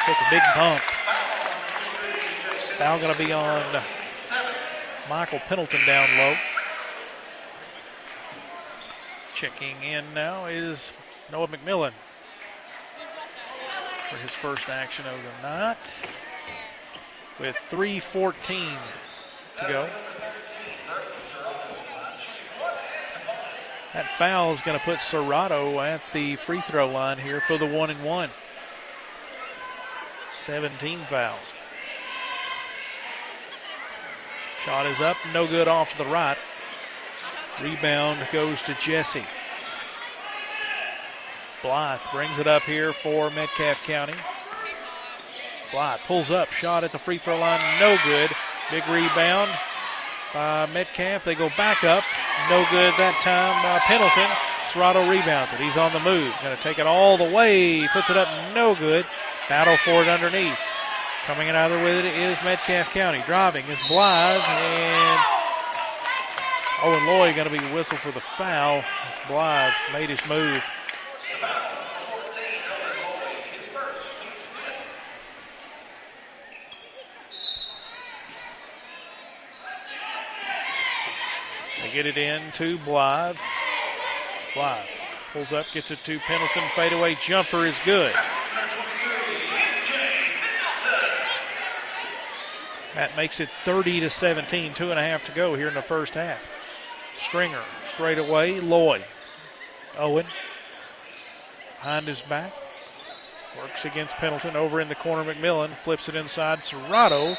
took a big bump. Foul going to be on Michael Pendleton down low. Checking in now is Noah McMillan for his first action of the night with 3:14 to go. That foul is going to put Serrato at the free throw line here for the 1-and-1. 17 fouls. Shot is up, no good off to the right. Rebound goes to Jesse. Blythe brings it up here for Metcalfe County. Blythe pulls up, shot at the free throw line, no good. Big rebound by Metcalfe. They go back up, no good that time by Pendleton. Serrato rebounds it. He's on the move, going to take it all the way. Puts it up, no good. Battle for it underneath. Coming in either with it is Metcalfe County. Driving is Blythe, and Owen Loy going to be whistled for the foul as Blythe made his move. They get it in to Blythe. Blythe pulls up, gets it to Pendleton. Fadeaway jumper is good. That makes it 30-17, 2.5 to go here in the first half. Stringer straight away, Loy. Owen behind his back. Works against Pendleton over in the corner. McMillan flips it inside. Serrato.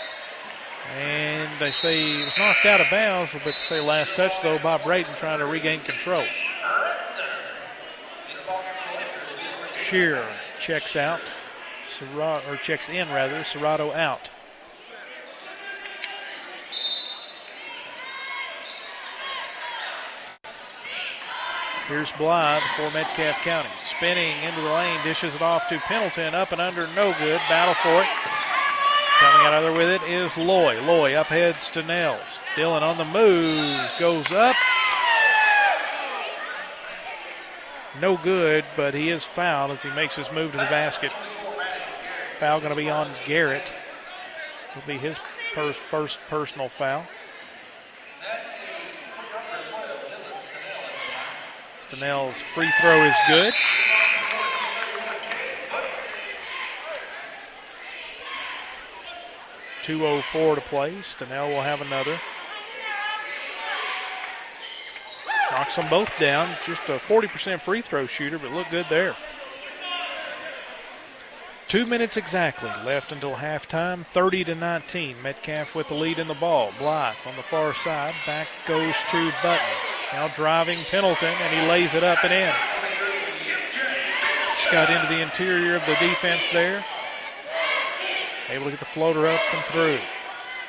And they say it was knocked out of bounds, but they say last touch, though, by Brayton trying to regain control. Shear checks out. Checks in, rather. Serrato out. Here's Blythe for Metcalfe County. Spinning into the lane, dishes it off to Pendleton. Up and under, no good. Battle for it. Coming out other with it is Loy. Loy up heads to Nels. Dillon on the move, goes up. No good, but he is fouled as he makes his move to the basket. Foul going to be on Garrett. It'll be his first personal foul. Stenell's free throw is good. .204 to play. Stenell will have another. Knocks them both down. Just a 40% free throw shooter, but looked good there. 2 minutes exactly left until halftime. 30-19. Metcalfe with the lead in the ball. Blythe on the far side. Back goes to Button. Now driving Pendleton, and he lays it up and in. Just got into the interior of the defense there. Able to get the floater up and through.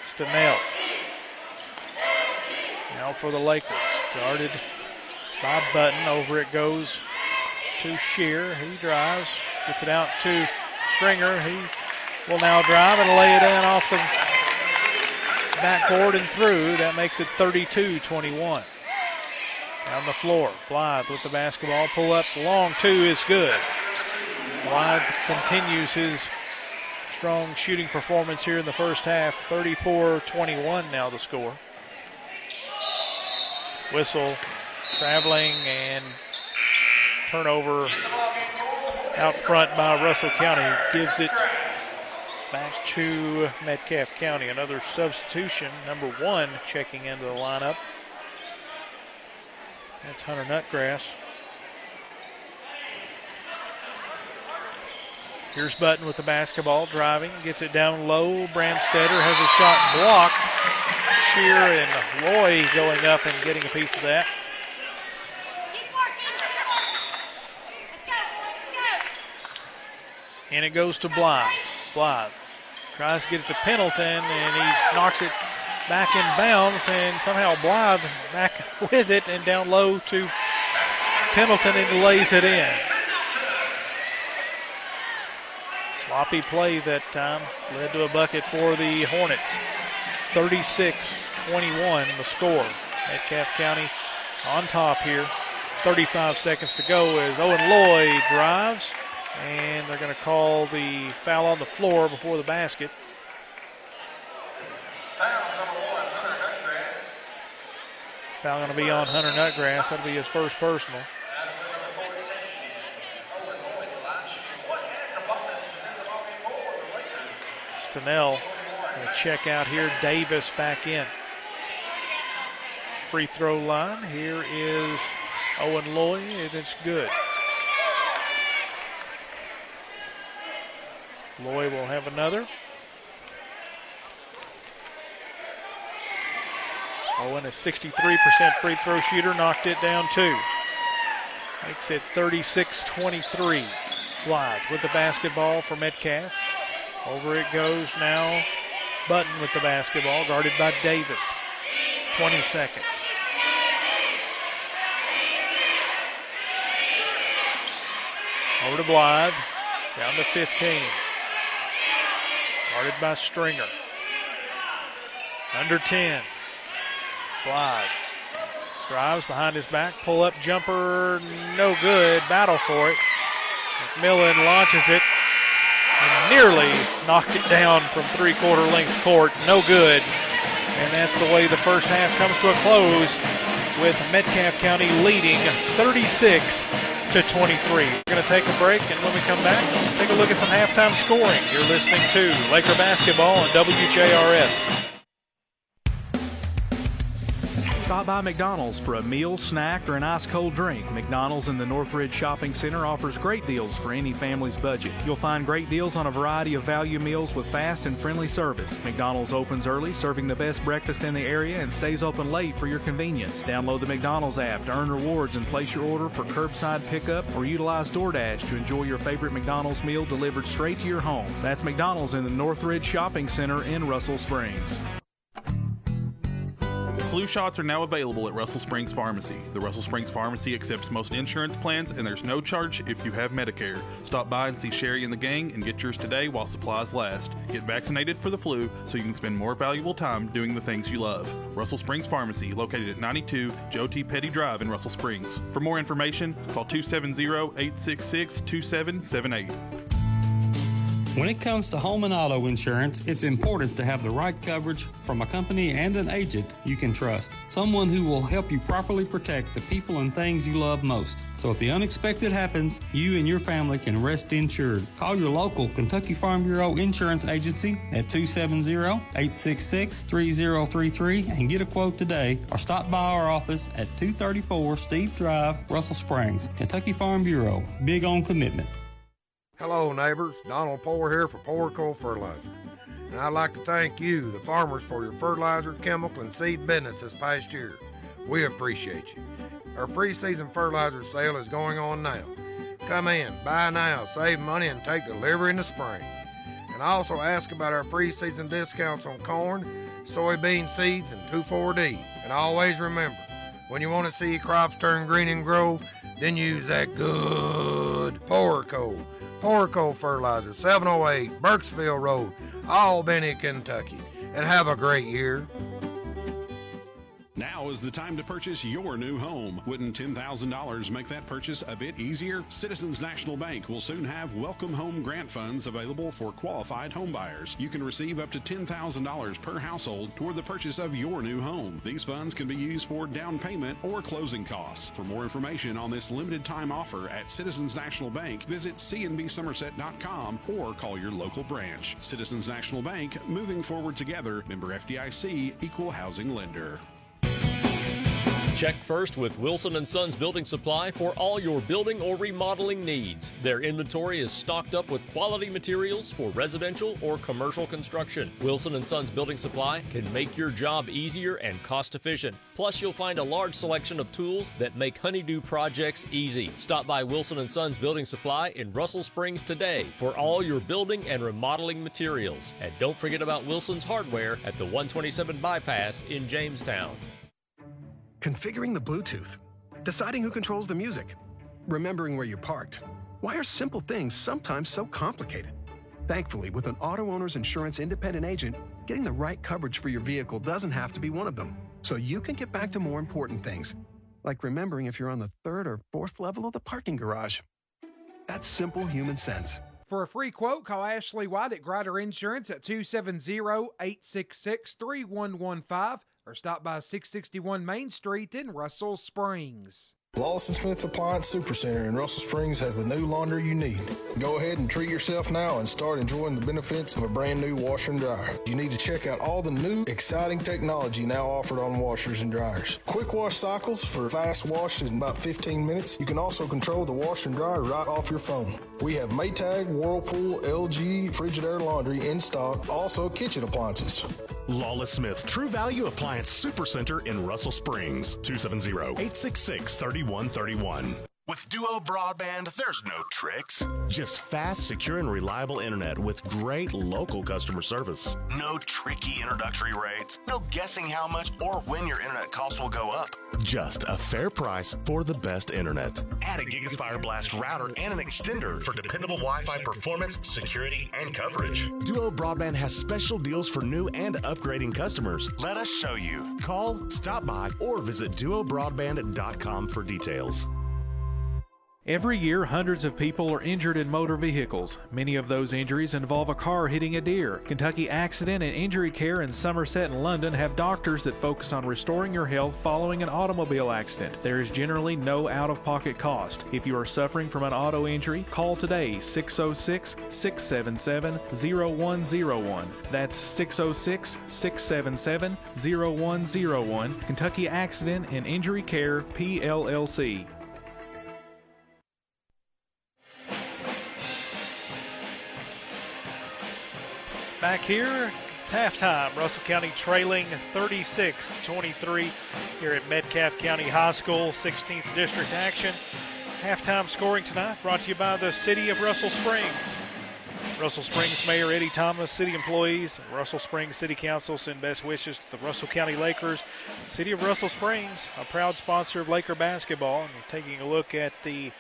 Stenell. Now for the Lakers. Guarded by Button. Over it goes to Shear. He drives. Gets it out to Stringer. He will now drive and lay it in off the backboard and through. That makes it 32-21. Down the floor, Blythe with the basketball, pull up, long two is good. Blythe continues his strong shooting performance here in the first half, 34-21 now the score. Whistle, traveling, and turnover out front by Russell County gives it back to Metcalfe County. Another substitution, number one checking into the lineup. That's Hunter Nutgrass. Here's Button with the basketball, driving, gets it down low. Bramstetter has a shot blocked. Shear and Loy going up and getting a piece of that. And it goes to Blythe. Blythe tries to get it to Pendleton, and he knocks it back in bounds, and somehow Blythe back with it and down low to Pendleton and lays it in. Sloppy play that time led to a bucket for the Hornets. 36-21 the score. Metcalfe County on top here. 35 seconds to go as Owen Loy drives, and they're going to call the foul on the floor before the basket. Foul going to be on Hunter Nutgrass. That'll be his first personal. Stanell going to check out here. Davis back in. Free throw line. Here is Owen Loy, and it's good. Loy will have another. Owen, a 63% free throw shooter, knocked it down two. Makes it 36-23. Blythe with the basketball for Metcalfe. Over it goes now. Button with the basketball, guarded by Davis. 20 seconds. Over to Blythe. Down to 15. Guarded by Stringer. Under 10. Blythe drives behind his back, pull-up jumper, no good, battle for it. McMillan launches it and nearly knocked it down from three-quarter length court, no good. And that's the way the first half comes to a close with Metcalfe County leading 36-23. We're going to take a break, and when we come back, take a look at some halftime scoring. You're listening to Laker Basketball on WJRS. Stop by McDonald's for a meal, snack, or an ice-cold drink. McDonald's in the Northridge Shopping Center offers great deals for any family's budget. You'll find great deals on a variety of value meals with fast and friendly service. McDonald's opens early, serving the best breakfast in the area, and stays open late for your convenience. Download the McDonald's app to earn rewards and place your order for curbside pickup or utilize DoorDash to enjoy your favorite McDonald's meal delivered straight to your home. That's McDonald's in the Northridge Shopping Center in Russell Springs. Flu shots are now available at Russell Springs Pharmacy. The Russell Springs Pharmacy accepts most insurance plans, and there's no charge if you have Medicare. Stop by and see Sherry and the gang and get yours today while supplies last. Get vaccinated for the flu so you can spend more valuable time doing the things you love. Russell Springs Pharmacy, located at 92 Joe T. Petty Drive in Russell Springs. For more information, call 270-866-2778. When it comes to home and auto insurance, it's important to have the right coverage from a company and an agent you can trust. Someone who will help you properly protect the people and things you love most. So if the unexpected happens, you and your family can rest insured. Call your local Kentucky Farm Bureau Insurance Agency at 270-866-3033 and get a quote today, or stop by our office at 234 Steve Drive, Russell Springs. Kentucky Farm Bureau, big on commitment. Hello neighbors, Donald Poer here for Poer Coal Fertilizer, and I'd like to thank you, the farmers, for your fertilizer, chemical, and seed business this past year. We appreciate you. Our pre-season fertilizer sale is going on now. Come in, buy now, save money, and take delivery in the spring. And also ask about our pre-season discounts on corn, soybean seeds, and 2,4-D. And always remember, when you want to see crops turn green and grow, then use that good Poer Coal. Poer Coal Fertilizer, 708 Burksville Road, Albany, Kentucky. And have a great year. Now is the time to purchase your new home. Wouldn't $10,000 make that purchase a bit easier? Citizens National Bank will soon have Welcome Home Grant Funds available for qualified homebuyers. You can receive up to $10,000 per household toward the purchase of your new home. These funds can be used for down payment or closing costs. For more information on this limited time offer at Citizens National Bank, visit cnbsomerset.com or call your local branch. Citizens National Bank, moving forward together. Member FDIC, Equal Housing Lender. Check first with Wilson & Sons Building Supply for all your building or remodeling needs. Their inventory is stocked up with quality materials for residential or commercial construction. Wilson & Sons Building Supply can make your job easier and cost efficient. Plus, you'll find a large selection of tools that make honeydew projects easy. Stop by Wilson & Sons Building Supply in Russell Springs today for all your building and remodeling materials. And don't forget about Wilson's Hardware at the 127 Bypass in Jamestown. Configuring the Bluetooth, deciding who controls the music, remembering where you parked. Why are simple things sometimes so complicated? Thankfully, with an Auto Owners Insurance independent agent, getting the right coverage for your vehicle doesn't have to be one of them, so you can get back to more important things, like remembering if you're on the third or fourth level of the parking garage. That's simple human sense. For a free quote, call Ashley White at Grider Insurance at 270-866-3115. Or stop by 661 Main Street in Russell Springs. Lawless and Smith Appliance Supercenter in Russell Springs has the new laundry you need. Go ahead and treat yourself now and start enjoying the benefits of a brand new washer and dryer. You need to check out all the new, exciting technology now offered on washers and dryers. Quick wash cycles for fast wash in about 15 minutes. You can also control the washer and dryer right off your phone. We have Maytag, Whirlpool, LG, Frigidaire laundry in stock, also kitchen appliances. Lawless Smith True Value Appliance Supercenter in Russell Springs, 270-866-3131. With Duo Broadband, there's no tricks. Just fast, secure, and reliable internet with great local customer service. No tricky introductory rates, no guessing how much or when your internet costs will go up. Just a fair price for the best internet. Add a GigaSpire Blast router and an extender for dependable Wi-Fi performance, security, and coverage. Duo Broadband has special deals for new and upgrading customers. Let us show you. Call, stop by, or visit duobroadband.com for details. Every year, hundreds of people are injured in motor vehicles. Many of those injuries involve a car hitting a deer. Kentucky Accident and Injury Care in Somerset and London have doctors that focus on restoring your health following an automobile accident. There is generally no out-of-pocket cost. If you are suffering from an auto injury, call today, 606-677-0101. That's 606-677-0101. Kentucky Accident and Injury Care, PLLC. Back here, it's halftime. Russell County trailing 36-23 here at Metcalfe County High School, 16th District action. Halftime scoring tonight brought to you by the City of Russell Springs. Russell Springs Mayor Eddie Thomas, city employees, and Russell Springs City Council send best wishes to the Russell County Lakers. City of Russell Springs, a proud sponsor of Laker basketball. And we're taking a look at the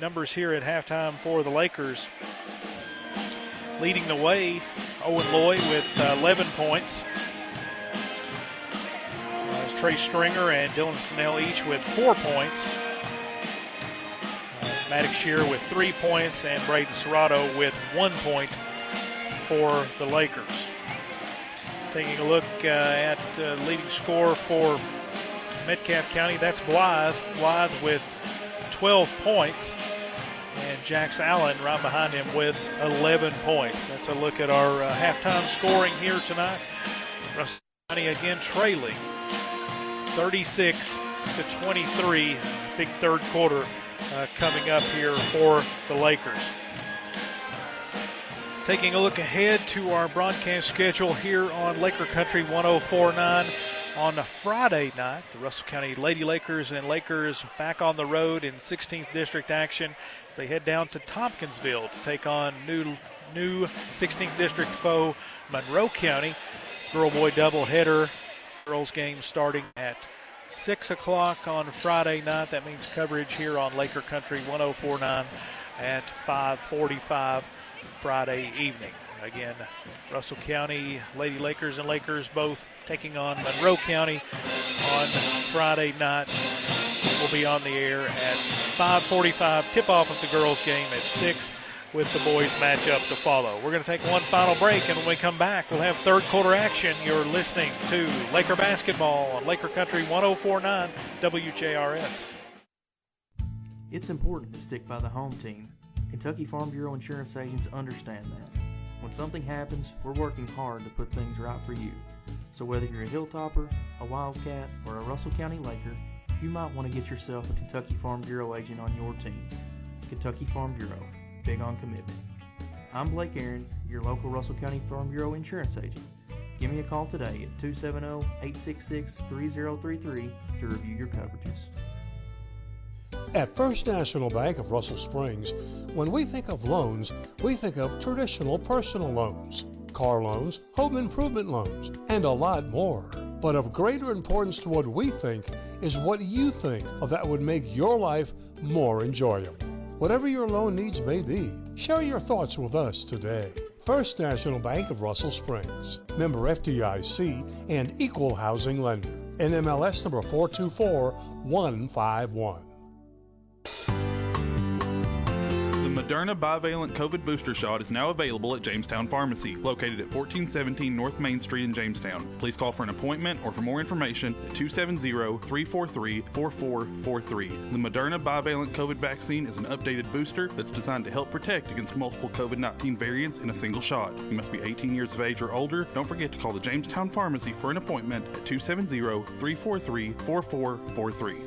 numbers here at halftime for the Lakers. Leading the way, Owen Loy with 11 points. Trey Stringer and Dylan Stenell each with 4 points. Maddox Shearer with 3 points and Braden Serrato with 1 point for the Lakers. Taking a look at leading score for Metcalfe County, that's Blythe. Blythe with 12 points. And Jax Allen right behind him with 11 points. That's a look at our halftime scoring here tonight. Russell County again trailing 36-23. Big third quarter coming up here for the Lakers. Taking a look ahead to our broadcast schedule here on Laker Country 104.9. On Friday night, the Russell County Lady Lakers and Lakers back on the road in 16th District action as they head down to Tompkinsville to take on new 16th District foe Monroe County. Girl-boy doubleheader. Girls game starting at 6 o'clock on Friday night. That means coverage here on Laker Country 104.9 at 5:45 Friday evening. Again, Russell County Lady Lakers and Lakers both taking on Monroe County on Friday night. We'll be on the air at 5:45, tip-off of the girls' game at 6 with the boys' matchup to follow. We're going to take one final break, and when we come back, we'll have third-quarter action. You're listening to Laker Basketball on Laker Country 104.9 WJRS. It's important to stick by the home team. Kentucky Farm Bureau insurance agents understand that. When something happens, we're working hard to put things right for you. So whether you're a Hilltopper, a Wildcat, or a Russell County Laker, you might want to get yourself a Kentucky Farm Bureau agent on your team. Kentucky Farm Bureau, big on commitment. I'm Blake Aaron, your local Russell County Farm Bureau insurance agent. Give me a call today at 270-866-3033 to review your coverages. At First National Bank of Russell Springs, when we think of loans, we think of traditional personal loans, car loans, home improvement loans, and a lot more. But of greater importance to what we think is what you think of that would make your life more enjoyable. Whatever your loan needs may be, share your thoughts with us today. First National Bank of Russell Springs, member FDIC and equal housing lender, NMLS number 424151. Moderna bivalent COVID booster shot is now available at Jamestown Pharmacy, located at 1417 North Main Street in Jamestown. Please call for an appointment or for more information at 270-343-4443. The Moderna bivalent COVID vaccine is an updated booster that's designed to help protect against multiple COVID-19 variants in a single shot. You must be 18 years of age or older. Don't forget to call the Jamestown Pharmacy for an appointment at 270-343-4443.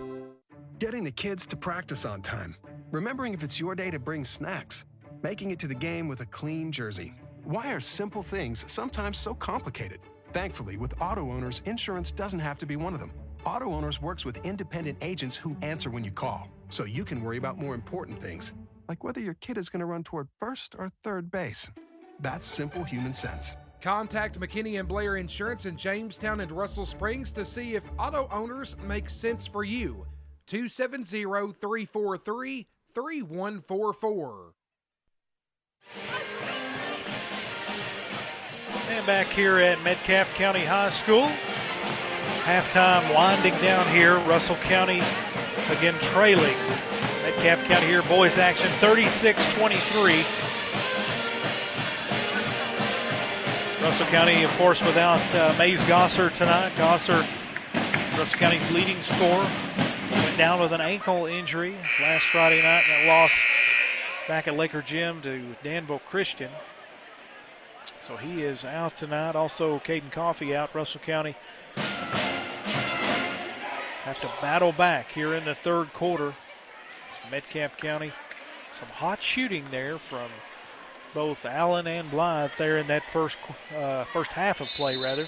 Getting the kids to practice on time. Remembering if it's your day to bring snacks. Making it to the game with a clean jersey. Why are simple things sometimes so complicated? Thankfully, with Auto Owners, insurance doesn't have to be one of them. Auto Owners works with independent agents who answer when you call, so you can worry about more important things, like whether your kid is going to run toward first or third base. That's simple human sense. Contact McKinney and Blair Insurance in Jamestown and Russell Springs to see if Auto Owners makes sense for you. 270-343-3144. And back here at Metcalfe County High School. Halftime winding down here. Russell County again trailing. Metcalfe County here, boys action 36-23. Russell County, of course, without Maze Gosser tonight. Gosser, Russell County's leading scorer, went down with an ankle injury last Friday night and that loss back at Laker Gym to Danville Christian. So he is out tonight. Also, Caden Coffey out. Russell County have to battle back here in the third quarter. It's Metcalfe County. Some hot shooting there from both Allen and Blythe there in that first half of play, rather.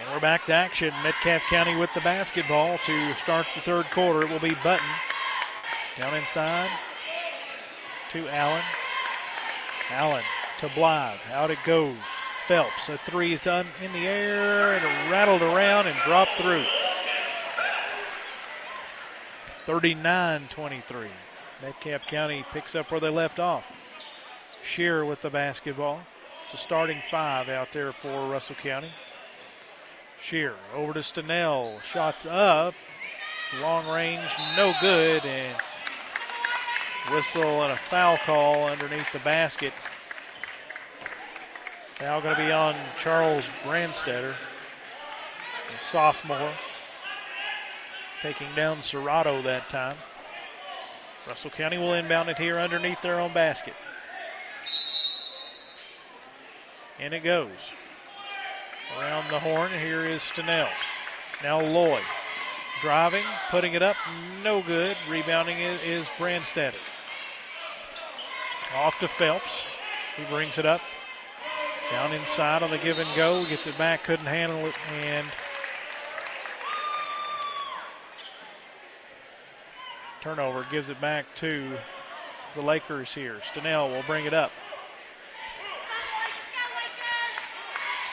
And we're back to action. Metcalfe County with the basketball to start the third quarter. It will be Button down inside to Allen. Allen to Blythe. Out it goes. Phelps, a three is in the air and rattled around and dropped through. 39-23. Metcalfe County picks up where they left off. Shearer with the basketball. It's a starting five out there for Russell County. Shear over to Stenell, shots up, long range, no good, and whistle and a foul call underneath the basket. Foul going to be on Charles Brandstetter, a sophomore, taking down Serrato that time. Russell County will inbound it here underneath their own basket. And it goes. Around the horn, here is Stenell. Now Lloyd driving, putting it up, no good. Rebounding is Brandstetter. Off to Phelps. He brings it up. Down inside on the give and go. Gets it back, couldn't handle it, and turnover gives it back to the Lakers here. Stenell will bring it up.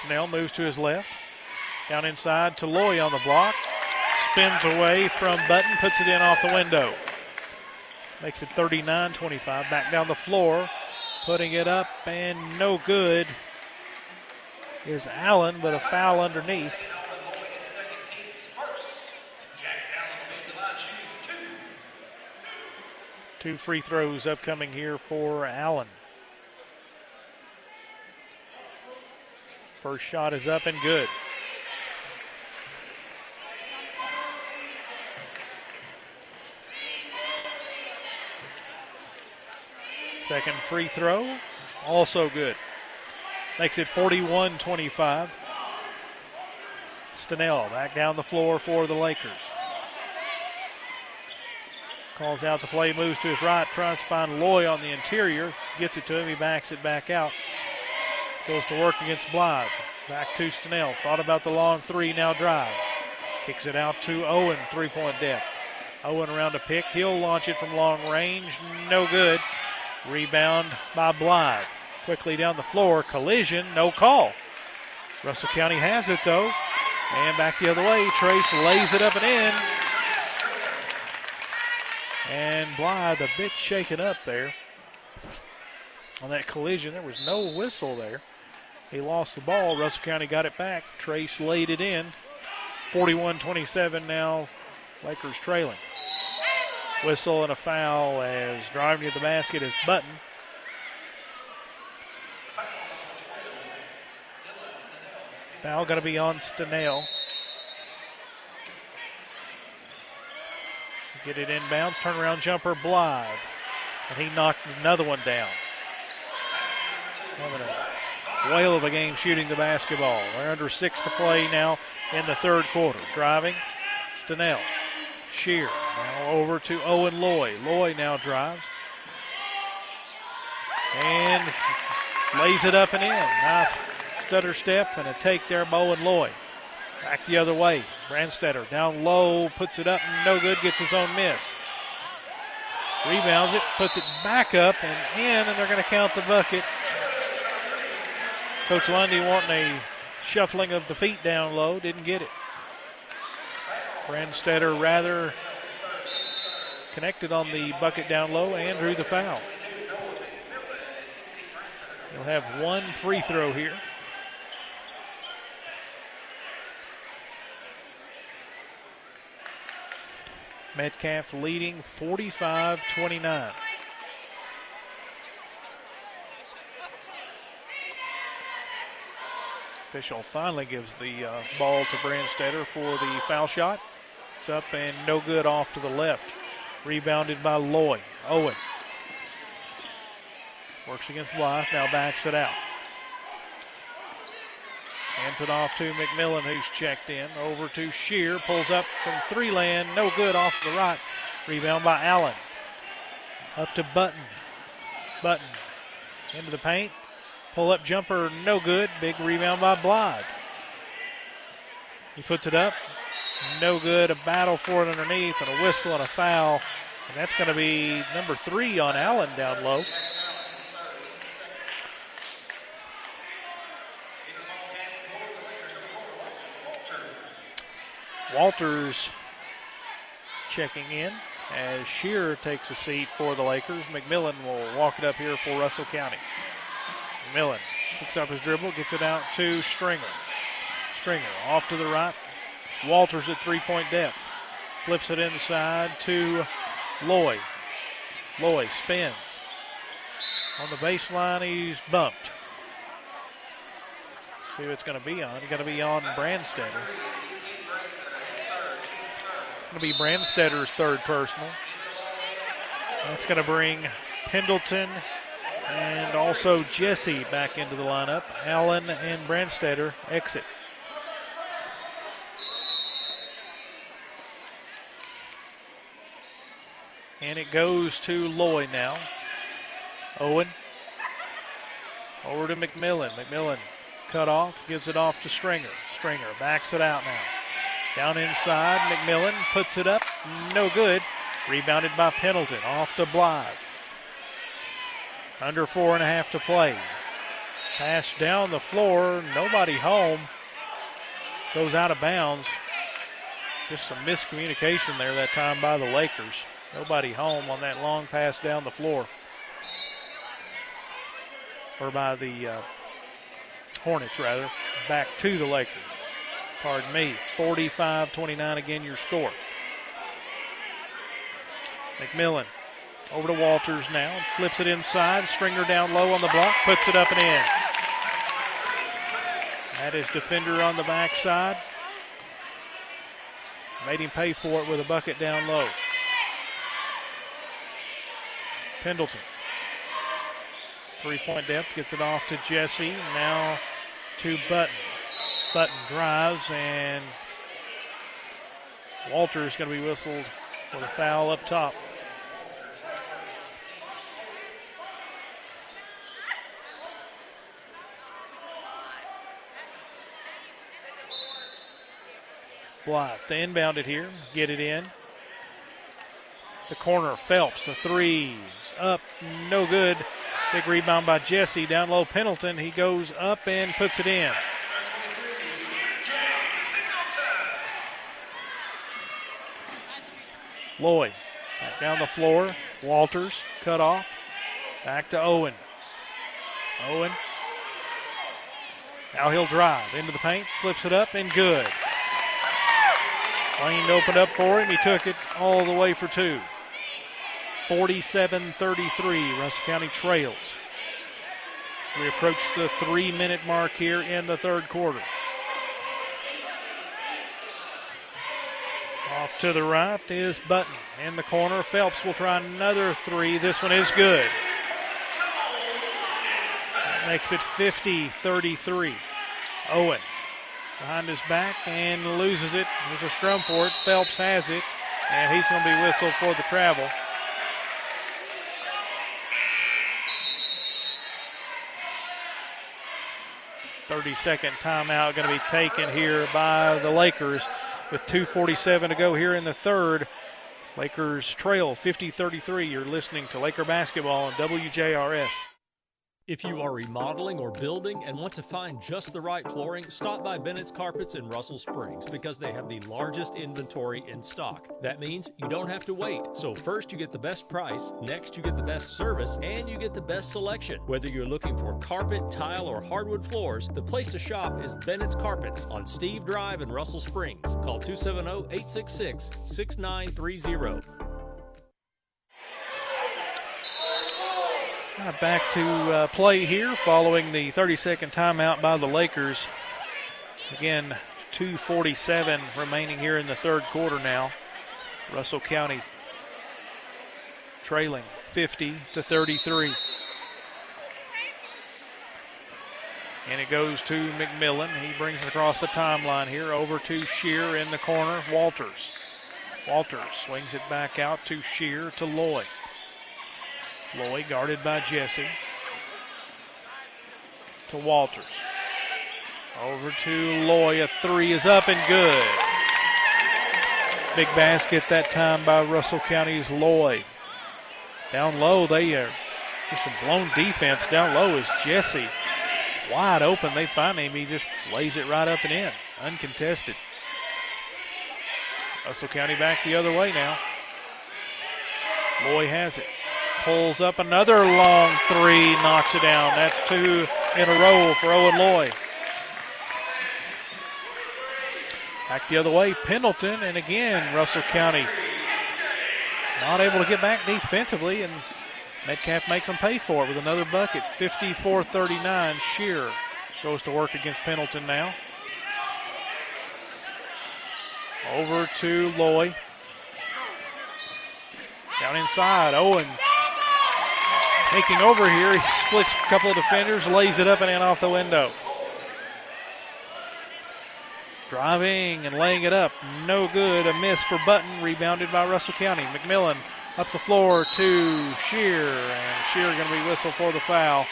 Snell moves to his left. Down inside to Loy on the block. Spins away from Button. Puts it in off the window. Makes it 39-25. Back down the floor. Putting it up and no good. is Allen, but a foul underneath. Two free throws upcoming here for Allen. First shot is up and good. Second free throw, also good. Makes it 41-25. Stenell back down the floor for the Lakers. Calls out the play, moves to his right, tries to find Loy on the interior. Gets it to him, he backs it back out. Goes to work against Blythe. Back to Stenell, thought about the long three, now drives. Kicks it out to Owen, three-point depth. Owen around a pick, he'll launch it from long range, no good. Rebound by Blythe. Quickly down the floor, collision, no call. Russell County has it though. And back the other way, Trace lays it up and in. And Blythe a bit shaken up there. On that collision, there was no whistle there. He lost the ball, Russell County got it back. Trace laid it in. 41-27 now, Lakers trailing. Whistle and a foul as driving to the basket is Button. Foul going to be on Stenell. Get it inbounds, turnaround jumper, Blythe. And he knocked another one down. Having a whale of a game shooting the basketball. We're under six to play now in the third quarter. Driving, Stenell. Shear now over to Owen Loy. Loy now drives and lays it up and in. Nice stutter step and a take there by Owen Loy. Back the other way. Brandstetter down low, puts it up, no good, gets his own miss. Rebounds it, puts it back up and in, and they're going to count the bucket. Coach Lundy wanting a shuffling of the feet down low, didn't get it. Brandstetter rather connected on the bucket down low and drew the foul. He'll have one free throw here. Metcalfe leading 45-29. Official finally gives the ball to Brandstetter for the foul shot. It's up and no good off to the left. Rebounded by Loy. Owen works against Blythe, now backs it out. Hands it off to McMillan, who's checked in. Over to Shear, pulls up from three land, no good off to the right. Rebound by Allen. Up to Button. Button into the paint. Pull up jumper, no good. Big rebound by Blythe. He puts it up. No good, a battle for it underneath, and a whistle and a foul. And that's going to be number three on Allen down low. Walters checking in as Shearer takes a seat for the Lakers. McMillan will walk it up here for Russell County. McMillan picks up his dribble, gets it out to Stringer. Stringer off to the right. Walters at three-point depth. Flips it inside to Loy. Loy spins. On the baseline, he's bumped. See who it's going to be on. It's going to be on Brandstetter. It's going to be Brandstedter's third personal. That's going to bring Pendleton and also Jesse back into the lineup. Allen and Brandstetter exit. And it goes to Loy now. Owen over to McMillan. McMillan cut off, gives it off to Stringer. Stringer backs it out now. Down inside, McMillan puts it up, no good. Rebounded by Pendleton, off to Blythe. Under 4.5 to play. Pass down the floor, nobody home. Goes out of bounds. Just some miscommunication there that time by the Lakers. Nobody home on that long pass down the floor. Or by the Hornets, rather. back to the Lakers. 45-29 again, your score. McMillan over to Walters now. Flips it inside. Stringer down low on the block. Puts it up and in. That is defender on the backside. Made him pay for it with a bucket down low. Pendleton. Three-point depth. Gets it off to Jesse. Now to Button. Button drives, and Walter is going to be whistled with a foul up top. Blythe, they inbound it here, get it in. The corner, Phelps, the threes, up, no good. Big rebound by Jesse, down low Pendleton, he goes up and puts it in. Lloyd, back down the floor, Walters, cut off, back to Owen. Owen, now he'll drive into the paint, flips it up, and good. Lane opened up for him, he took it all the way for two. 47-33, Russell County trails. We approach the 3-minute mark here in the third quarter. Off to the right is Button. In the corner, Phelps will try another three. This one is good. That makes it 50-33. Owen behind his back and loses it. There's a scrum for it. Phelps has it, and he's going to be whistled for the travel. Thirty-second timeout going to be taken here by the Lakers. With 2:47 to go here in the third, Lakers trail 50-33. You're listening to Laker basketball on WJRS. If you are remodeling or building and want to find just the right flooring, stop by Bennett's Carpets in Russell Springs because they have the largest inventory in stock. That means you don't have to wait. So first you get the best price, next you get the best service, and you get the best selection. Whether you're looking for carpet, tile, or hardwood floors, the place to shop is Bennett's Carpets on Steve Drive in Russell Springs. Call 270-866-6930. Back to play here following the 30-second timeout by the Lakers. Again, 2:47 remaining here in the third quarter now. Russell County trailing 50-33. And it goes to McMillan. He brings it across the timeline here over to Shear in the corner. Walters. Walters swings it back out to Shear to Lloyd. Lloyd guarded by Jesse to Walters. Over to Lloyd. A three is up and good. Big basket that time by Russell County's Lloyd. Down low, they are just some blown defense. Down low is Jesse. Wide open. They find him. He just lays it right up and in. Uncontested. Russell County back the other way now. Lloyd has it. Pulls up another long three, knocks it down. That's two in a row for Owen Lloyd. Back the other way, Pendleton, and again, Russell County not able to get back defensively, and Metcalfe makes them pay for it with another bucket. 54-39, Shear goes to work against Pendleton now. Over to Lloyd. Down inside, Owen. Taking over here, he splits a couple of defenders, lays it up and in off the window. Driving and laying it up, no good. A miss for Button, rebounded by Russell County. McMillan up the floor to Shear, and Shear going to be whistled for the foul.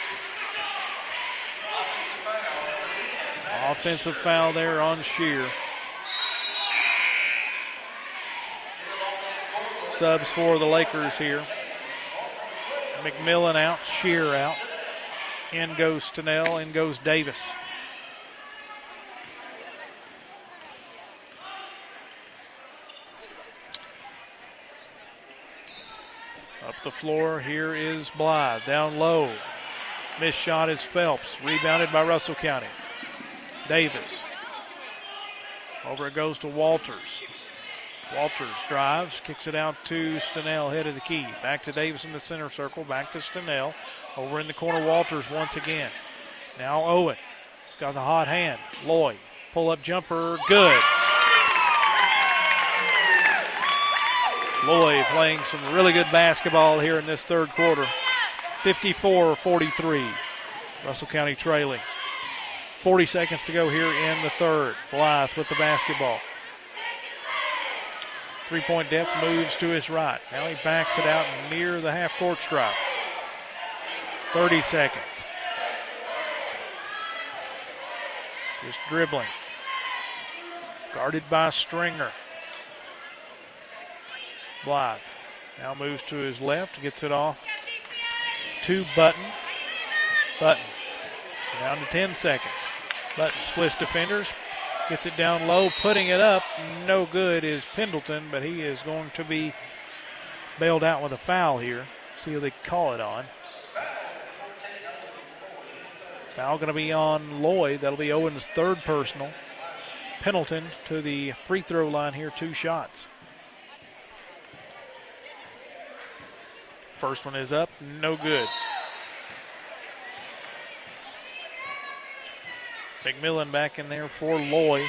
Offensive foul there on Shear. Subs for the Lakers here. McMillan out, Shear out. In goes Tennell, in goes Davis. Up the floor, here is Blythe, down low. Missed shot is Phelps, rebounded by Russell County. Davis. Over it goes to Walters. Walters drives, kicks it out to Stenell, head of the key. Back to Davis in the center circle, back to Stenell. Over in the corner, Walters once again. Now Owen, got the hot hand. Lloyd, pull-up jumper, good. Lloyd playing some really good basketball here in this third quarter. 54-43, Russell County trailing. 40 seconds to go here in the third. Blythe with the basketball. Three-point depth moves to his right. Now he backs it out near the half-court stripe. 30 seconds. Just dribbling. Guarded by Stringer. Blythe now moves to his left, gets it off to Button. Button down to 10 seconds. Button splits defenders. Gets it down low, putting it up. No good is Pendleton, but he is going to be bailed out with a foul here. See who they call it on. Foul going to be on Lloyd. That'll be Owen's third personal. Pendleton to the free throw line here, two shots. First one is up, no good. McMillan back in there for Lloyd.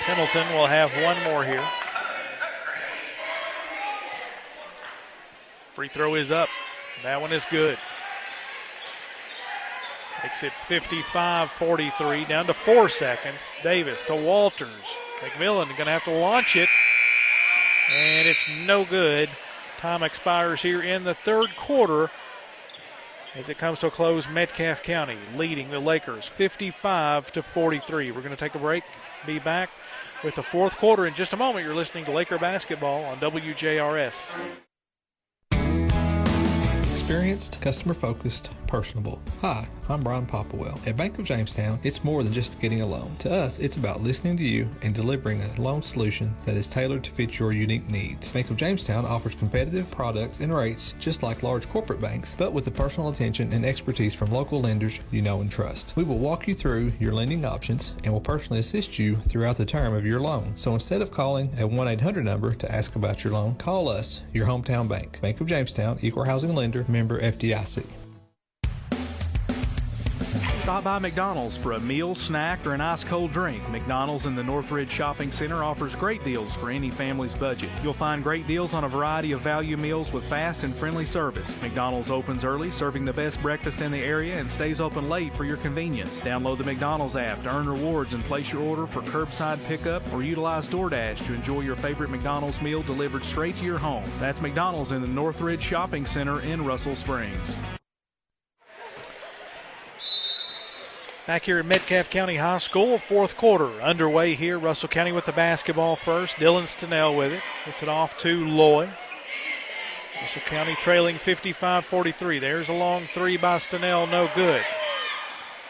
Pendleton will have one more here. Free throw is up. That one is good. Makes it 55-43, down to 4 seconds. Davis to Walters. McMillan going to have to launch it, and it's no good. Time expires here in the third quarter as it comes to a close. Metcalfe County leading the Lakers 55-43. We're going to take a break, be back with the fourth quarter in just a moment. You're listening to Laker Basketball on WJRS. Experienced, customer-focused, personable. Hi, I'm Brian Popplewell. At Bank of Jamestown, it's more than just getting a loan. To us, it's about listening to you and delivering a loan solution that is tailored to fit your unique needs. Bank of Jamestown offers competitive products and rates just like large corporate banks, but with the personal attention and expertise from local lenders you know and trust. We will walk you through your lending options and will personally assist you throughout the term of your loan. So instead of calling a 1-800 number to ask about your loan, call us, your hometown bank. Bank of Jamestown, Equal Housing Lender, member FDIC. Stop by McDonald's for a meal, snack, or an ice-cold drink. McDonald's in the Northridge Shopping Center offers great deals for any family's budget. You'll find great deals on a variety of value meals with fast and friendly service. McDonald's opens early, serving the best breakfast in the area, and stays open late for your convenience. Download the McDonald's app to earn rewards and place your order for curbside pickup, or utilize DoorDash to enjoy your favorite McDonald's meal delivered straight to your home. That's McDonald's in the Northridge Shopping Center in Russell Springs. Back here at Metcalfe County High School, fourth quarter underway here. Russell County with the basketball first. Dylan Stenell with it. Gets it off to Loy. Russell County trailing 55-43. There's a long three by Stenell, no good.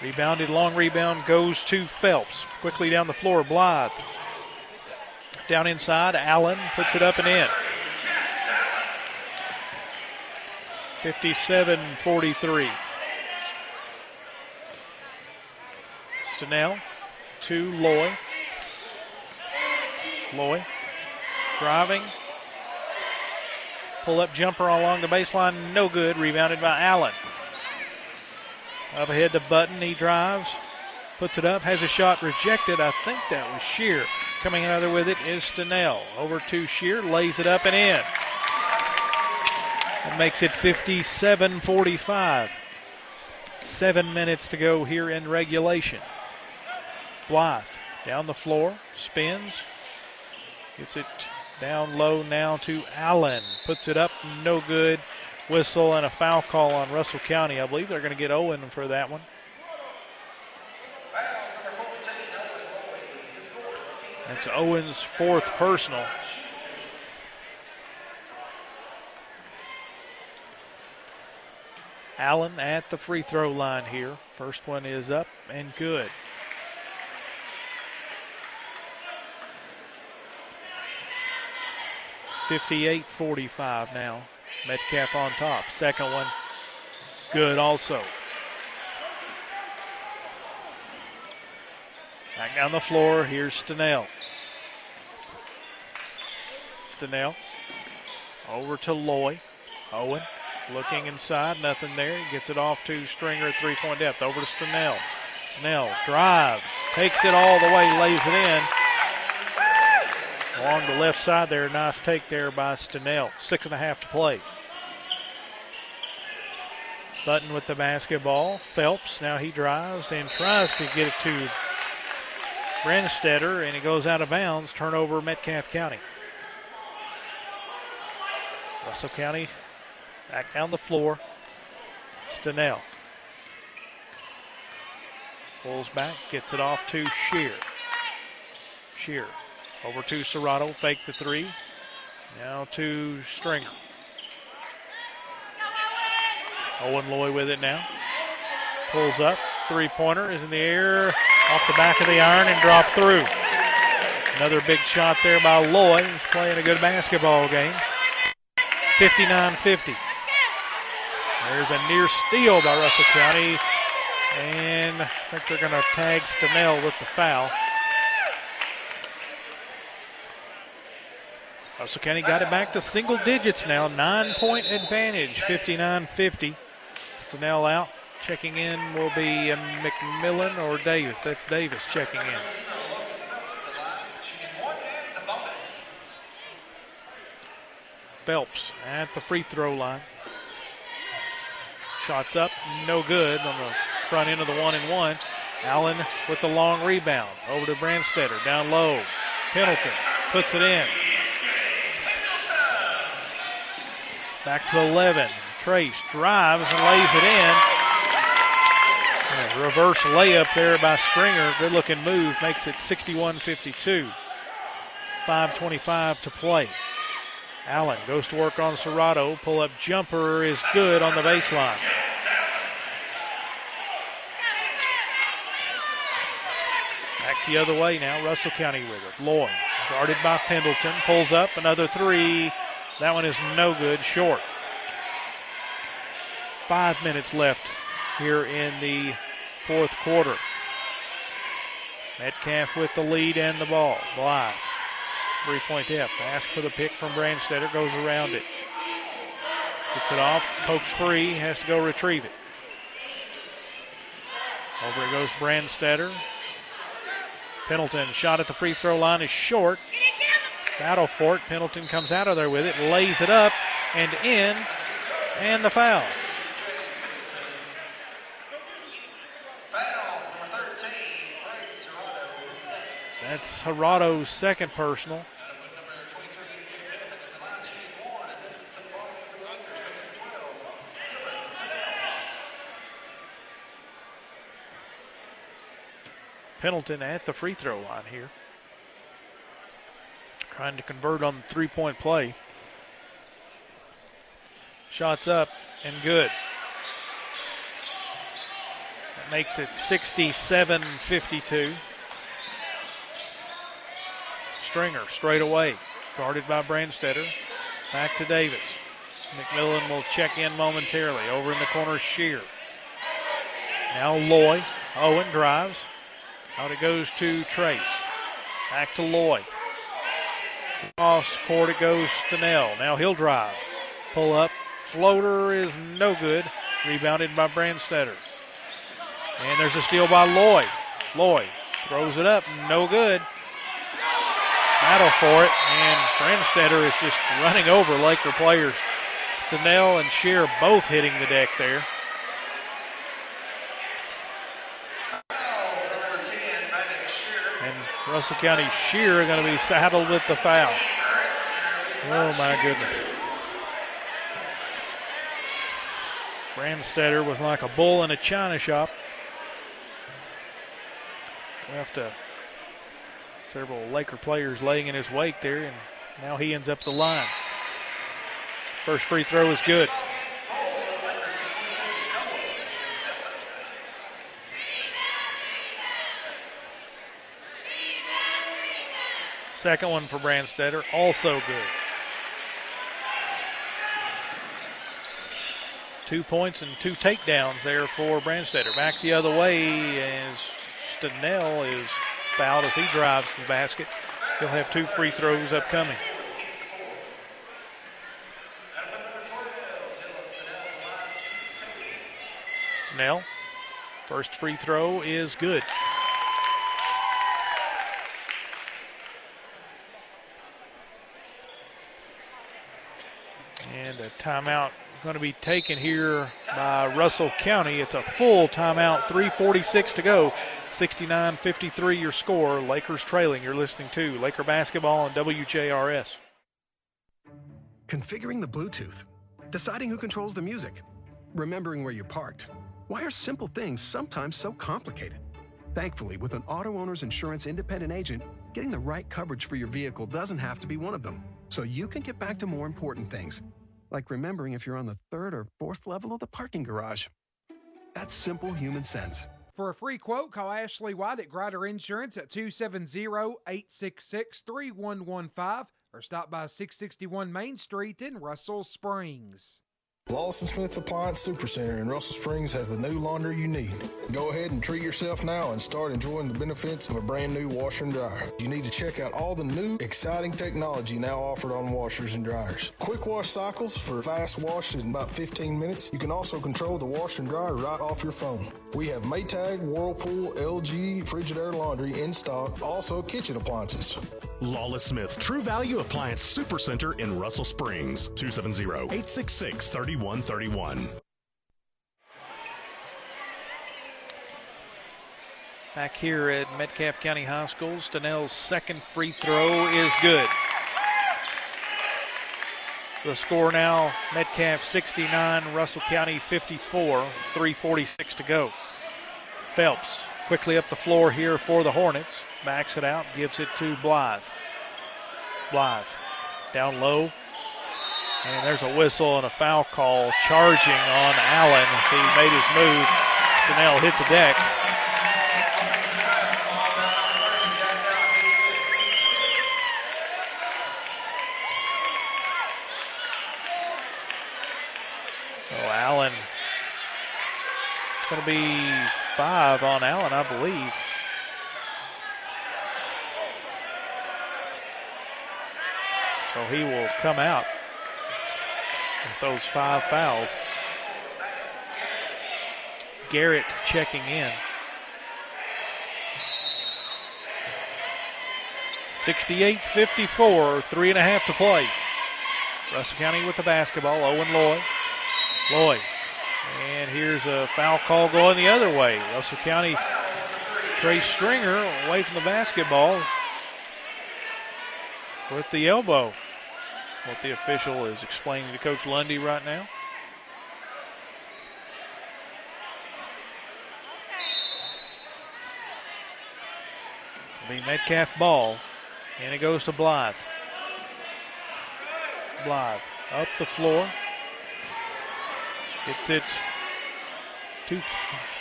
Rebounded, long rebound goes to Phelps. Quickly down the floor, Blythe. Down inside, Allen puts it up and in. 57-43. Now to Loy. Loy driving. Pull-up jumper along the baseline. No good. Rebounded by Allen. Up ahead to Button. He drives. Puts it up. Has a shot rejected. I think that was Shear. Coming out of there with it is Stenell. Over to Shear. Lays it up and in. That makes it 57-45. 7 minutes to go here in regulation. Blythe down the floor, spins, gets it down low now to Allen. Puts it up, no good. Whistle and a foul call on Russell County. I believe they're going to get Owen for that one. That's Owen's fourth personal. Allen at the free throw line here. First one is up and good. Now 58-45 now. Metcalfe on top. Second one good also. Back down the floor, here's Stenell. Stenell over to Loy. Owen looking inside, nothing there. Gets it off to Stringer at three-point depth. Over to Stenell. Stenell drives, takes it all the way, lays it in. Along the left side there, nice take there by Stenell. 6.5 to play. Button with the basketball. Phelps, now he drives and tries to get it to Brennstetter, and it goes out of bounds. Turnover, Metcalfe County. Russell County back down the floor. Stenell pulls back, gets it off to Shear. Shear over to Serrato, fake the three. Now to Stringer. Owen Loy with it now. Pulls up, three-pointer is in the air. Off the back of the iron and dropped through. Another big shot there by Loy. He's playing a good basketball game. 59-50. There's a near steal by Russell County. And I think they're going to tag Stenell with the foul. Russell County got it back to single digits now. 9-point advantage, 59-50. Stenell out. Checking in will be McMillan or Davis. That's Davis checking in. Phelps at the free throw line. Shots up, no good on the front end of the 1-and-1. Allen with the long rebound. Over to Brandstetter, down low. Pendleton puts it in. Back to 11. Trace drives and lays it in. Reverse layup there by Stringer. Good-looking move makes it 61-52. 5:25 to play. Allen goes to work on Serrato. Pull-up jumper is good on the baseline. Back the other way now. Russell County with it. Lloyd guarded by Pendleton. Pulls up another three. That one is no good. Short. 5 minutes left here in the fourth quarter. Metcalfe with the lead and the ball. Blythe, three-point depth. Ask for the pick from Brandstetter. Goes around it. Gets it off. Pokes free. Has to go retrieve it. Over it goes Brandstetter. Pendleton shot at the free throw line is short. Battle for it. Pendleton comes out of there with it. Lays it up and in. And the foul. That's Hirato's second personal. Pendleton at the free throw line here. Trying to convert on the three-point play. Shots up and good. That makes it 67-52. Stringer straight away, guarded by Brandstetter. Back to Davis. McMillan will check in momentarily. Over in the corner, Shear. Now Loy. Owen drives. Out it goes to Trace. Back to Loy. Cross court it goes Stenell. Now he'll drive. Pull up. Floater is no good. Rebounded by Brandstetter. And there's a steal by Loy. Loy throws it up. No good. Battle for it, and Brandstetter is just running over Laker players. Stenell and Shear both hitting the deck there. And Russell County Shear are going to be saddled with the foul. Oh, my goodness. Brandstetter was like a bull in a china shop. We have to... Several Laker players laying in his wake there, and now he ends up the line. First free throw is good. Second one for Brandstetter, also good. 2 points and two takedowns there for Branstetter. Back the other way as Stenell is fouled as he drives to the basket. He'll have two free throws upcoming. Stenell, first free throw is good. And a timeout going to be taken here by Russell County. It's a full timeout, 3:46 to go. 69-53 your score. Lakers trailing. You're listening to Laker Basketball on WJRS. Configuring the Bluetooth. Deciding who controls the music. Remembering where you parked. Why are simple things sometimes so complicated? Thankfully, with an Auto Owners Insurance independent agent, getting the right coverage for your vehicle doesn't have to be one of them. So you can get back to more important things, like remembering if you're on the third or fourth level of the parking garage. That's simple human sense. For a free quote, call Ashley White at Grider Insurance at 270-866-3115 or stop by 661 Main Street in Russell Springs. Lawless and Smith Appliance Supercenter in Russell Springs has the new laundry you need. Go ahead and treat yourself now and start enjoying the benefits of a brand new washer and dryer. You need to check out all the new, exciting technology now offered on washers and dryers. Quick wash cycles for fast washes in about 15 minutes. You can also control the washer and dryer right off your phone. We have Maytag, Whirlpool, LG, Frigidaire laundry in stock, also kitchen appliances. Lawless Smith True Value Appliance Supercenter in Russell Springs, 270-866-3131. Back here at Metcalfe County High School, Stenell's second free throw is good. The score now, Metcalfe 69, Russell County 54, 3:46 to go. Phelps quickly up the floor here for the Hornets. Backs it out, gives it to Blythe. Blythe down low. And there's a whistle and a foul call charging on Allen as he made his move. Stenell hit the deck. So Allen, it's going to be 5 on Allen, I believe. So he will come out with those 5 fouls. Garrett checking in. 68-54, 3.5 to play. Russell County with the basketball, Owen Loy. Loy, and here's a foul call going the other way. Russell County, Trey Stringer away from the basketball with the elbow. What the official is explaining to Coach Lundy right now. The Metcalfe ball, and it goes to Blythe. Blythe up the floor. Gets it to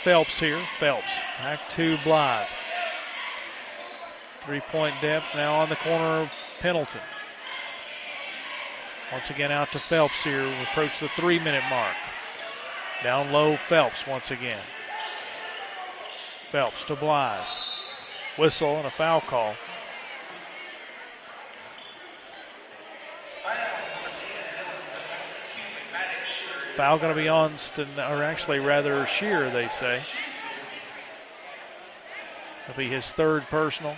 Phelps here. Phelps back to Blythe. 3-point depth now on the corner of Pendleton. Once again out to Phelps here. We approach the 3-minute mark. Down low, Phelps once again. Phelps to Blythe. Whistle and a foul call. Foul going to be on Shear, they say. It'll be his third personal.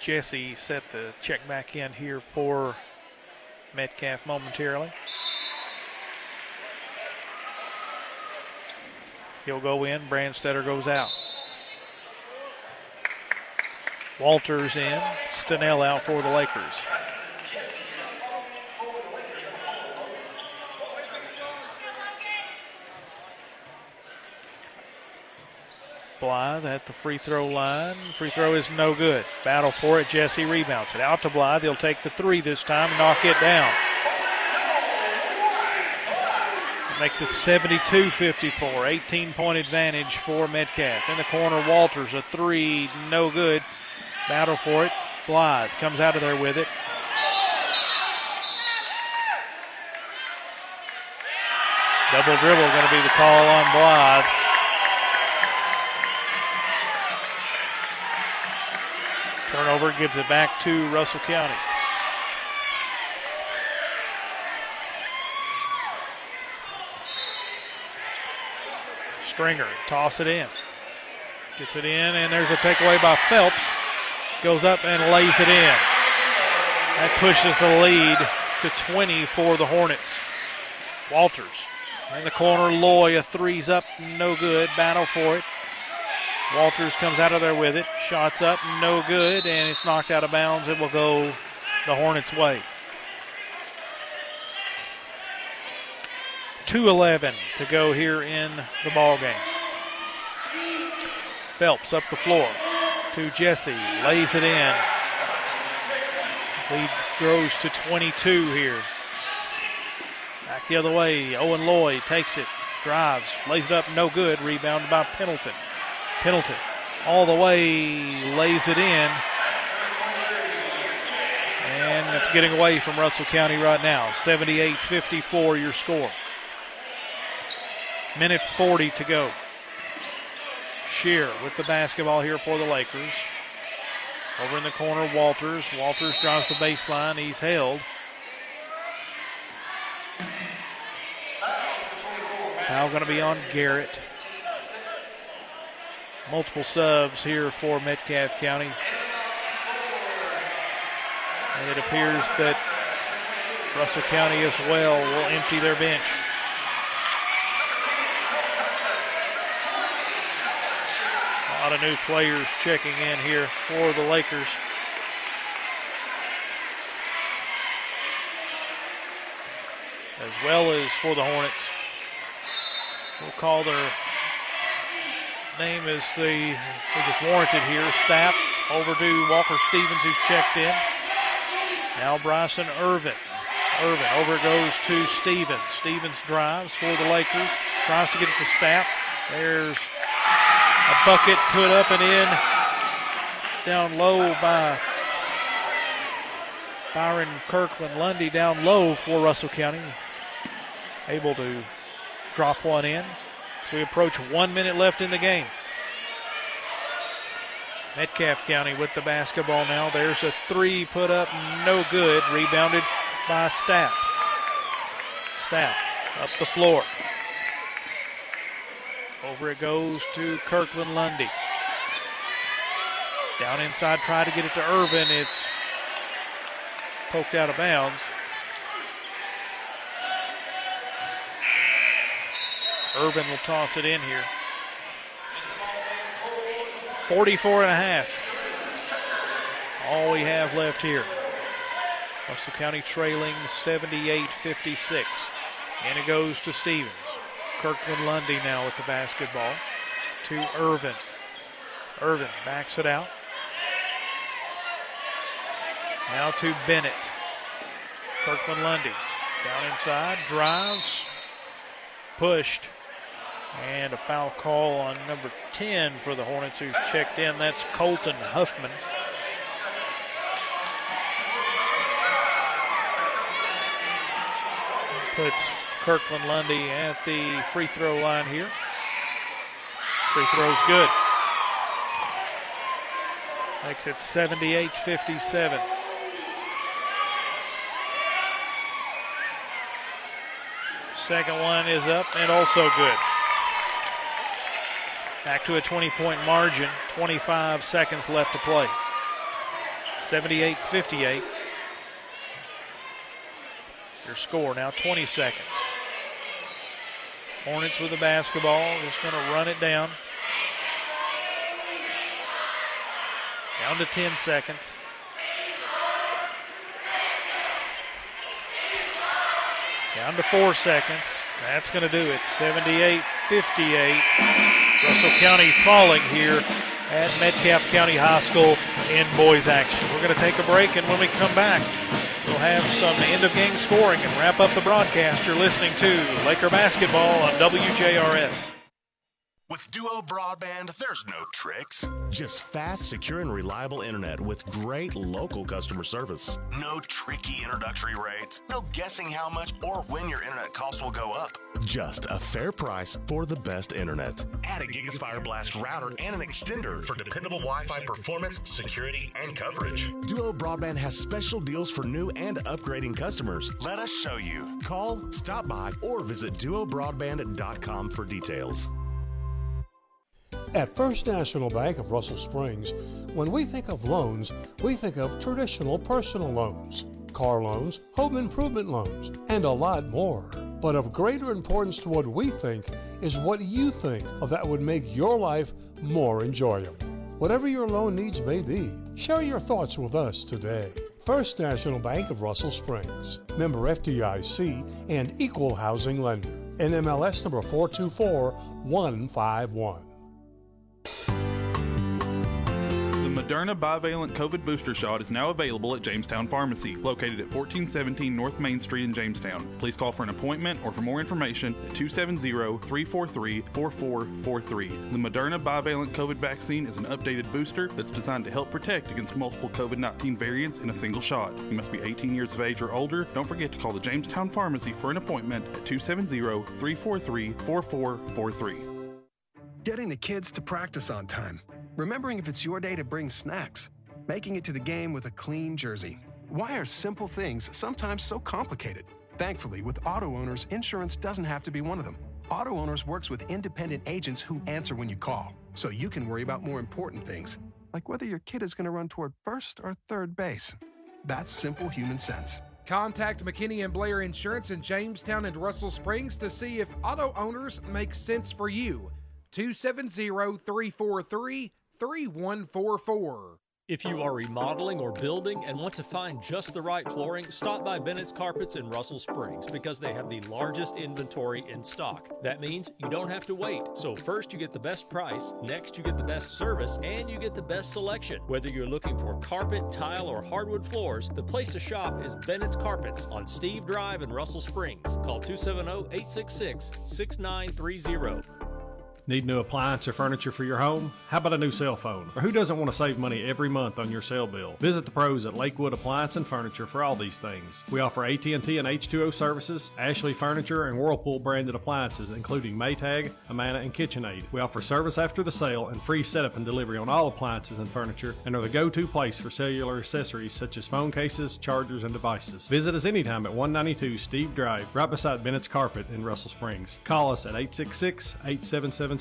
Jesse set the check back in here for Metcalfe momentarily. He'll go in. Branstetter goes out. Walters in. Stenell out for the Lakers. Blythe at the free throw line. Free throw is no good. Battle for it. Jesse rebounds it. Out to Blythe. He'll take the 3 this time and knock it down. Makes it 72-54. 18-point advantage for Metcalfe. In the corner, Walters. A 3, no good. Battle for it. Blythe comes out of there with it. Double dribble going to be the call on Blythe. Turnover gives it back to Russell County. Stringer, toss it in. Gets it in, and there's a takeaway by Phelps. Goes up and lays it in. That pushes the lead to 20 for the Hornets. Walters in the corner. Loy, a three's up, no good. Battle for it. Walters comes out of there with it. Shots up, no good, and it's knocked out of bounds. It will go the Hornets' way. 2:11 to go here in the ball game. Phelps up the floor to Jesse, lays it in. Lead grows to 22 here. Back the other way, Owen Loy takes it, drives, lays it up, no good, rebounded by Pendleton. Pendleton all the way, lays it in. And it's getting away from Russell County right now. 78-54 your score. Minute 40 to go. Shear with the basketball here for the Lakers. Over in the corner, Walters. Walters drives the baseline. He's held. Now going to be on Garrett. Multiple subs here for Metcalfe County. And it appears that Russell County as well will empty their bench. A lot of new players checking in here for the Lakers. As well as for the Hornets. We'll call their name as it's warranted here. Stapp over to Walker Stevens, who's checked in. Now Bryson Irvin. Irvin over goes to Stevens. Stevens drives for the Lakers. Tries to get it to Stapp. There's a bucket put up and in, down low by Byron Kirkland Lundy, down low for Russell County. Able to drop one in. So we approach 1 minute left in the game. Metcalfe County with the basketball now. There's a three put up, no good, rebounded by Stapp. Stapp up the floor. Over it goes to Kirkland Lundy. Down inside, try to get it to Irvin. It's poked out of bounds. Irvin will toss it in here. 44 and a half. All we have left here. Russell County trailing 78-56. And it goes to Stevens. Kirkland Lundy now with the basketball to Irvin. Irvin backs it out. Now to Bennett. Kirkland Lundy down inside, drives, pushed, and a foul call on number 10 for the Hornets who's checked in. That's Colton Huffman. Puts Kirkland Lundy at the free throw line here. Free throw's good. Makes it 78-57. Second one is up and also good. Back to a 20-point margin. 25 seconds left to play. 78-58. Your score now 20 seconds. Hornets with the basketball, just going to run it down. Down to 10 seconds. Down to 4 seconds. That's going to do it. 78-58. Russell County falling here at Metcalfe County High School in boys action. We're going to take a break, and when we come back, we'll have some end-of-game scoring and wrap up the broadcast. You're listening to Laker Basketball on WJRS. With Duo Broadband, there's no tricks. Just fast, secure, and reliable internet with great local customer service. No tricky introductory rates, no guessing how much or when your internet costs will go up. Just a fair price for the best internet. Add a GigaSpire Blast router and an extender for dependable Wi-Fi performance, security, and coverage. Duo Broadband has special deals for new and upgrading customers. Let us show you. Call, stop by, or visit duobroadband.com for details. At First National Bank of Russell Springs, when we think of loans, we think of traditional personal loans, car loans, home improvement loans, and a lot more. But of greater importance to what we think is what you think of that would make your life more enjoyable. Whatever your loan needs may be, share your thoughts with us today. First National Bank of Russell Springs, member FDIC and equal housing lender, NMLS number 424151. Moderna bivalent COVID booster shot is now available at Jamestown Pharmacy, located at 1417 North Main Street in Jamestown. Please call for an appointment or for more information at 270-343-4443. The Moderna bivalent COVID vaccine is an updated booster that's designed to help protect against multiple COVID-19 variants in a single shot. You must be 18 years of age or older. Don't forget to call the Jamestown Pharmacy for an appointment at 270-343-4443. Getting the kids to practice on time. Remembering if it's your day to bring snacks. Making it to the game with a clean jersey. Why are simple things sometimes so complicated? Thankfully, with Auto Owners, insurance doesn't have to be one of them. Auto Owners works with independent agents who answer when you call, so you can worry about more important things, like whether your kid is going to run toward first or third base. That's simple human sense. Contact McKinney and Blair Insurance in Jamestown and Russell Springs to see if Auto Owners makes sense for you. 270-343 3144. If you are remodeling or building and want to find just the right flooring, stop by Bennett's Carpets in Russell Springs because they have the largest inventory in stock. That means you don't have to wait. So first you get the best price, next you get the best service, and you get the best selection. Whether you're looking for carpet, tile, or hardwood floors, the place to shop is Bennett's Carpets on Steve Drive in Russell Springs. Call 270-866-6930. Need new appliance or furniture for your home? How about a new cell phone? Or who doesn't want to save money every month on your cell bill? Visit the pros at Lakewood Appliance and Furniture for all these things. We offer AT&T and H2O services, Ashley Furniture, and Whirlpool branded appliances, including Maytag, Amana, and KitchenAid. We offer service after the sale and free setup and delivery on all appliances and furniture, and are the go-to place for cellular accessories such as phone cases, chargers, and devices. Visit us anytime at 192 Steve Drive, right beside Bennett's Carpet in Russell Springs. Call us at 866-877.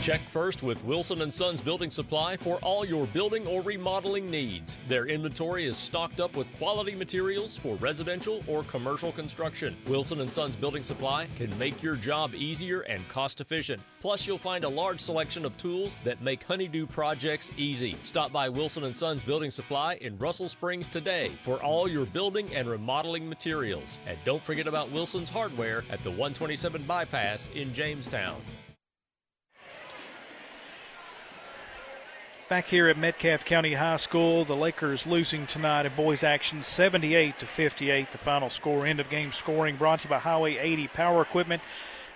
Check first with Wilson & Sons Building Supply for all your building or remodeling needs. Their inventory is stocked up with quality materials for residential or commercial construction. Wilson & Sons Building Supply can make your job easier and cost efficient. Plus, you'll find a large selection of tools that make honeydew projects easy. Stop by Wilson & Sons Building Supply in Russell Springs today for all your building and remodeling materials. And don't forget about Wilson's Hardware at the 127 Bypass in Jamestown. Back here at Metcalfe County High School, the Lakers losing tonight in boys action 78-58. The final score, end of game scoring, brought to you by Highway 80 Power Equipment.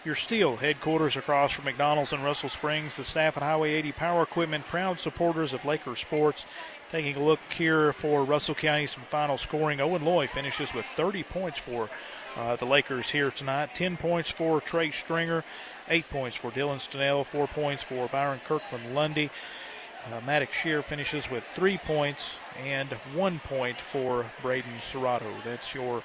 Your steel headquarters across from McDonald's in Russell Springs. The staff at Highway 80 Power Equipment, proud supporters of Laker sports. Taking a look here for Russell County, some final scoring. Owen Loy finishes with 30 points for the Lakers here tonight. 10 points for Trey Stringer, 8 points for Dylan Stenell, 4 points for Byron Kirkland Lundy. Maddox Shear finishes with 3 points and 1 point for Braden Serrato. That's your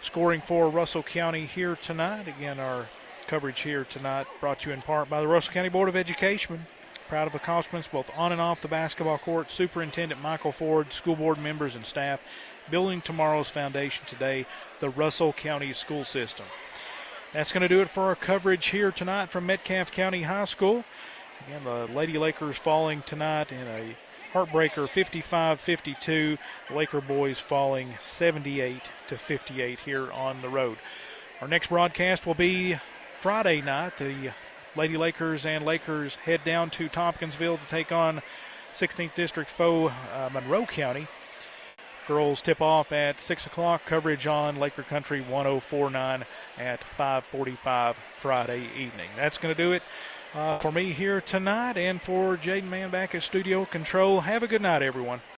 scoring for Russell County here tonight. Again, our coverage here tonight brought to you in part by the Russell County Board of Education. Proud of accomplishments both on and off the basketball court. Superintendent Michael Ford, school board members and staff, building tomorrow's foundation today, the Russell County school system. That's going to do it for our coverage here tonight from Metcalfe County High School. Again, the Lady Lakers falling tonight in a heartbreaker, 55-52. The Laker boys falling 78-58 here on the road. Our next broadcast will be Friday night. The Lady Lakers and Lakers head down to Tompkinsville to take on 16th District foe Monroe County. Girls tip off at 6 o'clock. Coverage on Laker Country 104.9 at 5:45 Friday evening. That's going to do it for me here tonight, and for Jaden Mann back at Studio Control. Have a good night, everyone.